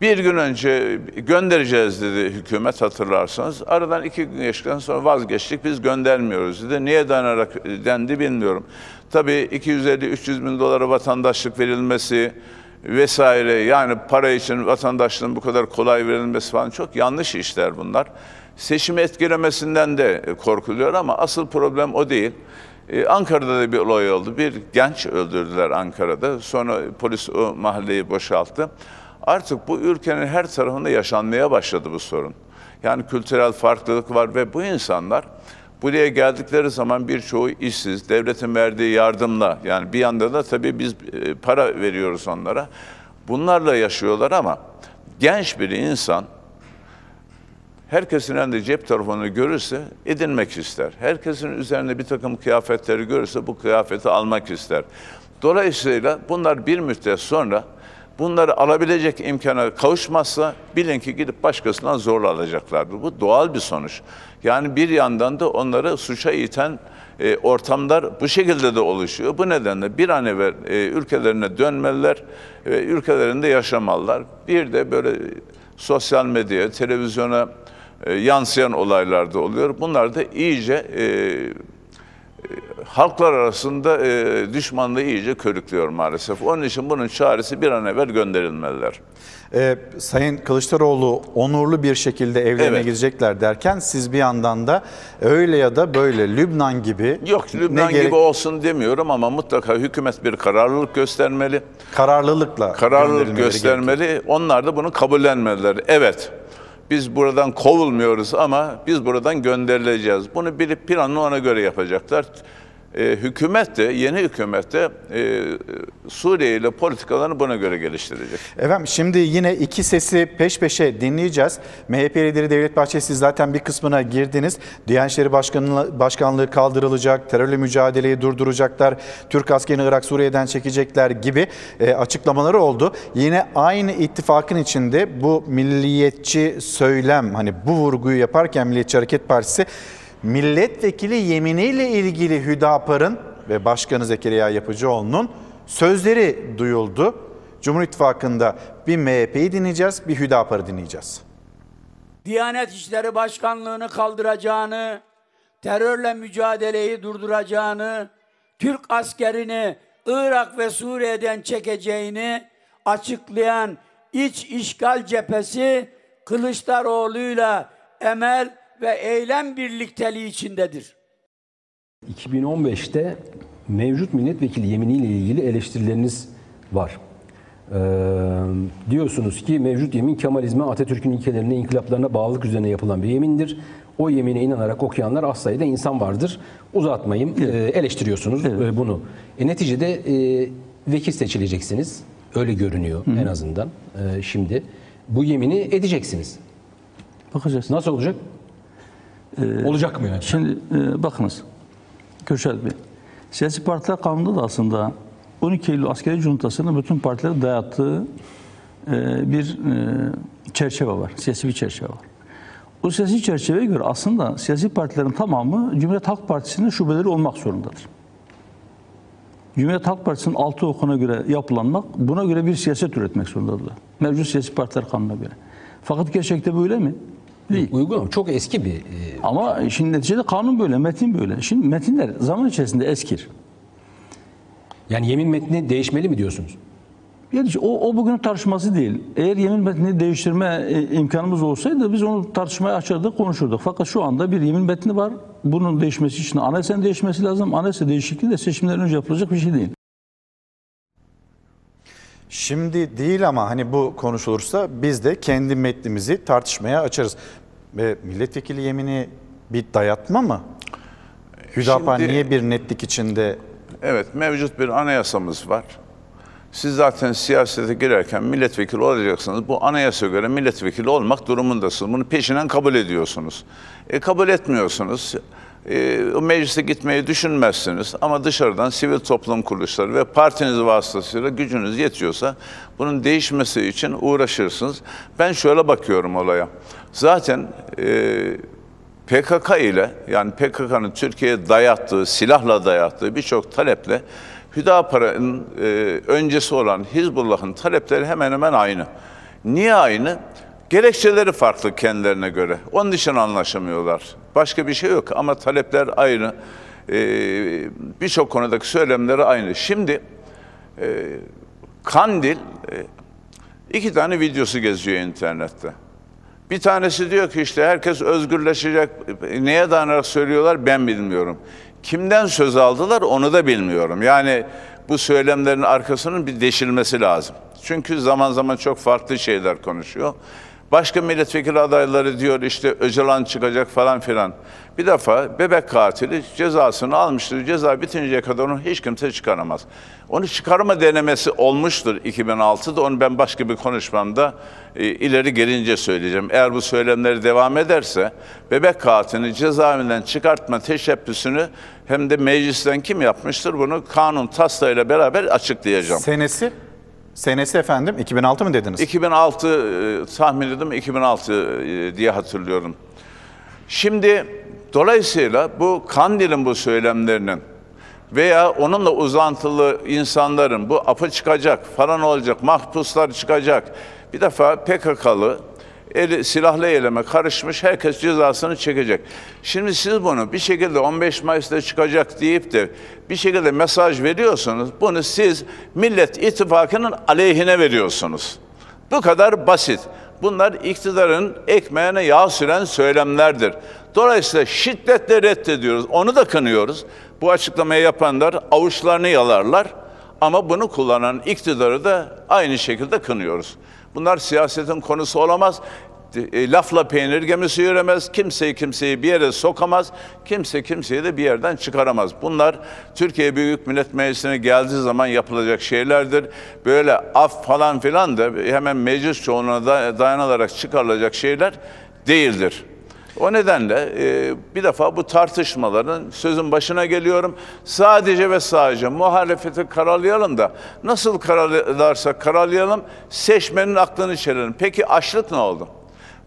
bir gün önce göndereceğiz dedi hükümet hatırlarsanız. Aradan iki gün geçtikten sonra vazgeçtik. Biz göndermiyoruz dedi. Niye dayanarak dendi bilmiyorum. Tabii iki yüz elli üç yüz bin dolara vatandaşlık verilmesi vesaire yani para için vatandaşlığın bu kadar kolay verilmesi falan çok yanlış işler bunlar. Seçimi etkilemesinden de korkuluyor ama asıl problem o değil. Ee, Ankara'da da bir olay oldu. Bir genç öldürdüler Ankara'da. Sonra polis o mahalleyi boşalttı. Artık bu ülkenin her tarafında yaşanmaya başladı bu sorun. Yani kültürel farklılık var ve bu insanlar buraya geldikleri zaman birçoğu işsiz. Devletin verdiği yardımla yani bir yanda da tabii biz para veriyoruz onlara. Bunlarla yaşıyorlar ama genç bir insan herkesin elinde cep telefonunu görürse edinmek ister. Herkesin üzerinde bir takım kıyafetleri görürse bu kıyafeti almak ister. Dolayısıyla bunlar bir müddet sonra bunları alabilecek imkana kavuşmazsa bilin ki gidip başkasından zorla alacaklardır. Bu doğal bir sonuç. Yani bir yandan da onları suça iten e, ortamlar bu şekilde de oluşuyor. Bu nedenle bir an evvel e, ülkelerine dönmeliler, e, ülkelerinde yaşamalılar. Bir de böyle sosyal medyaya, televizyona e, yansıyan olaylar da oluyor. Bunlar da iyice e, e, halklar arasında e, düşmanlığı iyice körüklüyor maalesef. Onun için bunun çaresi bir an evvel gönderilmeliler. Ee, Sayın Kılıçdaroğlu onurlu bir şekilde evlerine evet. girecekler derken siz bir yandan da öyle ya da böyle Lübnan gibi... Yok Lübnan gibi olsun demiyorum ama mutlaka hükümet bir kararlılık göstermeli. Kararlılıkla Kararlılık göstermeli. Gerekir. Onlar da bunu kabullenmeliler. Evet. Biz buradan kovulmuyoruz ama biz buradan gönderileceğiz. Bunu bilip planını ona göre yapacaklar. Ee, hükümet de, yeni hükümet de e, Suriye ile politikalarını buna göre geliştirecek. Efendim şimdi yine iki sesi peş peşe dinleyeceğiz. M H P lideri Devlet Bahçeli siz zaten bir kısmına girdiniz. Diyanet İşleri Başkanlığı, Başkanlığı kaldırılacak, terörle mücadeleyi durduracaklar, Türk askerini Irak Suriye'den çekecekler gibi e, açıklamaları oldu. Yine aynı ittifakın içinde bu milliyetçi söylem, hani bu vurguyu yaparken Milliyetçi Hareket Partisi, milletvekili yeminiyle ilgili Hüdapar'ın ve Başkanı Zekeriya Yapıcıoğlu'nun sözleri duyuldu. Cumhur İttifakı'nda bir M H P'yi dinleyeceğiz, bir Hüdapar'ı dinleyeceğiz. Diyanet İşleri Başkanlığı'nı kaldıracağını, terörle mücadeleyi durduracağını, Türk askerini Irak ve Suriye'den çekeceğini açıklayan iç işgal cephesi Kılıçdaroğlu'yla emel ve eylem birlikteliği içindedir. iki bin on beşte mevcut milletvekili yeminiyle ilgili eleştirileriniz var. Ee, diyorsunuz ki mevcut yemin Kemalizme, Atatürk'ün ilkelerine, inkılaplarına bağlılık üzerine yapılan bir yemindir. O yemine inanarak okuyanlar az sayıda insan vardır. Uzatmayayım, evet. e, eleştiriyorsunuz evet. bunu. E, neticede e, vekil seçileceksiniz. Öyle görünüyor Hı. en azından e, şimdi. Bu yemini edeceksiniz. Bakacağız. Nasıl olacak? Olacak mı yani? Şimdi e, bakınız Kürşat Bey, siyasi partiler kanununda da aslında on iki Eylül askeri cuntasının bütün partilere dayattığı e, bir e, çerçeve var, siyasi bir çerçeve var. O siyasi çerçeveye göre aslında siyasi partilerin tamamı Cumhuriyet Halk Partisi'nin şubeleri olmak zorundadır. Cumhuriyet Halk Partisi'nin altı okuna göre yapılanmak, buna göre bir siyaset üretmek zorundadır. Mevcut siyasi partiler kanununa göre. Fakat gerçekte böyle mi? Değil. Uygun, çok eski bir... E, ama şimdi neticede kanun böyle, metin böyle. Şimdi metinler zaman içerisinde eskir. Yani yemin metni değişmeli mi diyorsunuz? Yani o, o bugünün tartışması değil. Eğer yemin metnini değiştirme e, imkanımız olsaydı biz onu tartışmaya açardık, konuşurduk. Fakat şu anda bir yemin metni var. Bunun değişmesi için anayasanın değişmesi lazım. Anayasa değişikliği de seçimden önce yapılacak bir şey değil. Şimdi değil ama hani bu konuşulursa biz de kendi metnimizi tartışmaya açarız. Ve milletvekili yemini bir dayatma mı? Hüdapar şimdi, niye bir netlik içinde? Evet, mevcut bir anayasamız var. Siz zaten siyasete girerken milletvekili olacaksınız. Bu anayasaya göre milletvekili olmak durumundasınız. Bunu peşinen kabul ediyorsunuz. E, kabul etmiyorsunuz. E, meclise gitmeyi düşünmezsiniz. Ama dışarıdan sivil toplum kuruluşları ve partiniz vasıtasıyla gücünüz yetiyorsa bunun değişmesi için uğraşırsınız. Ben şöyle bakıyorum olaya. Zaten e, P K K ile, yani P K K'nın Türkiye'ye dayattığı, silahla dayattığı birçok taleple Hüdapar'ın e, öncesi olan Hizbullah'ın talepleri hemen hemen aynı. Niye aynı? Gerekçeleri farklı kendilerine göre. Onun için anlaşamıyorlar. Başka bir şey yok ama talepler aynı. E, Birçok konudaki söylemleri aynı. Şimdi e, Kandil e, iki tane videosu geziyor internette. Bir tanesi diyor ki işte herkes özgürleşecek. Neye dayanarak söylüyorlar ben bilmiyorum. Kimden söz aldılar onu da bilmiyorum. Yani bu söylemlerin arkasının bir deşilmesi lazım. Çünkü zaman zaman çok farklı şeyler konuşuyor. Başka milletvekili adayları diyor işte Öcalan çıkacak falan filan. Bir defa bebek katili cezasını almıştır. Ceza bitinceye kadar onu hiç kimse çıkaramaz. Onu çıkarma denemesi olmuştur iki bin altıda. Onu ben başka bir konuşmamda e, ileri gelince söyleyeceğim. Eğer bu söylemleri devam ederse bebek katilini cezaevinden çıkartma teşebbüsünü hem de meclisten kim yapmıştır bunu kanun taslağıyla beraber açıklayacağım. Senesi? Senesi efendim iki bin altı mı dediniz? iki bin altı e, tahmin edeyim iki bin altı e, diye hatırlıyorum. Şimdi dolayısıyla bu Kandil'in bu söylemlerinin veya onunla uzantılı insanların bu apı çıkacak falan olacak, mahpuslar çıkacak. Bir defa P K K'lı eli, silahlı eyleme karışmış herkes cezasını çekecek. Şimdi siz bunu bir şekilde on beş Mayıs'ta çıkacak deyip de bir şekilde mesaj veriyorsunuz. Bunu siz Millet İttifakı'nın aleyhine veriyorsunuz. Bu kadar basit. Bunlar iktidarın ekmeğine yağ süren söylemlerdir. Dolayısıyla şiddetle reddediyoruz. Onu da kınıyoruz. Bu açıklamayı yapanlar avuçlarını yalarlar. Ama bunu kullanan iktidarı da aynı şekilde kınıyoruz. Bunlar siyasetin konusu olamaz. Lafla peynir gemisi yürümez. Kimseyi kimseyi bir yere sokamaz. Kimse kimseyi de bir yerden çıkaramaz. Bunlar Türkiye Büyük Millet Meclisi'ne geldiği zaman yapılacak şeylerdir. Böyle af falan filan da hemen meclis çoğunluğuna dayanılarak çıkarılacak şeyler değildir. O nedenle e, bir defa bu tartışmaların sözün başına geliyorum. Sadece ve sadece muhalefeti karalayalım da nasıl karalarsak karalayalım seçmenin aklını çelelim. Peki açlık ne oldu?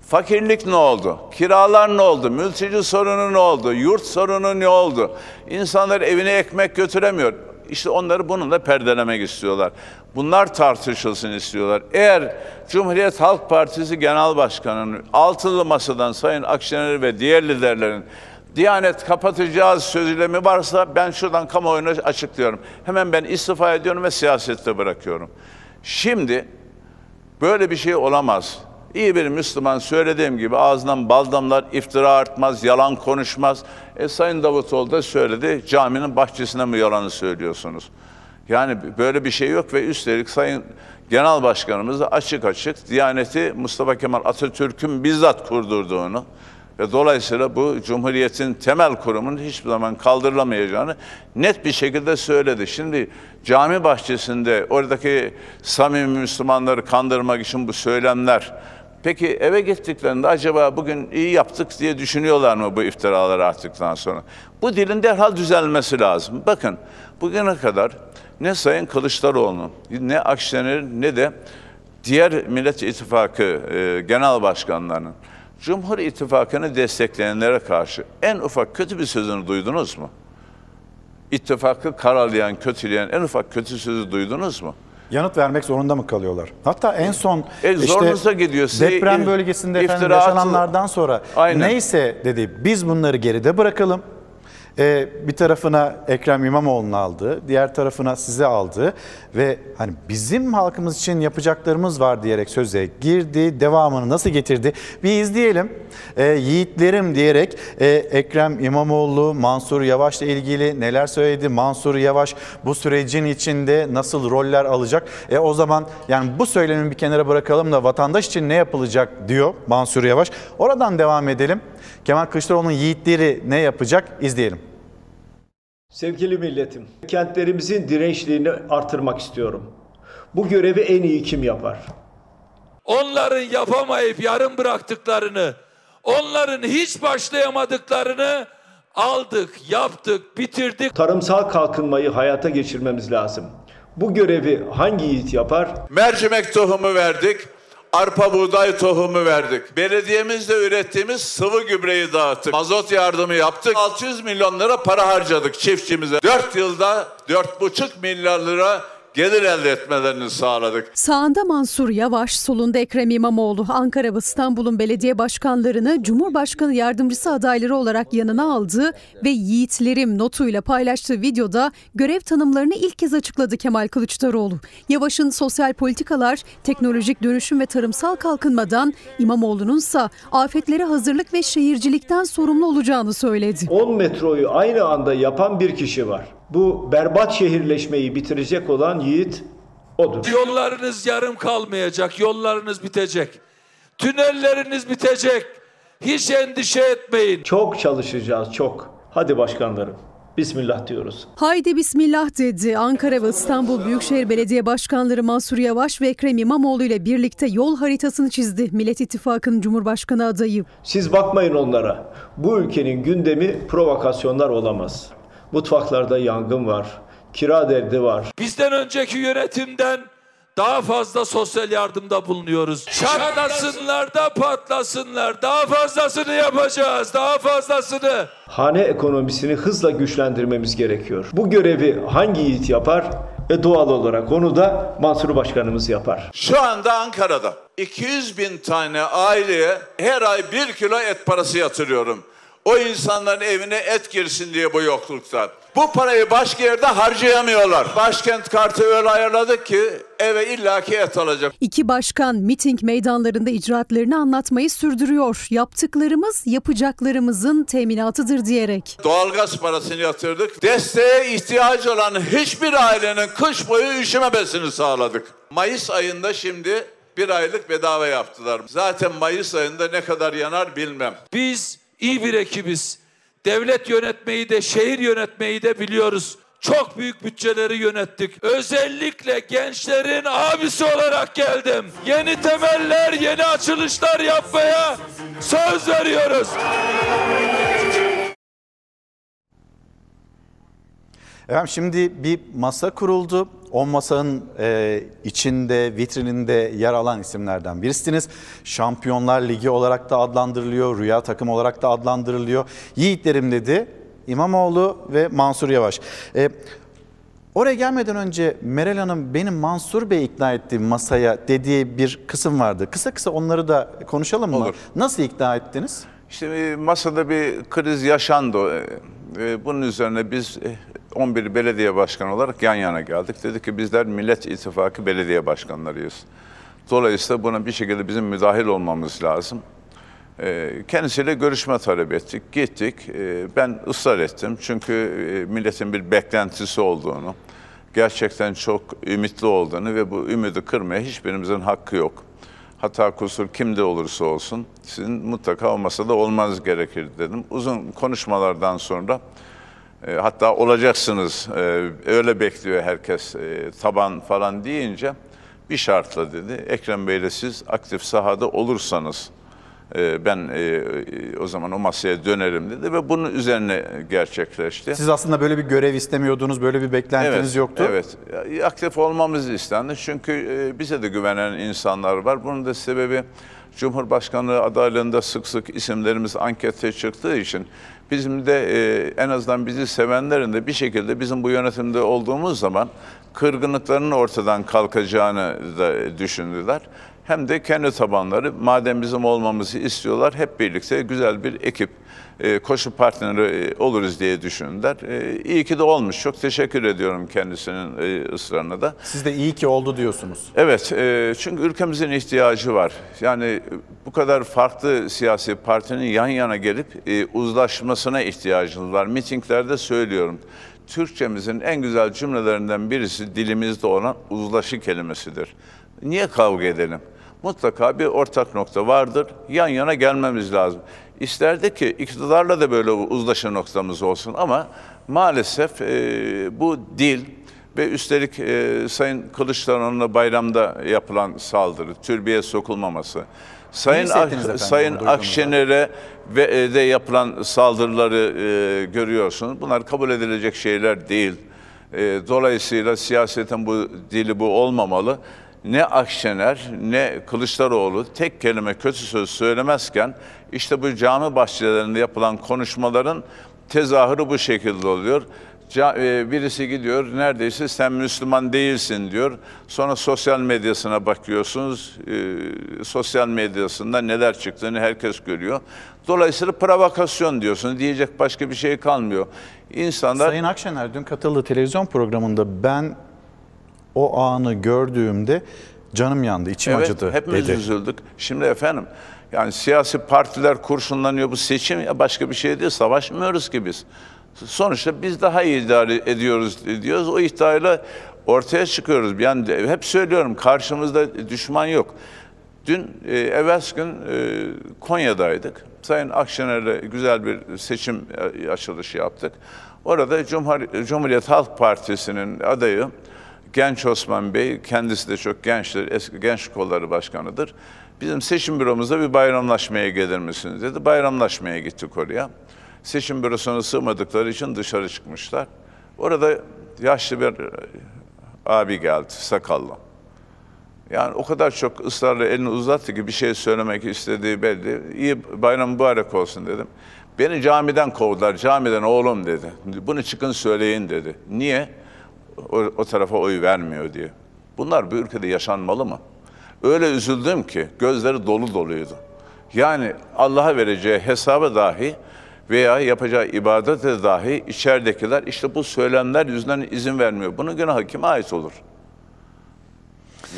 Fakirlik ne oldu? Kiralar ne oldu? Mülteci sorunu ne oldu? Yurt sorunu ne oldu? İnsanlar evine ekmek götüremiyor. İşte onları bununla perdelemek istiyorlar. Bunlar tartışılsın istiyorlar. Eğer Cumhuriyet Halk Partisi Genel Başkanı'nın altılı masadan Sayın Akşener ve diğer liderlerin Diyanet kapatacağız sözüyle mi varsa ben şuradan kamuoyuna açıklıyorum. Hemen ben istifa ediyorum ve siyasette bırakıyorum. Şimdi böyle bir şey olamaz. İyi bir Müslüman söylediğim gibi ağzından bal damlar, iftira artmaz, yalan konuşmaz. E, Sayın Davutoğlu da söyledi, caminin bahçesine mi yalanı söylüyorsunuz? Yani böyle bir şey yok ve üstelik Sayın Genel Başkanımız da açık açık Diyaneti Mustafa Kemal Atatürk'ün bizzat kurdurduğunu ve dolayısıyla bu Cumhuriyet'in temel kurumunun hiçbir zaman kaldırılamayacağını net bir şekilde söyledi. Şimdi cami bahçesinde oradaki samimi Müslümanları kandırmak için bu söylemler... Peki eve gittiklerinde acaba bugün iyi yaptık diye düşünüyorlar mı bu iftiraları attıktan sonra? Bu dilin derhal düzelmesi lazım. Bakın bugüne kadar ne Sayın Kılıçdaroğlu, ne Akşener, ne de diğer Millet İttifakı e, Genel Başkanlarının Cumhur İttifakı'nı destekleyenlere karşı en ufak kötü bir sözünü duydunuz mu? İttifakı karalayan, kötüleyen en ufak kötü sözü duydunuz mu? yanıt vermek zorunda mı kalıyorlar? Hatta en son e, işte gidiyor. deprem bölgesinde efendim, yaşananlardan sonra Aynen. neyse dedi, biz bunları geride bırakalım. Ee, bir tarafına Ekrem İmamoğlu'nu aldı, diğer tarafına sizi aldı ve hani bizim halkımız için yapacaklarımız var diyerek söze girdi. Devamını nasıl getirdi? Bir izleyelim. Ee, yiğitlerim diyerek e, Ekrem İmamoğlu, Mansur Yavaş'la ilgili neler söyledi? Mansur Yavaş bu sürecin içinde nasıl roller alacak? E, o zaman yani bu söylemi bir kenara bırakalım da vatandaş için ne yapılacak diyor Mansur Yavaş. Oradan devam edelim. Kemal Kılıçdaroğlu'nun yiğitleri ne yapacak? İzleyelim. Sevgili milletim, kentlerimizin dirençliğini artırmak istiyorum. Bu görevi en iyi kim yapar? Onların yapamayıp yarım bıraktıklarını, onların hiç başlayamadıklarını aldık, yaptık, bitirdik. Tarımsal kalkınmayı hayata geçirmemiz lazım. Bu görevi hangi yiğit yapar? Mercimek tohumu verdik, arpa buğday tohumu verdik. Belediyemizde ürettiğimiz sıvı gübreyi dağıttık. Mazot yardımı yaptık. altı yüz milyon lira para harcadık çiftçimize. dört yılda dört buçuk milyar lira gelir elde etmelerini sağladık. Sağında Mansur Yavaş, solunda Ekrem İmamoğlu. Ankara ve İstanbul'un belediye başkanlarını Cumhurbaşkanı yardımcısı adayları olarak yanına aldı ve yiğitlerim notuyla paylaştığı videoda görev tanımlarını ilk kez açıkladı Kemal Kılıçdaroğlu. Yavaş'ın sosyal politikalar, teknolojik dönüşüm ve tarımsal kalkınmadan, İmamoğlu'nunsa afetlere hazırlık ve şehircilikten sorumlu olacağını söyledi. on metroyu aynı anda yapan bir kişi var. Bu berbat şehirleşmeyi bitirecek olan yiğit odur. Yollarınız yarım kalmayacak, yollarınız bitecek. Tünelleriniz bitecek. Hiç endişe etmeyin. Çok çalışacağız, çok. Hadi başkanlarım. Bismillah diyoruz. Haydi bismillah dedi. Ankara ve İstanbul Büyükşehir Belediye Başkanları Mansur Yavaş ve Ekrem İmamoğlu ile birlikte yol haritasını çizdi Millet İttifakı'nın Cumhurbaşkanı adayı. Siz bakmayın onlara. Bu ülkenin gündemi provokasyonlar olamaz. Mutfaklarda yangın var, kira derdi var. Bizden önceki yönetimden daha fazla sosyal yardımda bulunuyoruz. Çatlasınlar da patlasınlar, daha fazlasını yapacağız, daha fazlasını. Hane ekonomisini hızla güçlendirmemiz gerekiyor. Bu görevi hangi yiğit yapar? E doğal olarak onu da Mansur Başkanımız yapar. Şu anda Ankara'da iki yüz bin tane aileye her ay bir kilo et parası yatırıyorum. O insanların evine et girsin diye bu yoklukta. Bu parayı başka yerde harcayamıyorlar. Başkent kartı öyle ayarladık ki eve illaki et alacak. İki başkan miting meydanlarında icraatlarını anlatmayı sürdürüyor. Yaptıklarımız yapacaklarımızın teminatıdır diyerek. Doğalgaz parasını yatırdık. Desteğe ihtiyacı olan hiçbir ailenin kış boyu üşümemesini sağladık. Mayıs ayında şimdi bir aylık bedava yaptılar. Zaten Mayıs ayında ne kadar yanar bilmem. Biz İyi bir ekibiz. Devlet yönetmeyi de şehir yönetmeyi de biliyoruz. Çok büyük bütçeleri yönettik. Özellikle gençlerin abisi olarak geldim. Yeni temeller, yeni açılışlar yapmaya söz veriyoruz. Efendim şimdi bir masa kuruldu. O masanın e, içinde, vitrininde yer alan isimlerden birisiniz. Şampiyonlar Ligi olarak da adlandırılıyor, rüya takım olarak da adlandırılıyor. Yiğitlerim dedi İmamoğlu ve Mansur Yavaş. E, oraya gelmeden önce Meral Hanım benim Mansur Bey ikna ettiğim masaya dediği bir kısım vardı. Kısa kısa onları da konuşalım mı? Olur. Nasıl ikna ettiniz? İşte masada bir kriz yaşandı. Bunun üzerine biz on bir belediye başkanı olarak yan yana geldik. Dedik ki bizler Millet İttifakı belediye başkanlarıyız. Dolayısıyla buna bir şekilde bizim müdahil olmamız lazım. Kendisiyle görüşme talep ettik, gittik. Ben ısrar ettim çünkü milletin bir beklentisi olduğunu, gerçekten çok ümitli olduğunu ve bu ümidi kırmaya hiçbirimizin hakkı yok. Hata, kusur kimde olursa olsun sizin mutlaka o masada olmanız gerekir dedim. Uzun konuşmalardan sonra e, hatta olacaksınız e, öyle bekliyor herkes e, taban falan deyince bir şartla dedi. Ekrem Bey'le siz aktif sahada olursanız ben o zaman o masaya dönerim dedi ve bunun üzerine gerçekleşti. Siz aslında böyle bir görev istemiyordunuz, böyle bir beklentiniz evet, yoktu. Evet, aktif olmamız istendi çünkü bize de güvenen insanlar var. Bunun da sebebi Cumhurbaşkanlığı adaylığında sık sık isimlerimiz ankete çıktığı için bizim de en azından bizi sevenlerin de bir şekilde bizim bu yönetimde olduğumuz zaman kırgınlıklarının ortadan kalkacağını da düşündüler. Hem de kendi tabanları, madem bizim olmamızı istiyorlar, hep birlikte güzel bir ekip, koşu partneri oluruz diye düşündüler. İyi ki de olmuş. Çok teşekkür ediyorum kendisinin ısrarına da. Siz de iyi ki oldu diyorsunuz. Evet, çünkü ülkemizin ihtiyacı var. Yani bu kadar farklı siyasi partinin yan yana gelip uzlaşmasına ihtiyacımız var. Mitinglerde söylüyorum. Türkçemizin en güzel cümlelerinden birisi dilimizde olan uzlaşı kelimesidir. Niye kavga edelim? Mutlaka bir ortak nokta vardır. Yan yana gelmemiz lazım. İsterdik ki iktidarla da böyle uzlaşı noktamız olsun ama maalesef e, bu dil ve üstelik e, Sayın Kılıçdaroğlu'na bayramda yapılan saldırı, türbeye sokulmaması, Sayın, Ak Sayın Akşener'e ve de yapılan saldırıları e, görüyorsunuz. Bunlar kabul edilecek şeyler değil. E, dolayısıyla siyasetin bu dili bu olmamalı. Ne Akşener ne Kılıçdaroğlu tek kelime kötü söz söylemezken işte bu cami bahçelerinde yapılan konuşmaların tezahürü bu şekilde oluyor. Birisi gidiyor neredeyse sen Müslüman değilsin diyor. Sonra sosyal medyasına bakıyorsunuz. E, sosyal medyasında neler çıktığını herkes görüyor. Dolayısıyla provokasyon diyorsunuz. Diyecek başka bir şey kalmıyor. İnsanlar... Sayın Akşener dün katıldığı televizyon programında ben o anı gördüğümde canım yandı, içim evet, acıdı dedi. Evet, hepimiz üzüldük. Şimdi efendim, yani siyasi partiler kurşunlanıyor, bu seçim ya başka bir şey değil, savaşmıyoruz ki biz. Sonuçta biz daha iyi idare ediyoruz diyoruz, o iddiayla ortaya çıkıyoruz. Yani hep söylüyorum, karşımızda düşman yok. Dün, e, evvelsi gün e, Konya'daydık. Sayın Akşener'le güzel bir seçim açılışı yaptık. Orada Cumhur Cumhuriyet Halk Partisi'nin adayı, Genç Osman Bey, kendisi de çok gençtir, eski genç kolları başkanıdır. Bizim seçim büromuzda bir bayramlaşmaya gelir misiniz dedi. Bayramlaşmaya gittik oraya. Seçim bürosuna sığmadıkları için dışarı çıkmışlar. Orada yaşlı bir abi geldi, sakallı. Yani o kadar çok ısrarla elini uzattı ki bir şey söylemek istediği belli. İyi bayram mübarek olsun dedim. Beni camiden kovdular, camiden oğlum dedi. Bunu çıkın söyleyin dedi. Niye? O, o tarafa oy vermiyor diye. Bunlar bu ülkede yaşanmalı mı? Öyle üzüldüm ki gözleri dolu doluydu. Yani Allah'a vereceği hesaba dahi veya yapacağı ibadete dahi içeridekiler işte bu söylemler yüzünden izin vermiyor. Bunun günahı kime ait olur?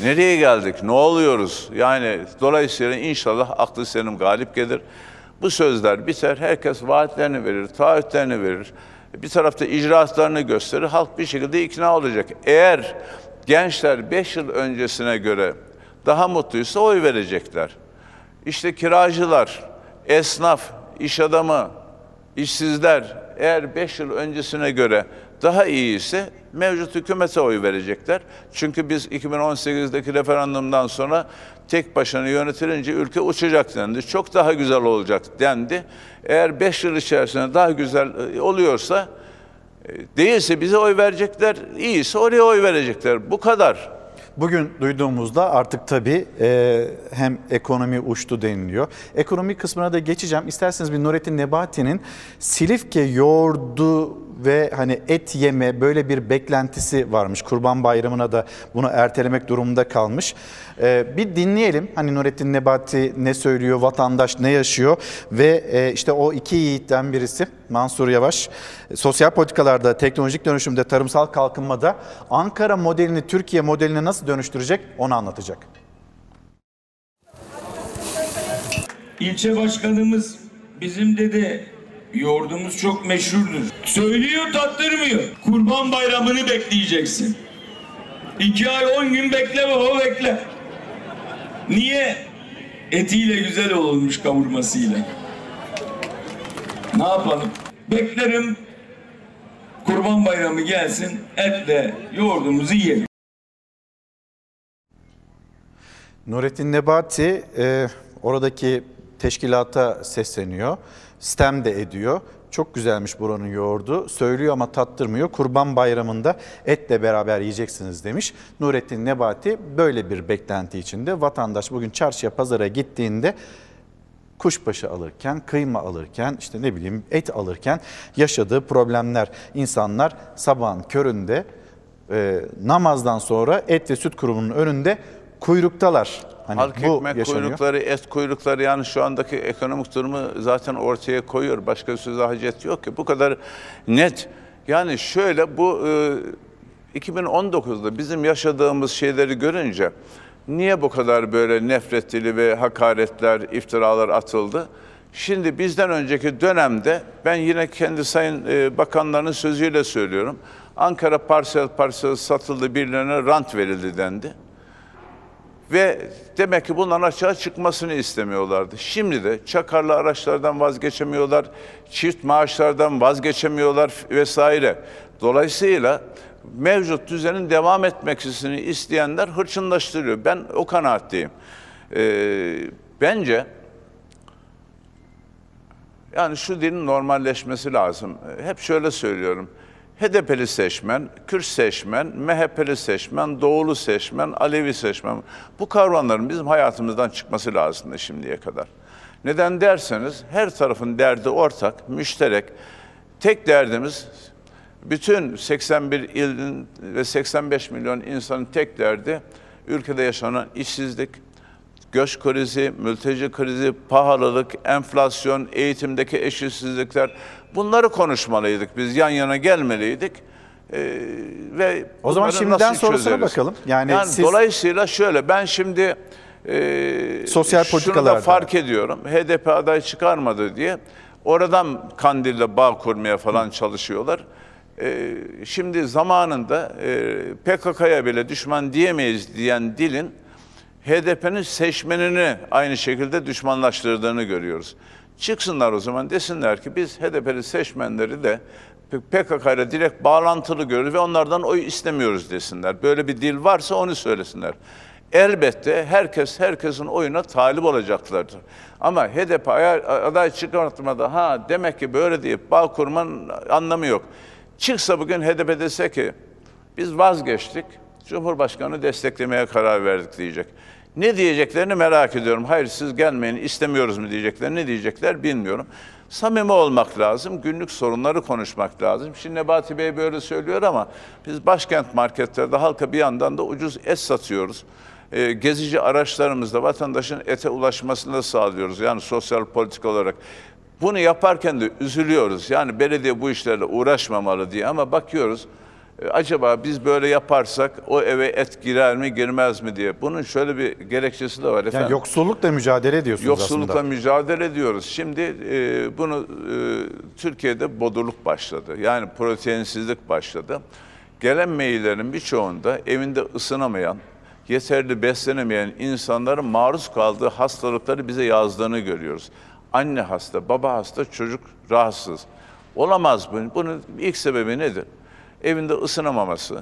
Nereye geldik? Ne oluyoruz? Yani dolayısıyla inşallah aklı selim galip gelir. Bu sözler biter. Herkes vaatlerini verir, taahhütlerini verir. Bir tarafta icraatlarını gösterir, halk bir şekilde ikna olacak. Eğer gençler beş yıl öncesine göre daha mutluysa oy verecekler. İşte kiracılar, esnaf, iş adamı, işsizler eğer beş yıl öncesine göre daha iyi ise mevcut hükümete oy verecekler. Çünkü biz iki bin on sekizdeki referandumdan sonra tek başına yönetilince ülke uçacak dendi. Çok daha güzel olacak dendi. Eğer beş yıl içerisinde daha güzel oluyorsa, değilse bize oy verecekler, iyiyse oraya oy verecekler. Bu kadar. Bugün duyduğumuzda artık tabii e, hem ekonomi uçtu deniliyor. Ekonomi kısmına da geçeceğim. İsterseniz bir Nurettin Nebati'nin Silifke yoğurdu ve hani et yeme böyle bir beklentisi varmış. Kurban Bayramı'na da bunu ertelemek durumunda kalmış. E, bir dinleyelim hani Nurettin Nebati ne söylüyor, vatandaş ne yaşıyor ve e, işte o iki yiğitten birisi Mansur Yavaş sosyal politikalarda, teknolojik dönüşümde, tarımsal kalkınmada Ankara modelini Türkiye modeline nasıl dönüştürecek onu anlatacak. İlçe başkanımız bizim dedi yoğurdumuz çok meşhurdur. Söylüyor tattırmıyor. Kurban Bayramı'nı bekleyeceksin. İki ay on gün bekleme o bekle. Niye? Etiyle güzel olmuş kavurmasıyla. Ne yapalım? Beklerim. Kurban Bayramı gelsin. Etle yoğurdumuzu yiyelim. Nurettin Nebati e, oradaki teşkilata sesleniyor. Sitem de ediyor. Çok güzelmiş buranın yoğurdu. Söylüyor ama tattırmıyor. Kurban Bayramı'nda etle beraber yiyeceksiniz demiş. Nurettin Nebati böyle bir beklenti içinde. Vatandaş bugün çarşıya, pazara gittiğinde kuşbaşı alırken, kıyma alırken, işte ne bileyim et alırken yaşadığı problemler. İnsanlar sabahın köründe e, namazdan sonra et ve süt kurumunun önünde kuyruktalar. Hani halk bu ekmek yaşanıyor. Kuyrukları, et kuyrukları, yani şu andaki ekonomik durumu zaten ortaya koyuyor. Başka söze hacet yok ki. Bu kadar net. Yani şöyle, bu e, iki bin on dokuzda bizim yaşadığımız şeyleri görünce niye bu kadar böyle nefret dili ve hakaretler, iftiralar atıldı? Şimdi bizden önceki dönemde, ben yine kendi sayın e, bakanların sözüyle söylüyorum. Ankara parsel parsel satıldı, birilerine rant verildi dendi. Ve demek ki bunların açığa çıkmasını istemiyorlardı. Şimdi de çakarlı araçlardan vazgeçemiyorlar, çift maaşlardan vazgeçemiyorlar vesaire. Dolayısıyla mevcut düzenin devam etmesini isteyenler hırçınlaştırıyor. Ben o kanaatteyim. Ee, bence yani şu dilin normalleşmesi lazım. Hep şöyle söylüyorum. H D P'li seçmen, Kürt seçmen, M H P'li seçmen, Doğulu seçmen, Alevi seçmen. Bu kavramların bizim hayatımızdan çıkması lazımdı şimdiye kadar. Neden derseniz her tarafın derdi ortak, müşterek. Tek derdimiz, bütün seksen bir ilin ve seksen beş milyon insanın tek derdi ülkede yaşanan işsizlik, göç krizi, mülteci krizi, pahalılık, enflasyon, eğitimdeki eşitsizlikler. Bunları konuşmalıydık. Biz yan yana gelmeliydik. Ee, ve o zaman şimdiden sonrasına bakalım. Yani, yani siz... Dolayısıyla şöyle, ben şimdi e, sosyal politikalarda fark ediyorum. H D P aday çıkarmadı diye oradan Kandil'le bağ kurmaya falan Hı. çalışıyorlar. E, şimdi zamanında e, P K K'ya bile düşman diyemeyiz diyen dilin H D P'nin seçmenini aynı şekilde düşmanlaştırdığını görüyoruz. Çıksınlar o zaman, desinler ki biz H D P'li seçmenleri de P K K ile direkt bağlantılı görürüz ve onlardan oy istemiyoruz desinler. Böyle bir dil varsa onu söylesinler. Elbette herkes herkesin oyuna talip olacaklardır. Ama H D P aday çıkartmadı, ha demek ki böyle deyip bağ kurmanın anlamı yok. Çıksa bugün H D P dese ki biz vazgeçtik, Cumhurbaşkanı desteklemeye karar verdik diyecek. Ne diyeceklerini merak ediyorum. Hayır siz gelmeyin istemiyoruz mu diyecekler. Ne diyecekler bilmiyorum. Samimi olmak lazım. Günlük sorunları konuşmak lazım. Şimdi Nebati Bey böyle söylüyor ama biz başkent marketlerde halka bir yandan da ucuz et satıyoruz. E, gezici araçlarımızla vatandaşın ete ulaşmasını da sağlıyoruz. Yani sosyal politik olarak. Bunu yaparken de üzülüyoruz. Yani belediye bu işlerle uğraşmamalı diye, ama bakıyoruz. Acaba biz böyle yaparsak o eve et girer mi girmez mi diye. Bunun şöyle bir gerekçesi de var efendim. Yani yoksullukla mücadele ediyorsunuz yoksullukla aslında. Yoksullukla mücadele ediyoruz. Şimdi e, bunu e, Türkiye'de bodurluk başladı. Yani proteinsizlik başladı. Gelen maillerin birçoğunda evinde ısınamayan, yeterli beslenemeyen insanların maruz kaldığı hastalıkları bize yazdığını görüyoruz. Anne hasta, baba hasta, çocuk rahatsız. Olamaz bunun. Bunun ilk sebebi nedir? Evinde ısınamaması,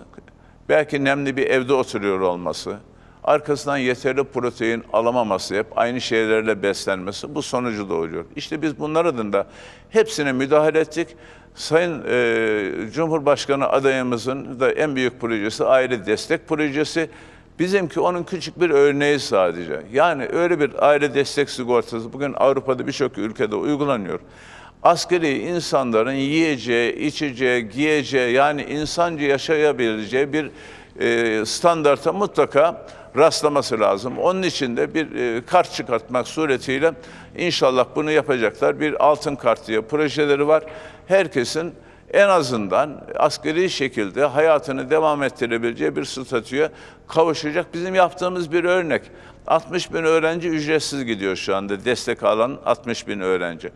belki nemli bir evde oturuyor olması, arkasından yeterli protein alamaması, hep aynı şeylerle beslenmesi bu sonucu doğuruyor. İşte biz bunlar adında hepsine müdahale ettik. Sayın e, Cumhurbaşkanı adayımızın da en büyük projesi aile destek projesi. Bizimki onun küçük bir örneği sadece. Yani öyle bir aile destek sigortası bugün Avrupa'da birçok ülkede uygulanıyor. Asgari insanların yiyeceği, içeceği, giyeceği, yani insanca yaşayabileceği bir e, standarta mutlaka rastlaması lazım. Onun için de bir e, kart çıkartmak suretiyle inşallah bunu yapacaklar. Bir altın kart diye projeleri var. Herkesin en azından asgari şekilde hayatını devam ettirebileceği bir statüye kavuşacak. Bizim yaptığımız bir örnek. altmış bin öğrenci ücretsiz gidiyor şu anda, destek alan altmış bin öğrenci.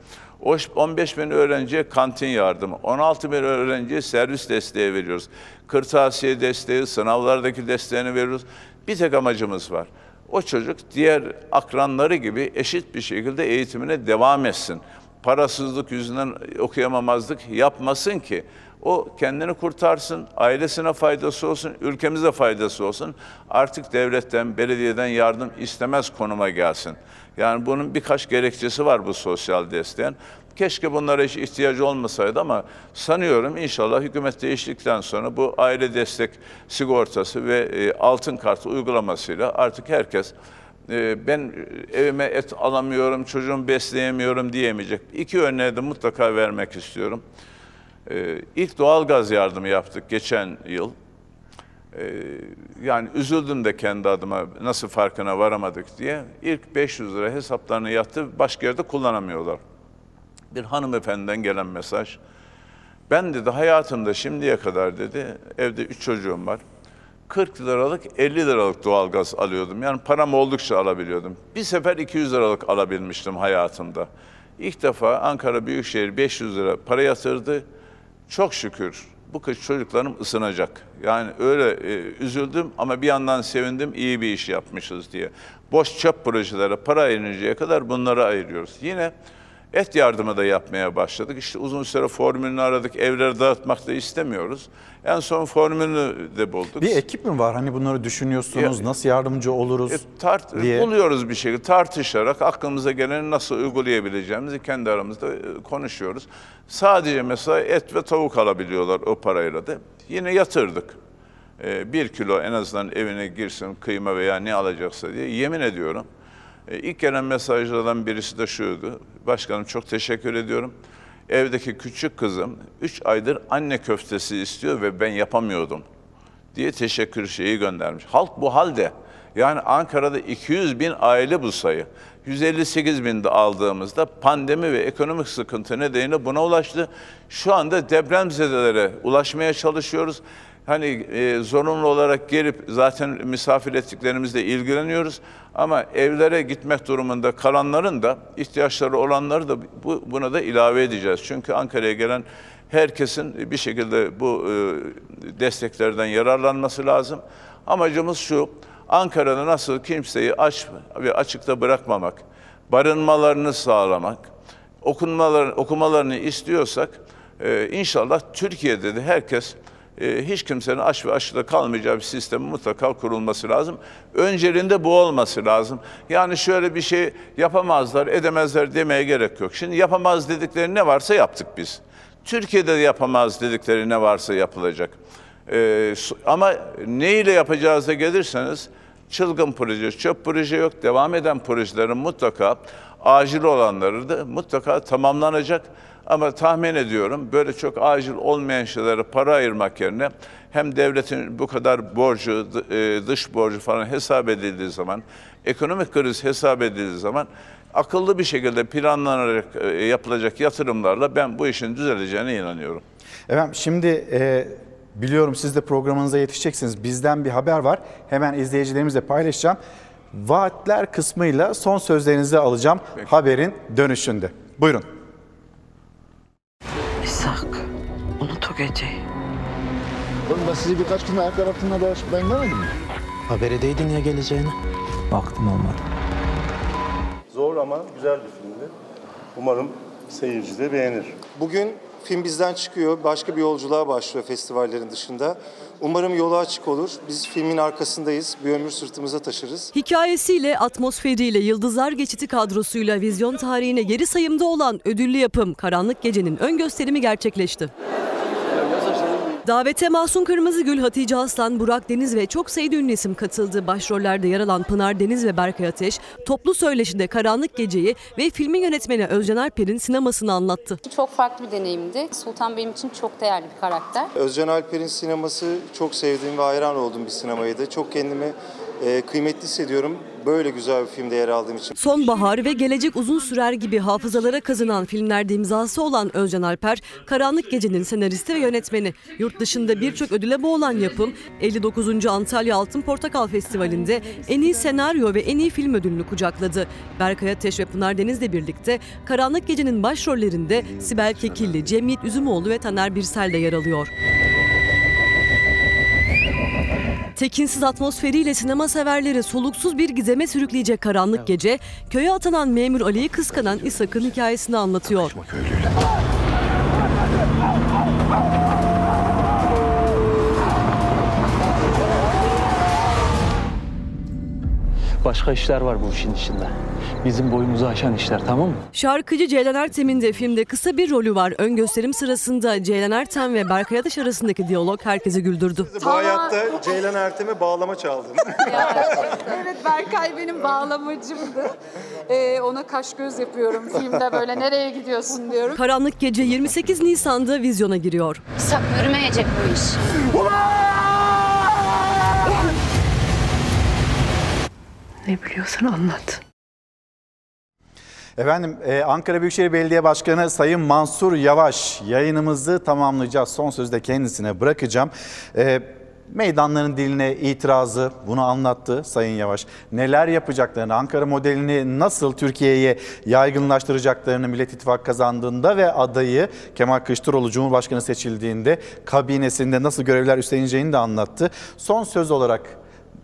on beş bin öğrenciye kantin yardımı, on altı bin öğrenciye servis desteği veriyoruz. Kırtasiye desteği, sınavlardaki desteğini veriyoruz. Bir tek amacımız var. O çocuk diğer akranları gibi eşit bir şekilde eğitimine devam etsin. parasızlık yüzünden okuyamamazlık yapmasın ki o kendini kurtarsın, ailesine faydası olsun, ülkemize faydası olsun. Artık devletten, belediyeden yardım istemez konuma gelsin. Yani bunun birkaç gerekçesi var bu sosyal desteğin. Keşke bunlara hiç ihtiyacı olmasaydı ama sanıyorum inşallah hükümet değiştikten sonra bu aile destek sigortası ve altın kartı uygulamasıyla artık herkes ben evime et alamıyorum, çocuğumu besleyemiyorum diyemeyecek. İki örneği de mutlaka vermek istiyorum. Ee, ilk doğalgaz yardımı yaptık geçen yıl. Ee, yani üzüldüm de kendi adıma nasıl farkına varamadık diye. İlk beş yüz lira hesaplarını yattı, başka yerde kullanamıyorlar. Bir hanımefendiden gelen mesaj. Ben dedi hayatımda şimdiye kadar dedi, evde üç çocuğum var. kırk liralık, elli liralık doğalgaz alıyordum. Yani param oldukça alabiliyordum. Bir sefer iki yüz liralık alabilmiştim hayatımda. İlk defa Ankara Büyükşehir beş yüz lira para yatırdı. Çok şükür bu kış çocuklarım ısınacak. Yani öyle e, üzüldüm ama bir yandan sevindim, iyi bir iş yapmışız diye. Boş çöp projelere para ayırıncaya kadar bunları ayırıyoruz. Yine et yardımı da yapmaya başladık. İşte uzun süre formülünü aradık, evleri dağıtmak da istemiyoruz. En son formülünü de bulduk. Bir ekip mi var? Hani bunları düşünüyorsunuz, ya, nasıl yardımcı oluruz e, tart diye. Buluyoruz bir şekilde, tartışarak aklımıza geleni nasıl uygulayabileceğimizi kendi aramızda konuşuyoruz. Sadece mesela et ve tavuk alabiliyorlar o parayla da. Yine yatırdık. E, bir kilo en azından evine girsin kıyma veya ne alacaksa diye, yemin ediyorum. İlk gelen mesajlardan birisi de şuydu. Başkanım çok teşekkür ediyorum. Evdeki küçük kızım üç aydır anne köftesi istiyor ve ben yapamıyordum diye teşekkür şeyi göndermiş. Halk bu halde. Yani Ankara'da iki yüz bin aile bu sayı. yüz elli sekiz bin de aldığımızda pandemi ve ekonomik sıkıntı nedeniyle buna ulaştı. Şu anda depremzedelere ulaşmaya çalışıyoruz. Hani e, zorunlu olarak gelip zaten misafir ettiklerimizle ilgileniyoruz ama evlere gitmek durumunda kalanların da ihtiyaçları olanları da bu, buna da ilave edeceğiz. Çünkü Ankara'ya gelen herkesin bir şekilde bu e, desteklerden yararlanması lazım. Amacımız şu, Ankara'da nasıl kimseyi aç ve açıkta bırakmamak, barınmalarını sağlamak, okunmalar, okumalarını istiyorsak e, inşallah Türkiye'de de herkes... Hiç kimsenin aç ve açlıkta kalmayacağı bir sistemin mutlaka kurulması lazım. Önceliğinde bu olması lazım. Yani şöyle bir şey yapamazlar, edemezler demeye gerek yok. Şimdi yapamaz dedikleri ne varsa yaptık biz. Türkiye'de yapamaz dedikleri ne varsa yapılacak. Ee, ama ne ile yapacağız da gelirseniz çılgın proje, çöp proje yok. Devam eden projelerin mutlaka acil olanları da mutlaka tamamlanacak. Ama tahmin ediyorum böyle çok acil olmayan şeylere para ayırmak yerine hem devletin bu kadar borcu, dış borcu falan hesap edildiği zaman, ekonomik kriz hesap edildiği zaman akıllı bir şekilde planlanarak yapılacak yatırımlarla ben bu işin düzeleceğine inanıyorum. Efendim şimdi e, biliyorum siz de programınıza yetişeceksiniz. Bizden bir haber var. Hemen izleyicilerimizle paylaşacağım. Vaatler kısmıyla son sözlerinizi alacağım. Peki. Haberin dönüşünde. Buyurun. İshak, unut o geceyi. Oğlum ben sizi birkaç gün ayak tarafından dolaşıp ben demedim mi? Haberedeydin ya geleceğini. Baktım olmadı. Zor ama güzel bir filmdi. Umarım seyirci de beğenir. Bugün film bizden çıkıyor. Başka bir yolculuğa başlıyor festivallerin dışında. Umarım yolu açık olur. Biz filmin arkasındayız. Bir ömür sırtımıza taşırız. Hikayesiyle, atmosferiyle, Yıldızlar Geçidi kadrosuyla vizyon tarihine geri sayımda olan ödüllü yapım Karanlık Gece'nin ön gösterimi gerçekleşti. Davete Mahsun Kırmızıgül, Hatice Aslan, Burak Deniz ve çok sayıda ünlü isim katıldı. Başrollerde yer alan Pınar Deniz ve Berkay Ateş toplu söyleşide Karanlık Gece'yi ve filmin yönetmeni Özcan Alper'in sinemasını anlattı. Çok farklı bir deneyimdi. Sultan benim için çok değerli bir karakter. Özcan Alper'in sineması çok sevdiğim ve hayran olduğum bir sinemaydı. Çok kendimi e, kıymetli hissediyorum. Böyle güzel bir filmde yer aldığım için. Sonbahar ve Gelecek Uzun Sürer gibi hafızalara kazınan filmlerde imzası olan Özcan Alper, Karanlık Gece'nin senaristi ve yönetmeni. Yurt dışında birçok ödüle boğulan yapım, elli dokuzuncu Antalya Altın Portakal Festivali'nde en iyi senaryo ve en iyi film ödülünü kucakladı. Berkay Ateş ve Pınar Deniz'le birlikte Karanlık Gece'nin başrollerinde Sibel Kekilli, Cemiyet Üzümoğlu ve Taner Birsel de yer alıyor. Tekinsiz atmosferiyle sinema severleri soluksuz bir gizeme sürükleyecek karanlık gece, köye atanan memur Ali'yi kıskanan İshak'ın hikayesini anlatıyor. Başka işler var bu işin içinde. Bizim boyumuzu aşan işler, tamam mı? Şarkıcı Ceylan Ertem'in de filmde kısa bir rolü var. Ön gösterim sırasında Ceylan Ertem ve Berkay Adaş arasındaki diyalog herkesi güldürdü. Bu hayatta Ceylan Ertem'e bağlama çaldın. Evet, Berkay benim bağlamacımdı. Ee, ona kaş göz yapıyorum filmde, böyle nereye gidiyorsun diyorum. Karanlık Gece yirmi sekiz Nisan'da vizyona giriyor. İshak yürümeyecek bu iş. Ne biliyorsan anlat. Efendim, Ankara Büyükşehir Belediye Başkanı Sayın Mansur Yavaş, yayınımızı tamamlayacağız. Son sözü de kendisine bırakacağım. Meydanların diline itirazı, bunu anlattı Sayın Yavaş. Neler yapacaklarını, Ankara modelini nasıl Türkiye'ye yaygınlaştıracaklarını Millet İttifakı kazandığında ve adayı Kemal Kılıçdaroğlu Cumhurbaşkanı seçildiğinde kabinesinde nasıl görevler üstleneceğini de anlattı. Son söz olarak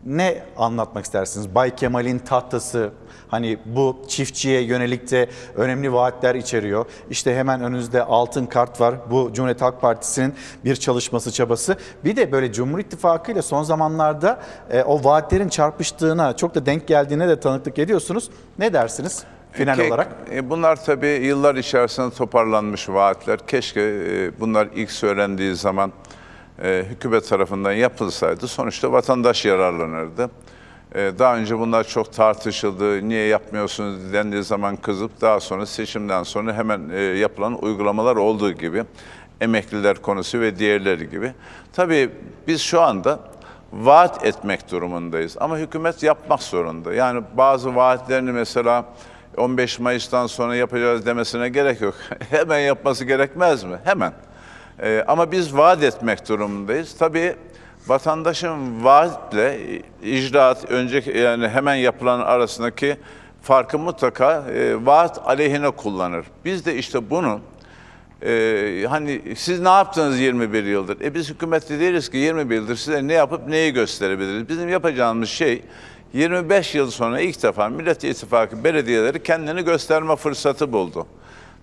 ne anlatmak istersiniz? Bay Kemal'in tahtası, hani bu çiftçiye yönelik de önemli vaatler içeriyor. İşte hemen önünüzde altın kart var. Bu Cumhuriyet Halk Partisi'nin bir çalışması, çabası. Bir de böyle Cumhur İttifakı ile son zamanlarda e, o vaatlerin çarpıştığına, çok da denk geldiğine de tanıklık ediyorsunuz. Ne dersiniz final Ke olarak? E, bunlar tabii yıllar içerisinde toparlanmış vaatler. Keşke e, bunlar ilk söylendiği zaman E, hükümet tarafından yapılsaydı sonuçta vatandaş yararlanırdı. E, daha önce bunlar çok tartışıldı. Niye yapmıyorsunuz dendiği zaman kızıp daha sonra seçimden sonra hemen e, yapılan uygulamalar olduğu gibi. Emekliler konusu ve diğerleri gibi. Tabii biz şu anda vaat etmek durumundayız. Ama hükümet yapmak zorunda. Yani bazı vaatlerini mesela on beş Mayıs'tan sonra yapacağız demesine gerek yok. Hemen yapması gerekmez mi? Hemen. Ee, ama biz vaat etmek durumundayız. Tabii vatandaşın vaatle icraat, önceki yani hemen yapılan arasındaki farkı mutlaka e, vaat aleyhine kullanır. Biz de işte bunu e, hani siz ne yaptınız yirmi bir yıldır? E biz hükümette deriz ki yirmi bir yıldır size ne yapıp neyi gösterebiliriz? Bizim yapacağımız şey yirmi beş yıl sonra ilk defa Millet İttifakı belediyeleri kendini gösterme fırsatı buldu.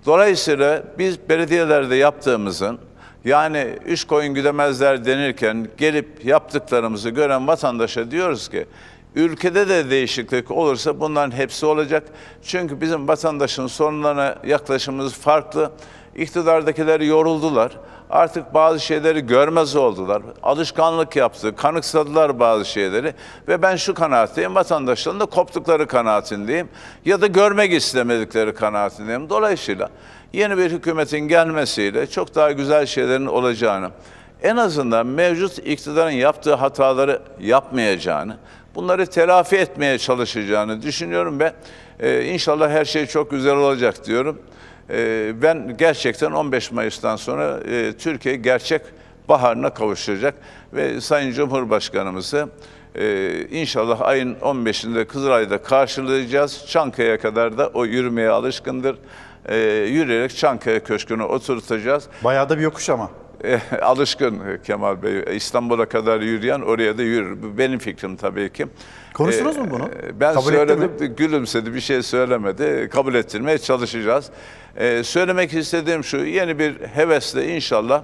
Dolayısıyla biz belediyelerde yaptığımızın, yani üç koyun güdemezler denirken gelip yaptıklarımızı gören vatandaşa diyoruz ki ülkede de değişiklik olursa bunların hepsi olacak. Çünkü bizim vatandaşın sorunlarına yaklaşımımız farklı. İktidardakiler yoruldular. Artık bazı şeyleri görmez oldular. Alışkanlık yaptı, kanıksadılar bazı şeyleri. Ve ben şu kanaatteyim, vatandaşların da koptukları kanaatindeyim. Ya da görmek istemedikleri kanaatindeyim. Dolayısıyla yeni bir hükümetin gelmesiyle çok daha güzel şeylerin olacağını, en azından mevcut iktidarın yaptığı hataları yapmayacağını, bunları telafi etmeye çalışacağını düşünüyorum ve e, inşallah her şey çok güzel olacak diyorum. E, ben gerçekten on beş Mayıs'tan sonra e, Türkiye gerçek baharına kavuşacak ve Sayın Cumhurbaşkanımızı e, inşallah ayın on beşinde Kızılay'da karşılayacağız. Çankaya'ya kadar da o yürümeye alışkındır. E, yürüyerek Çankaya Köşkü'nü oturtacağız. Bayağı da bir yokuş ama. E, alışkın Kemal Bey. İstanbul'a kadar yürüyen oraya da yürür. Bu benim fikrim tabii ki. Konuştunuz e, mu bunu? Ben kabul söyledim, gülümsedi, bir şey söylemedi. Kabul ettirmeye çalışacağız. E, söylemek istediğim şu, yeni bir hevesle inşallah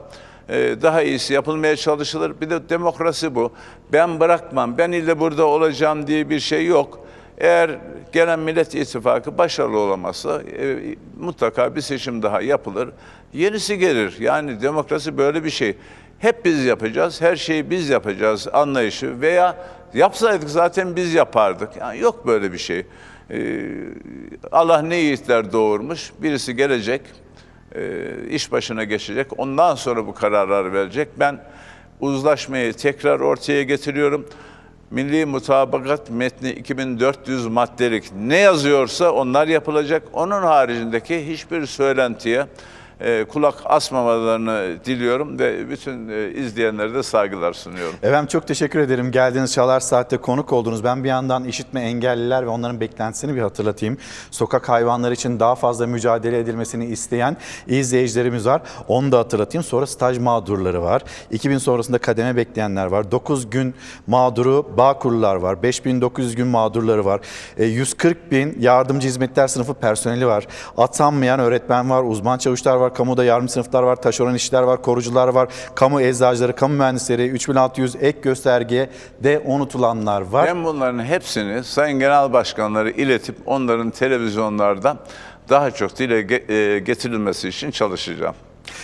e, daha iyisi yapılmaya çalışılır. Bir de demokrasi bu. Ben bırakmam, ben illa burada olacağım diye bir şey yok. Eğer gelen Millet İttifakı başarılı olamazsa e, mutlaka bir seçim daha yapılır. Yenisi gelir. Yani demokrasi böyle bir şey. Hep biz yapacağız, her şeyi biz yapacağız anlayışı veya yapsaydık zaten biz yapardık. Yani yok böyle bir şey. E, Allah ne yiğitler doğurmuş. Birisi gelecek, e, iş başına geçecek. Ondan sonra bu kararlar verecek. Ben uzlaşmayı tekrar ortaya getiriyorum. Milli Mutabakat Metni iki bin dört yüz maddelik ne yazıyorsa onlar yapılacak. Onun haricindeki hiçbir söylentiye kulak asmamalarını diliyorum ve bütün izleyenlere de saygılar sunuyorum. Efendim çok teşekkür ederim. Geldiğiniz Çalar Saat'te konuk oldunuz. Ben bir yandan işitme engelliler ve onların beklentisini bir hatırlatayım. Sokak hayvanları için daha fazla mücadele edilmesini isteyen izleyicilerimiz var. Onu da hatırlatayım. Sonra staj mağdurları var. iki bin sonrasında kademe bekleyenler var. dokuz gün mağduru Bağkurlular var. beş bin dokuz yüz gün mağdurları var. yüz kırk bin yardımcı hizmetler sınıfı personeli var. Atanmayan öğretmen var, uzman çavuşlar var, kamuda yardım sınıflar var, taşeron işçiler var, korucular var, kamu eczacıları, kamu mühendisleri, üç bin altı yüz ek göstergeye de unutulanlar var. Ben bunların hepsini Sayın Genel Başkanları iletip onların televizyonlarda daha çok dile getirilmesi için çalışacağım.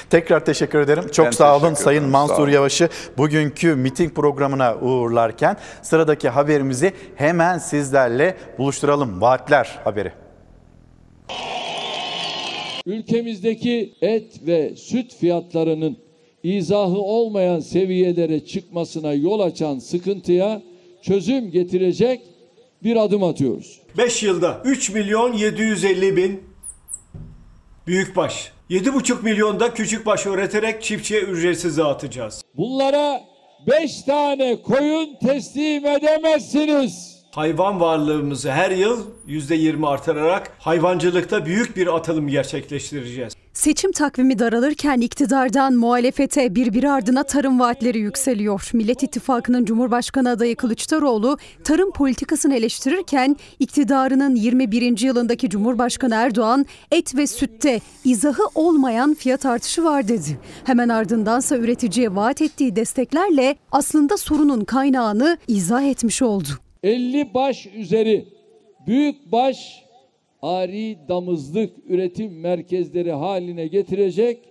Tekrar teşekkür ederim. Çok ben sağ olun Sayın ederim. Mansur Yavaş'ı bugünkü miting programına uğurlarken sıradaki haberimizi hemen sizlerle buluşturalım. Vaatler haberi. Ülkemizdeki et ve süt fiyatlarının izahı olmayan seviyelere çıkmasına yol açan sıkıntıya çözüm getirecek bir adım atıyoruz. beş yılda üç milyon yedi yüz elli bin büyükbaş, yedi buçuk milyonda küçükbaş öğreterek çiftçiye ücretsiz dağıtacağız. Bunlara beş tane koyun teslim edemezsiniz. Hayvan varlığımızı her yıl yüzde yirmi artırarak hayvancılıkta büyük bir atılım gerçekleştireceğiz. Seçim takvimi daralırken iktidardan muhalefete birbiri ardına tarım vaatleri yükseliyor. Millet İttifakı'nın Cumhurbaşkanı adayı Kılıçdaroğlu tarım politikasını eleştirirken iktidarının yirmi birinci yılındaki Cumhurbaşkanı Erdoğan et ve sütte izahı olmayan fiyat artışı var dedi. Hemen ardındansa üreticiye vaat ettiği desteklerle aslında sorunun kaynağını izah etmiş oldu. elli baş üzeri büyükbaş ari damızlık üretim merkezleri haline getirecek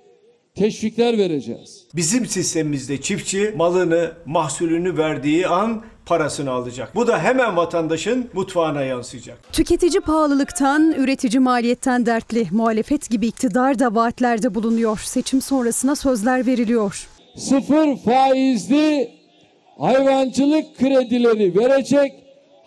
teşvikler vereceğiz. Bizim sistemimizde çiftçi malını, mahsulünü verdiği an parasını alacak. Bu da hemen vatandaşın mutfağına yansıyacak. Tüketici pahalılıktan, üretici maliyetten dertli. Muhalefet gibi iktidar da vaatlerde bulunuyor. Seçim sonrasına sözler veriliyor. Sıfır faizli hayvancılık kredileri verecek,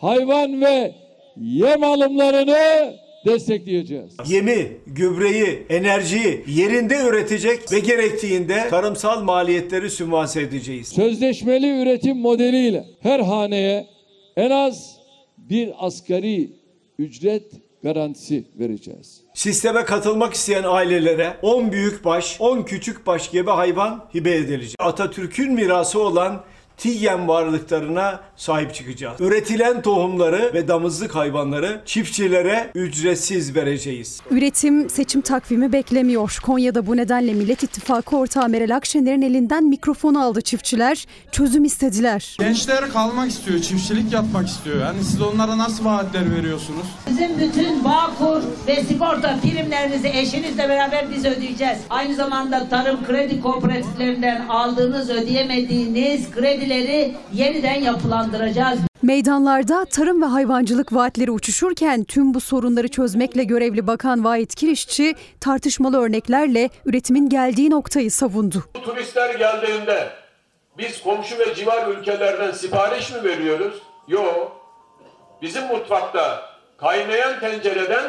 hayvan ve yem alımlarını destekleyeceğiz. Yemi, gübreyi, enerjiyi yerinde üretecek ve gerektiğinde tarımsal maliyetleri sübvanse edeceğiz. Sözleşmeli üretim modeliyle her haneye en az bir asgari ücret garantisi vereceğiz. Sisteme katılmak isteyen ailelere on büyükbaş, on küçükbaş gebe hayvan hibe edilecek. Atatürk'ün mirası olan T Y M varlıklarına sahip çıkacağız. Üretilen tohumları ve damızlık hayvanları çiftçilere ücretsiz vereceğiz. Üretim seçim takvimi beklemiyor. Konya'da bu nedenle Millet İttifakı ortağı Meral Akşener'in elinden mikrofonu aldı çiftçiler. Çözüm istediler. Gençler kalmak istiyor, çiftçilik yapmak istiyor. Yani siz onlara nasıl vaatler veriyorsunuz? Bizim bütün Bağkur ve sigorta primlerinizi eşinizle beraber biz ödeyeceğiz. Aynı zamanda tarım kredi kooperatiflerinden aldığınız, ödeyemediğiniz kredileri yeniden yapılandıracağız. Meydanlarda tarım ve hayvancılık vaatleri uçuşurken tüm bu sorunları çözmekle görevli Bakan Vahit Kirişçi tartışmalı örneklerle üretimin geldiği noktayı savundu. Turistler geldiğinde biz komşu ve civar ülkelerden sipariş mi veriyoruz? Yok. Bizim mutfakta kaynayan tencereden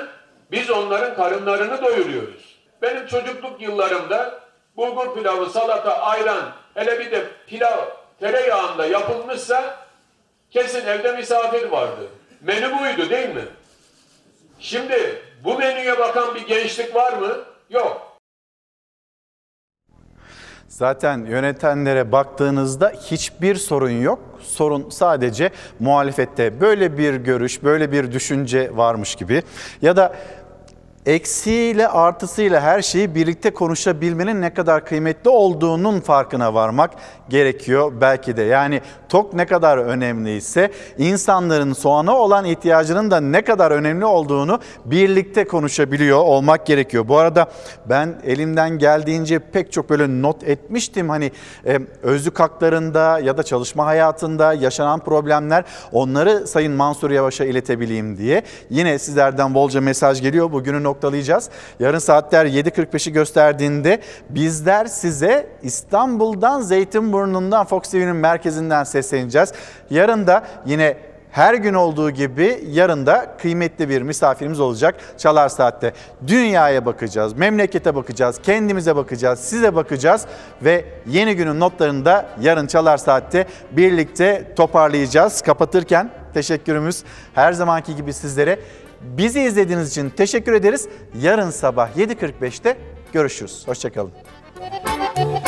biz onların karınlarını doyuruyoruz. Benim çocukluk yıllarımda bulgur pilavı, salata, ayran, hele bir de pilav tereyağında yapılmışsa kesin evde misafir vardı. Menü buydu değil mi? Şimdi bu menüye bakan bir gençlik var mı? Yok. Zaten yönetenlere baktığınızda hiçbir sorun yok. Sorun sadece muhalefette böyle bir görüş, böyle bir düşünce varmış gibi. Ya da eksiğiyle artısıyla her şeyi birlikte konuşabilmenin ne kadar kıymetli olduğunun farkına varmak gerekiyor belki de. Yani tok ne kadar önemliyse insanların soğana olan ihtiyacının da ne kadar önemli olduğunu birlikte konuşabiliyor olmak gerekiyor. Bu arada ben elimden geldiğince pek çok böyle not etmiştim. Hani özlük haklarında ya da çalışma hayatında yaşanan problemler, onları Sayın Mansur Yavaş'a iletebileyim diye. Yine sizlerden bolca mesaj geliyor. Bugünün noktalayacağız. Yarın saatler yedi kırk beşi gösterdiğinde bizler size İstanbul'dan, Zeytinburnu'ndan, Fox T V'nin merkezinden sesleneceğiz. Yarın da yine her gün olduğu gibi yarın da kıymetli bir misafirimiz olacak Çalar Saat'te. Dünyaya bakacağız, memlekete bakacağız, kendimize bakacağız, size bakacağız ve yeni günün notlarını da yarın Çalar Saat'te birlikte toparlayacağız. Kapatırken teşekkürümüz her zamanki gibi sizlere. Bizi izlediğiniz için teşekkür ederiz. Yarın sabah yedi kırk beşte görüşürüz. Hoşça kalın.